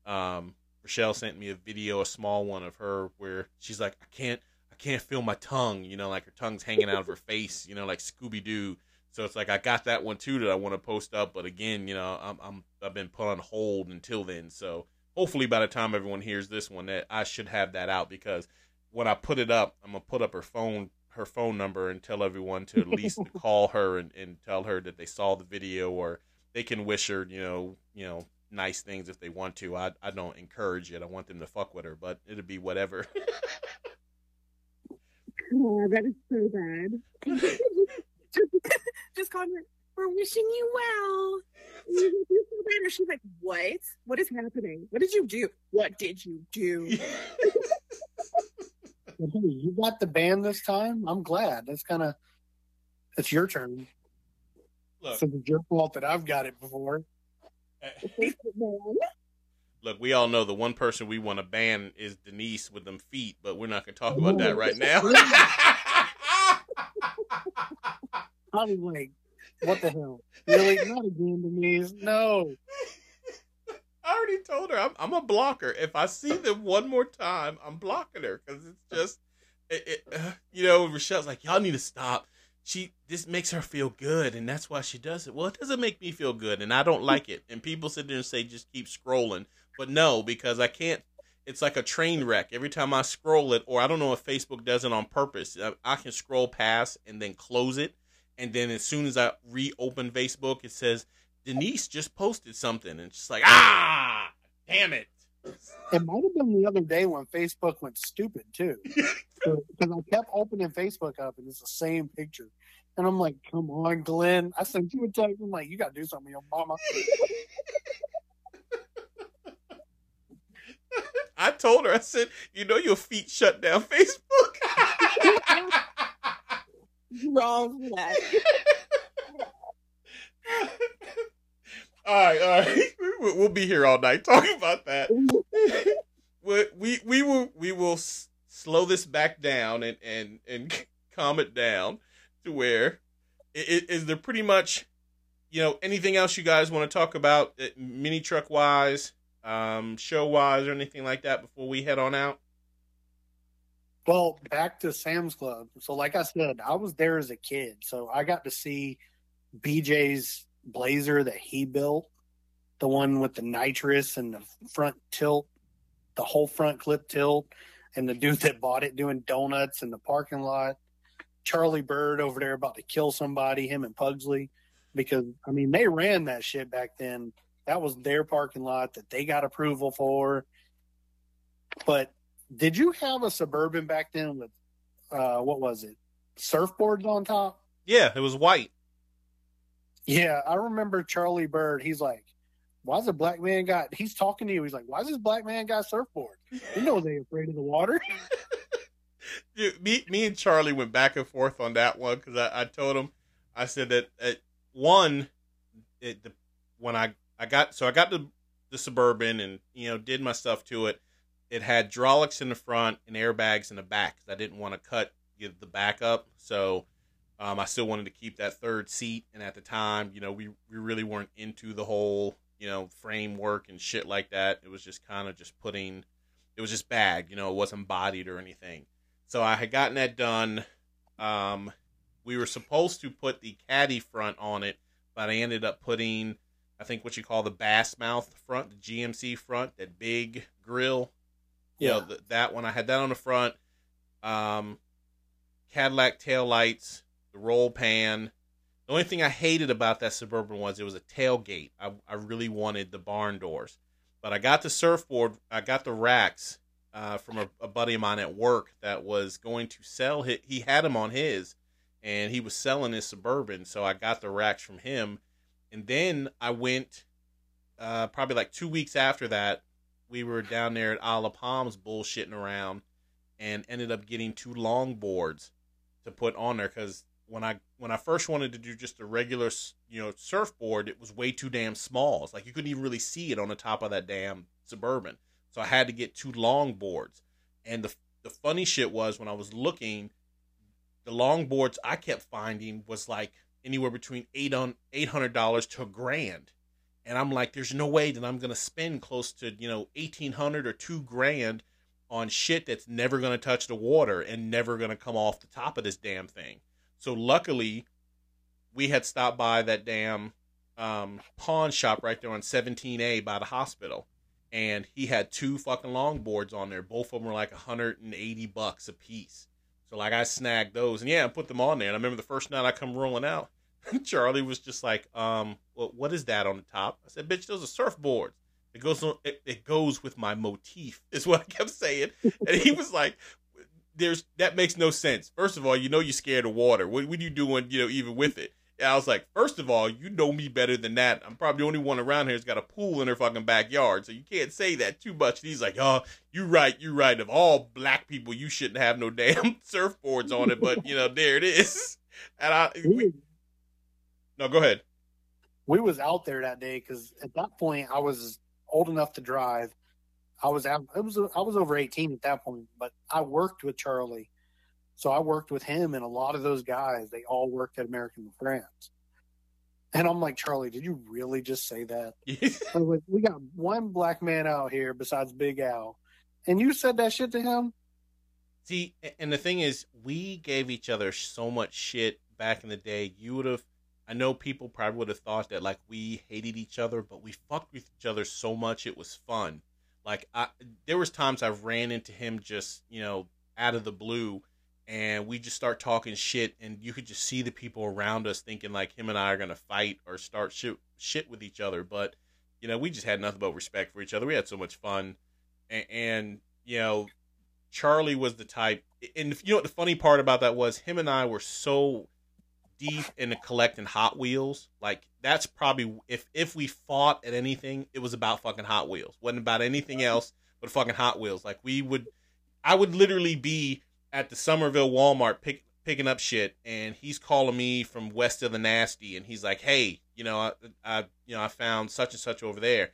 um, Rochelle sent me a video, a small one of her where she's like, I can't I can't feel my tongue. You know, like her tongue's hanging out of her face. You know, like Scooby Doo. So it's like I got that one too that I want to post up, but again, you know, I'm, I'm I've been put on hold until then. So hopefully by the time everyone hears this one, that I should have that out, because when I put it up, I'm gonna put up her phone her phone number and tell everyone to at least to call her and, and tell her that they saw the video, or they can wish her, you know, you know, nice things if they want to. I I don't encourage it. I want them to fuck with her, but it'll be whatever. Oh, that is so bad. Just called her, we're wishing you well. You feel better. She's like, what? What is happening? What did you do? What did you do? You got the ban this time? I'm glad. That's kind of, it's your turn. Look, so it's your fault that I've got it before. Look, we all know the one person we want to ban is Denise with them feet, but we're not going to talk about that right now. I was like, what the hell? Really? Not again, Denise. No. I already told her, I'm, I'm a blocker. If I see them one more time, I'm blocking her. Because it's just, it, it, uh, you know, Rochelle's like, y'all need to stop. She This makes her feel good, and that's why she does it. Well, it doesn't make me feel good, and I don't like it. And people sit there and say, just keep scrolling. But no, because I can't. It's like a train wreck. Every time I scroll it, or I don't know if Facebook does it on purpose. I, I can scroll past and then close it. And then as soon as I reopen Facebook, it says, Denise just posted something. And she's like, ah, damn it. It might have been the other day when Facebook went stupid, too. Because I kept opening Facebook up, and it's the same picture. And I'm like, come on, Glenn. I sent you a text. I'm like, you got to do something, yo mama. I told her, I said, you know your feet shut down Facebook. Wrong with that. All right, all right. We'll be here all night talking about that. we, we we will we will slow this back down and and and calm it down to where is, is there pretty much, you know, anything else you guys want to talk about, mini truck wise, um, show wise, or anything like that before we head on out? Well, back to Sam's Club. So, like I said, I was there as a kid, so I got to see B J's Blazer that he built, the one with the nitrous and the front tilt, the whole front clip tilt, and the dude that bought it doing donuts in the parking lot. Charlie Bird over there about to kill somebody, him and Pugsley, because, I mean, they ran that shit back then. That was their parking lot that they got approval for. But did you have a Suburban back then with, uh, what was it, surfboards on top? Yeah, it was white. Yeah, I remember Charlie Bird. He's like, why's a black man got, he's talking to you. He's like, why's this black man got a surfboard? You know they afraid of the water. Dude, me, me and Charlie went back and forth on that one because I, I told him, I said that at one, it, the, when I, I got, so I got the, the Suburban and, you know, did my stuff to it. It had hydraulics in the front and airbags in the back because I didn't want to cut give the back up. So, Um, I still wanted to keep that third seat. And at the time, you know, we, we really weren't into the whole, you know, framework and shit like that. It was just kind of just putting, it was just bagged, you know, it wasn't bodied or anything. So I had gotten that done. Um, we were supposed to put the caddy front on it, but I ended up putting, I think what you call the bass mouth front, the G M C front, that big grill. Yeah. You know, th- that one, I had that on the front. Um, Cadillac taillights. The roll pan. The only thing I hated about that Suburban was it was a tailgate. I, I really wanted the barn doors. But I got the surfboard. I got the racks uh, from a, a buddy of mine at work that was going to sell. His, he had them on his, and he was selling his Suburban. So I got the racks from him. And then I went uh, probably like two weeks after that. We were down there at Isle of Palms bullshitting around and ended up getting two longboards to put on there because When I when I first wanted to do just a regular, you know, surfboard, it was way too damn small. It's like you couldn't even really see it on the top of that damn Suburban. So I had to get two long boards. And the the funny shit was when I was looking, the long boards I kept finding was like anywhere between eight on eight hundred dollars to a grand. And I'm like, there's no way that I'm gonna spend close to, you know, eighteen hundred or two grand on shit that's never gonna touch the water and never gonna come off the top of this damn thing. So luckily, we had stopped by that damn um, pawn shop right there on seventeen A by the hospital. And he had two fucking longboards on there. Both of them were like one hundred eighty bucks a piece. So like I snagged those. And yeah, I put them on there. And I remember the first night I come rolling out, Charlie was just like, um, well, what is that on the top? I said, bitch, those are surfboards. It goes, on, it, it goes with my motif is what I kept saying. And he was like... There's that makes no sense. First of all, you know you're scared of water. What, what are you doing, you know, even with it? And I was like, first of all, you know me better than that. I'm probably the only one around here that's got a pool in her fucking backyard, so you can't say that too much. And he's like, oh, you're right, you're right. Of all black people, you shouldn't have no damn surfboards on it, but, you know, there it is. And I... We, no, go ahead. We was out there that day because at that point, I was old enough to drive. I was out, it was I was over eighteen at that point, but I worked with Charlie, so I worked with him and a lot of those guys. They all worked at American Friends, and I'm like, Charlie, did you really just say that? I was like, we got one black man out here besides Big Al, and you said that shit to him. See, and the thing is, we gave each other so much shit back in the day. You would have, I know people probably would have thought that like we hated each other, but we fucked with each other so much it was fun. Like, I, there was times I ran into him just, you know, out of the blue, and we just start talking shit, and you could just see the people around us thinking, like, him and I are going to fight or start shit, shit with each other. But, you know, we just had nothing but respect for each other. We had so much fun. And, and you know, Charlie was the type. And you know what the funny part about that was? Him and I were so deep into collecting Hot Wheels. Like, that's probably, if if we fought at anything, it was about fucking Hot Wheels. Wasn't about anything else with fucking Hot Wheels. Like, we would, I would literally be at the Somerville Walmart pick, picking up shit, and he's calling me from west of the Nasty, and he's like, hey, you know, I, I, you know, I found such and such over there.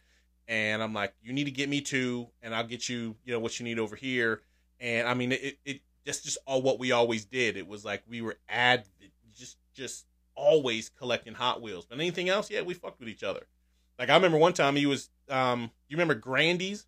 And I'm like, you need to get me two, and I'll get you, you know, what you need over here. And I mean, it, it that's just all what we always did. It was like we were ad, just, just always collecting Hot Wheels. But anything else, yeah, we fucked with each other. Like, I remember one time he was, um, you remember Grandy's?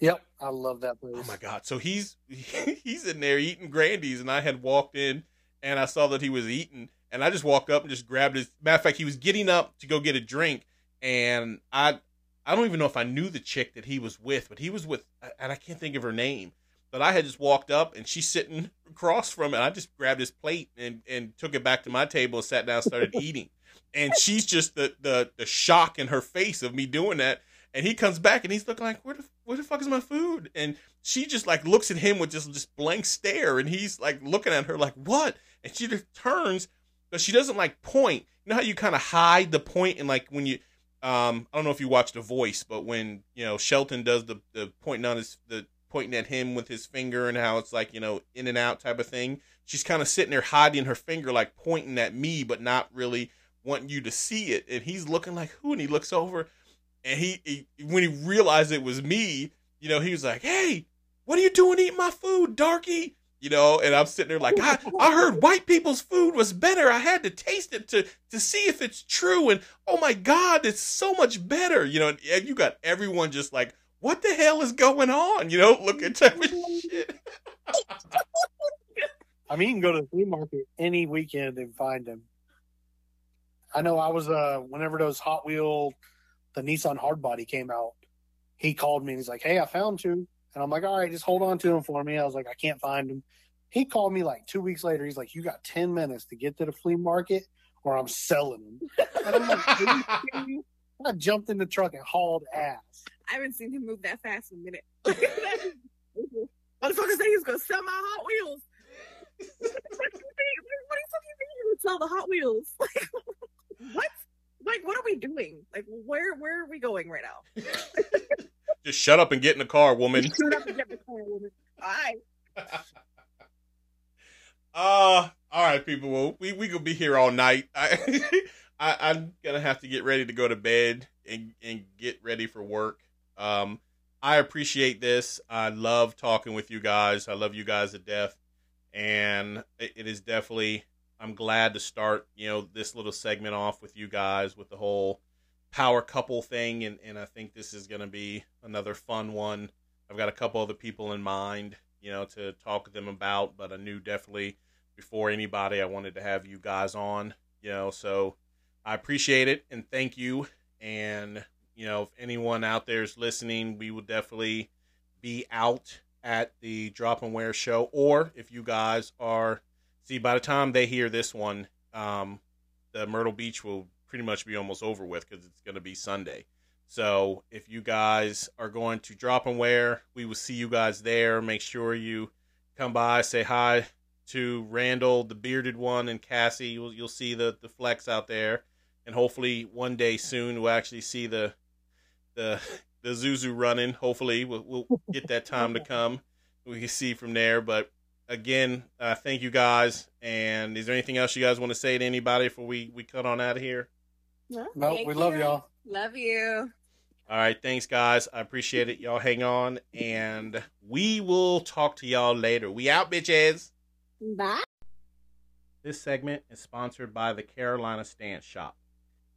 Yep, I love that place. Oh my God! So he's he's in there eating Grandy's, and I had walked in, and I saw that he was eating, and I just walked up and just grabbed his. Matter of fact, he was getting up to go get a drink, and I. I don't even know if I knew the chick that he was with, but he was with, and I can't think of her name, but I had just walked up and she's sitting across from it. I just grabbed his plate and, and took it back to my table and sat down and started eating. And she's just the, the, the shock in her face of me doing that. And he comes back and he's looking like, where the, where the fuck is my food? And she just like looks at him with just this blank stare. And he's like looking at her like, what? And she just turns, but she doesn't like point. You know how you kind of hide the point, and like when you, Um, I don't know if you watch The Voice, but when, you know, Shelton does the, the pointing on his, the pointing at him with his finger and how it's like, you know, in and out type of thing. She's kind of sitting there hiding her finger, like pointing at me, but not really wanting you to see it. And he's looking like, who? And he looks over and he, he when he realized it was me, you know, he was like, hey, what are you doing eating my food, darky? You know, and I'm sitting there like, I, I heard white people's food was better. I had to taste it to to see if it's true. And, oh, my God, it's so much better. You know, and you got everyone just like, what the hell is going on? You know, look at that shit. I mean, you can go to the flea market any weekend and find them. I know I was, uh, whenever those Hot Wheel, the Nissan Hardbody came out, he called me and he's like, hey, I found you. And I'm like, all right, just hold on to him for me. I was like, I can't find him. He called me like two weeks later. He's like, you got ten minutes to get to the flea market or I'm selling him. And I'm like, are you kidding me? I jumped in the truck and hauled ass. I haven't seen him move that fast in a minute. Motherfucker said he was going to sell my Hot Wheels. What do you think he would sell the Hot Wheels? Like, what? Like, what are we doing? Like, where, where are we going right now? Just shut up and get in the car, woman. Shut up and get in the car, woman. All right. Uh, all right, people. Well, we we gonna be here all night. I, I I'm gonna have to get ready to go to bed and and get ready for work. Um, I appreciate this. I love talking with you guys. I love you guys to death, and it, it is definitely. I'm glad to start, you know, this little segment off with you guys with the whole power couple thing, and, and I think this is going to be another fun one. I've got a couple other people in mind, you know, to talk to them about, but I knew definitely before anybody I wanted to have you guys on, you know, so I appreciate it and thank you. And, you know, if anyone out there is listening, we will definitely be out at the Drop and Wear show, or if you guys are, see, by the time they hear this one, um, the Myrtle Beach will pretty much be almost over with because it's going to be Sunday. So if you guys are going to Drop and Wear, we will see you guys there. Make sure you come by, say hi to Randall, the bearded one, and Cassie. You'll, you'll see the, the flex out there. And hopefully one day soon we'll actually see the the, the Zuzu running. Hopefully we'll, we'll get that time to come. We can see from there. But again, uh, thank you guys. And is there anything else you guys want to say to anybody before we, we cut on out of here? No, nope, we love y'all. Love you. All right. Thanks, guys. I appreciate it. Y'all hang on, and we will talk to y'all later. We out, bitches. Bye. This segment is sponsored by the Carolina Stance Shop.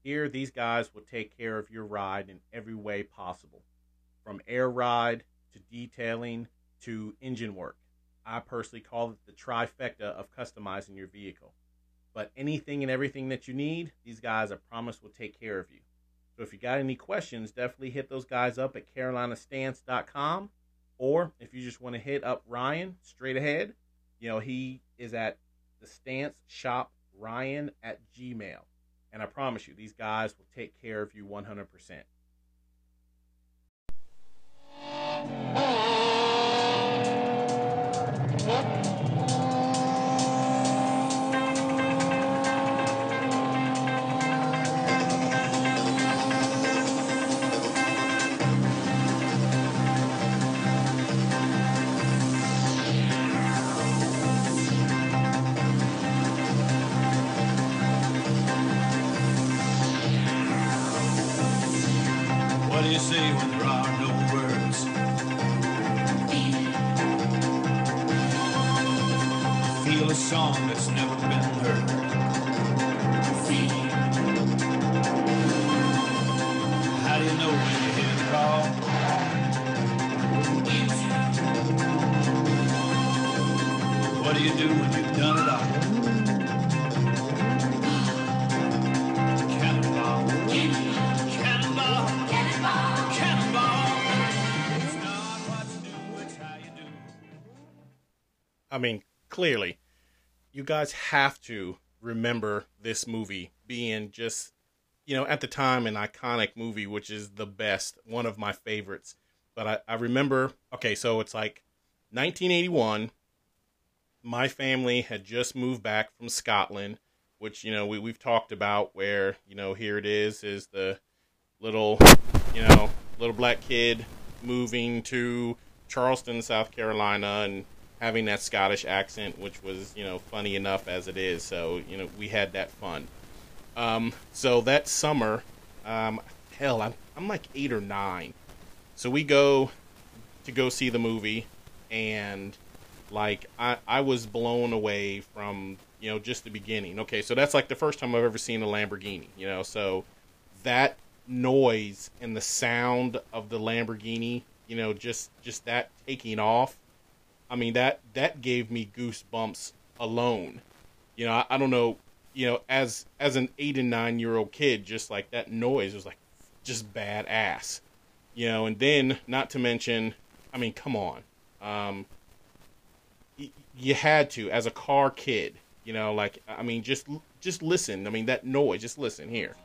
Here, these guys will take care of your ride in every way possible, from air ride to detailing to engine work. I personally call it the trifecta of customizing your vehicle. But anything and everything that you need, these guys, I promise, will take care of you. So if you got any questions, definitely hit those guys up at carolina stance dot com. Or if you just want to hit up Ryan straight ahead, you know, he is at the Stance Shop Ryan at Gmail. And I promise you, these guys will take care of you one hundred percent. you say when there are no words? Feel a song that's never been heard. How do you know when you hear the call? What do you do when you've done it all? I mean, clearly, you guys have to remember this movie being just, you know, at the time an iconic movie, which is the best, one of my favorites. But I, I remember, okay, so it's like nineteen eighty-one. My family had just moved back from Scotland, which, you know, we, we've talked about where, you know, here it is, is the little, you know, little black kid moving to Charleston, South Carolina, and having that Scottish accent, which was, you know, funny enough as it is. So, you know, we had that fun. Um, so that summer, um, hell, I'm, I'm like eight or nine. So we go to go see the movie, and like, I, I was blown away from, you know, just the beginning. Okay. So that's like the first time I've ever seen a Lamborghini, you know, so that noise and the sound of the Lamborghini, you know, just, just that taking off. I mean, that, that gave me goosebumps alone. You know, I, I don't know, you know, as, as an eight and nine year old kid, just like that noise was like just badass, you know? And then not to mention, I mean, come on, um, y you had to, as a car kid, you know, like, I mean, just, just listen. I mean, that noise, just listen here.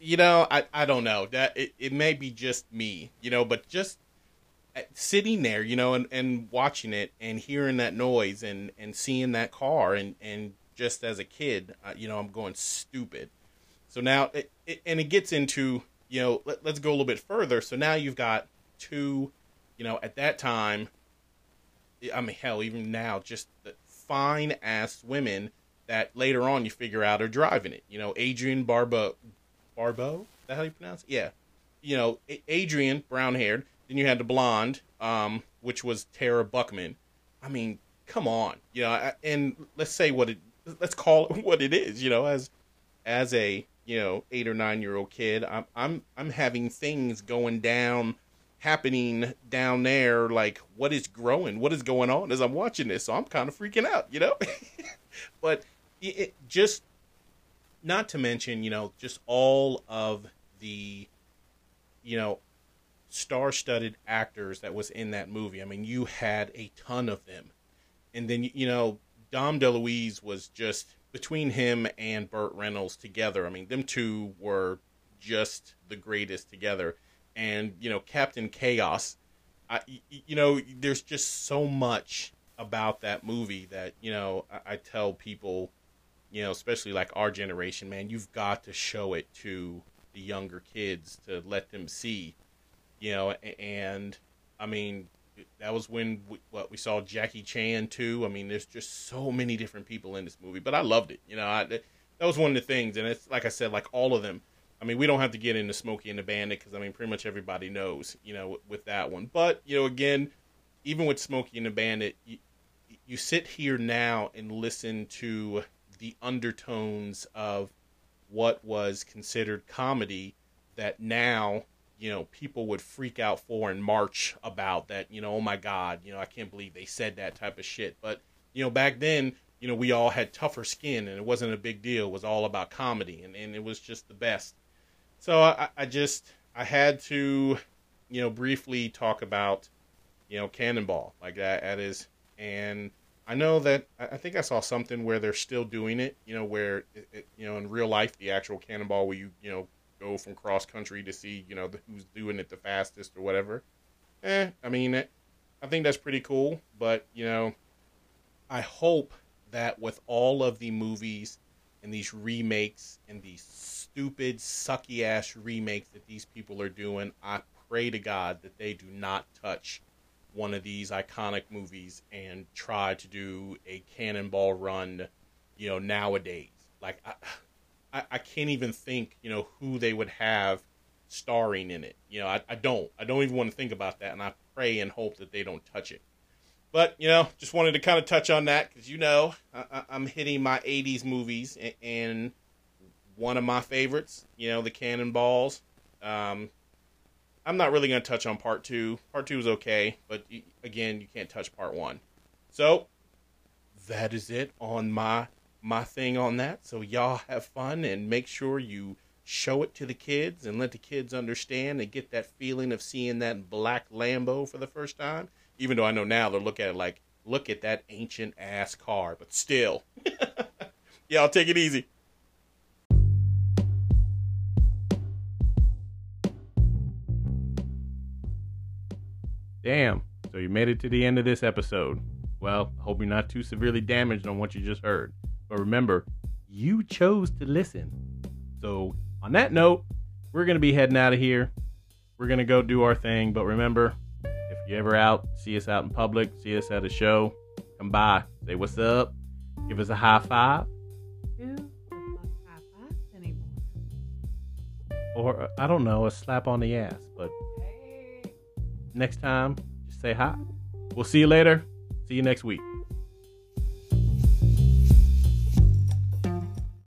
You know, I, I don't know that it, it may be just me, you know, but just sitting there, you know, and, and watching it and hearing that noise and, and seeing that car and, and just as a kid, uh, you know, I'm going stupid. So now it, it, and it gets into, you know, let, let's go a little bit further. So now you've got two, you know, at that time, I mean, hell, even now, just the fine ass women that later on you figure out are driving it, you know, Adrienne Barbeau. Barbeau? Is that how you pronounce it? Yeah. You know, Adrienne, brown-haired. Then you had the blonde, um, which was Tara Buckman. I mean, come on. You know, I, and let's say what it, let's call it what it is, you know, as, as a, you know, eight or nine-year-old kid, I'm, I'm, I'm having things going down, happening down there. Like, what is growing? What is going on as I'm watching this? So I'm kind of freaking out, you know, but it, it just, not to mention, you know, just all of the, you know, star-studded actors that was in that movie. I mean, you had a ton of them. And then, you know, Dom DeLuise was just, between him and Burt Reynolds together, I mean, them two were just the greatest together. And, you know, Captain Chaos, I, you know, there's just so much about that movie that, you know, I, I tell people, you know, especially like our generation, man, you've got to show it to the younger kids to let them see, you know, and I mean, that was when we, what we saw Jackie Chan too. I mean, there's just so many different people in this movie, but I loved it. You know, I, that was one of the things. And it's like I said, like all of them, I mean, we don't have to get into Smokey and the Bandit, 'cause I mean, pretty much everybody knows, you know, with, with that one, but you know, again, even with Smokey and the Bandit, you, you sit here now and listen to the undertones of what was considered comedy that now you know, people would freak out for and march about that, you know, oh my God, you know, I can't believe they said that type of shit. But, you know, back then, you know, we all had tougher skin and it wasn't a big deal. It was all about comedy and, and it was just the best. So I, I just, I had to, you know, briefly talk about, you know, Cannonball, like that, that is, and I know that, I think I saw something where they're still doing it, you know, where, it, it, you know, in real life, the actual Cannonball where you, you know, go from cross country to see, you know, the, who's doing it the fastest or whatever. Eh, I mean, it, I think that's pretty cool, but, you know, I hope that with all of the movies and these remakes and these stupid, sucky-ass remakes that these people are doing, I pray to God that they do not touch one of these iconic movies and try to do a Cannonball run, you know, nowadays. Like, I, I, I can't even think, you know, who they would have starring in it. You know, I, I don't. I don't even want to think about that, and I pray and hope that they don't touch it. But, you know, just wanted to kind of touch on that because, you know, I, I, I'm hitting my eighties movies, and, and one of my favorites, you know, the Cannonballs. Um... I'm not really going to touch on part two. Part two is okay, but again, you can't touch part one. So that is it on my my thing on that. So y'all have fun and make sure you show it to the kids and let the kids understand and get that feeling of seeing that black Lambo for the first time. Even though I know now they'll look at it like, look at that ancient ass car, but still. Y'all take it easy. Damn, so you made it to the end of this episode. Well, I hope you're not too severely damaged on what you just heard. But remember, you chose to listen. So on that note, we're going to be heading out of here. We're going to go do our thing. But remember, if you're ever out, see us out in public, see us at a show, come by, say what's up, give us a high five. Who doesn't like high fives anymore? Or, I don't know, a slap on the ass, but... next time, just say hi. We'll see you later. See you next week.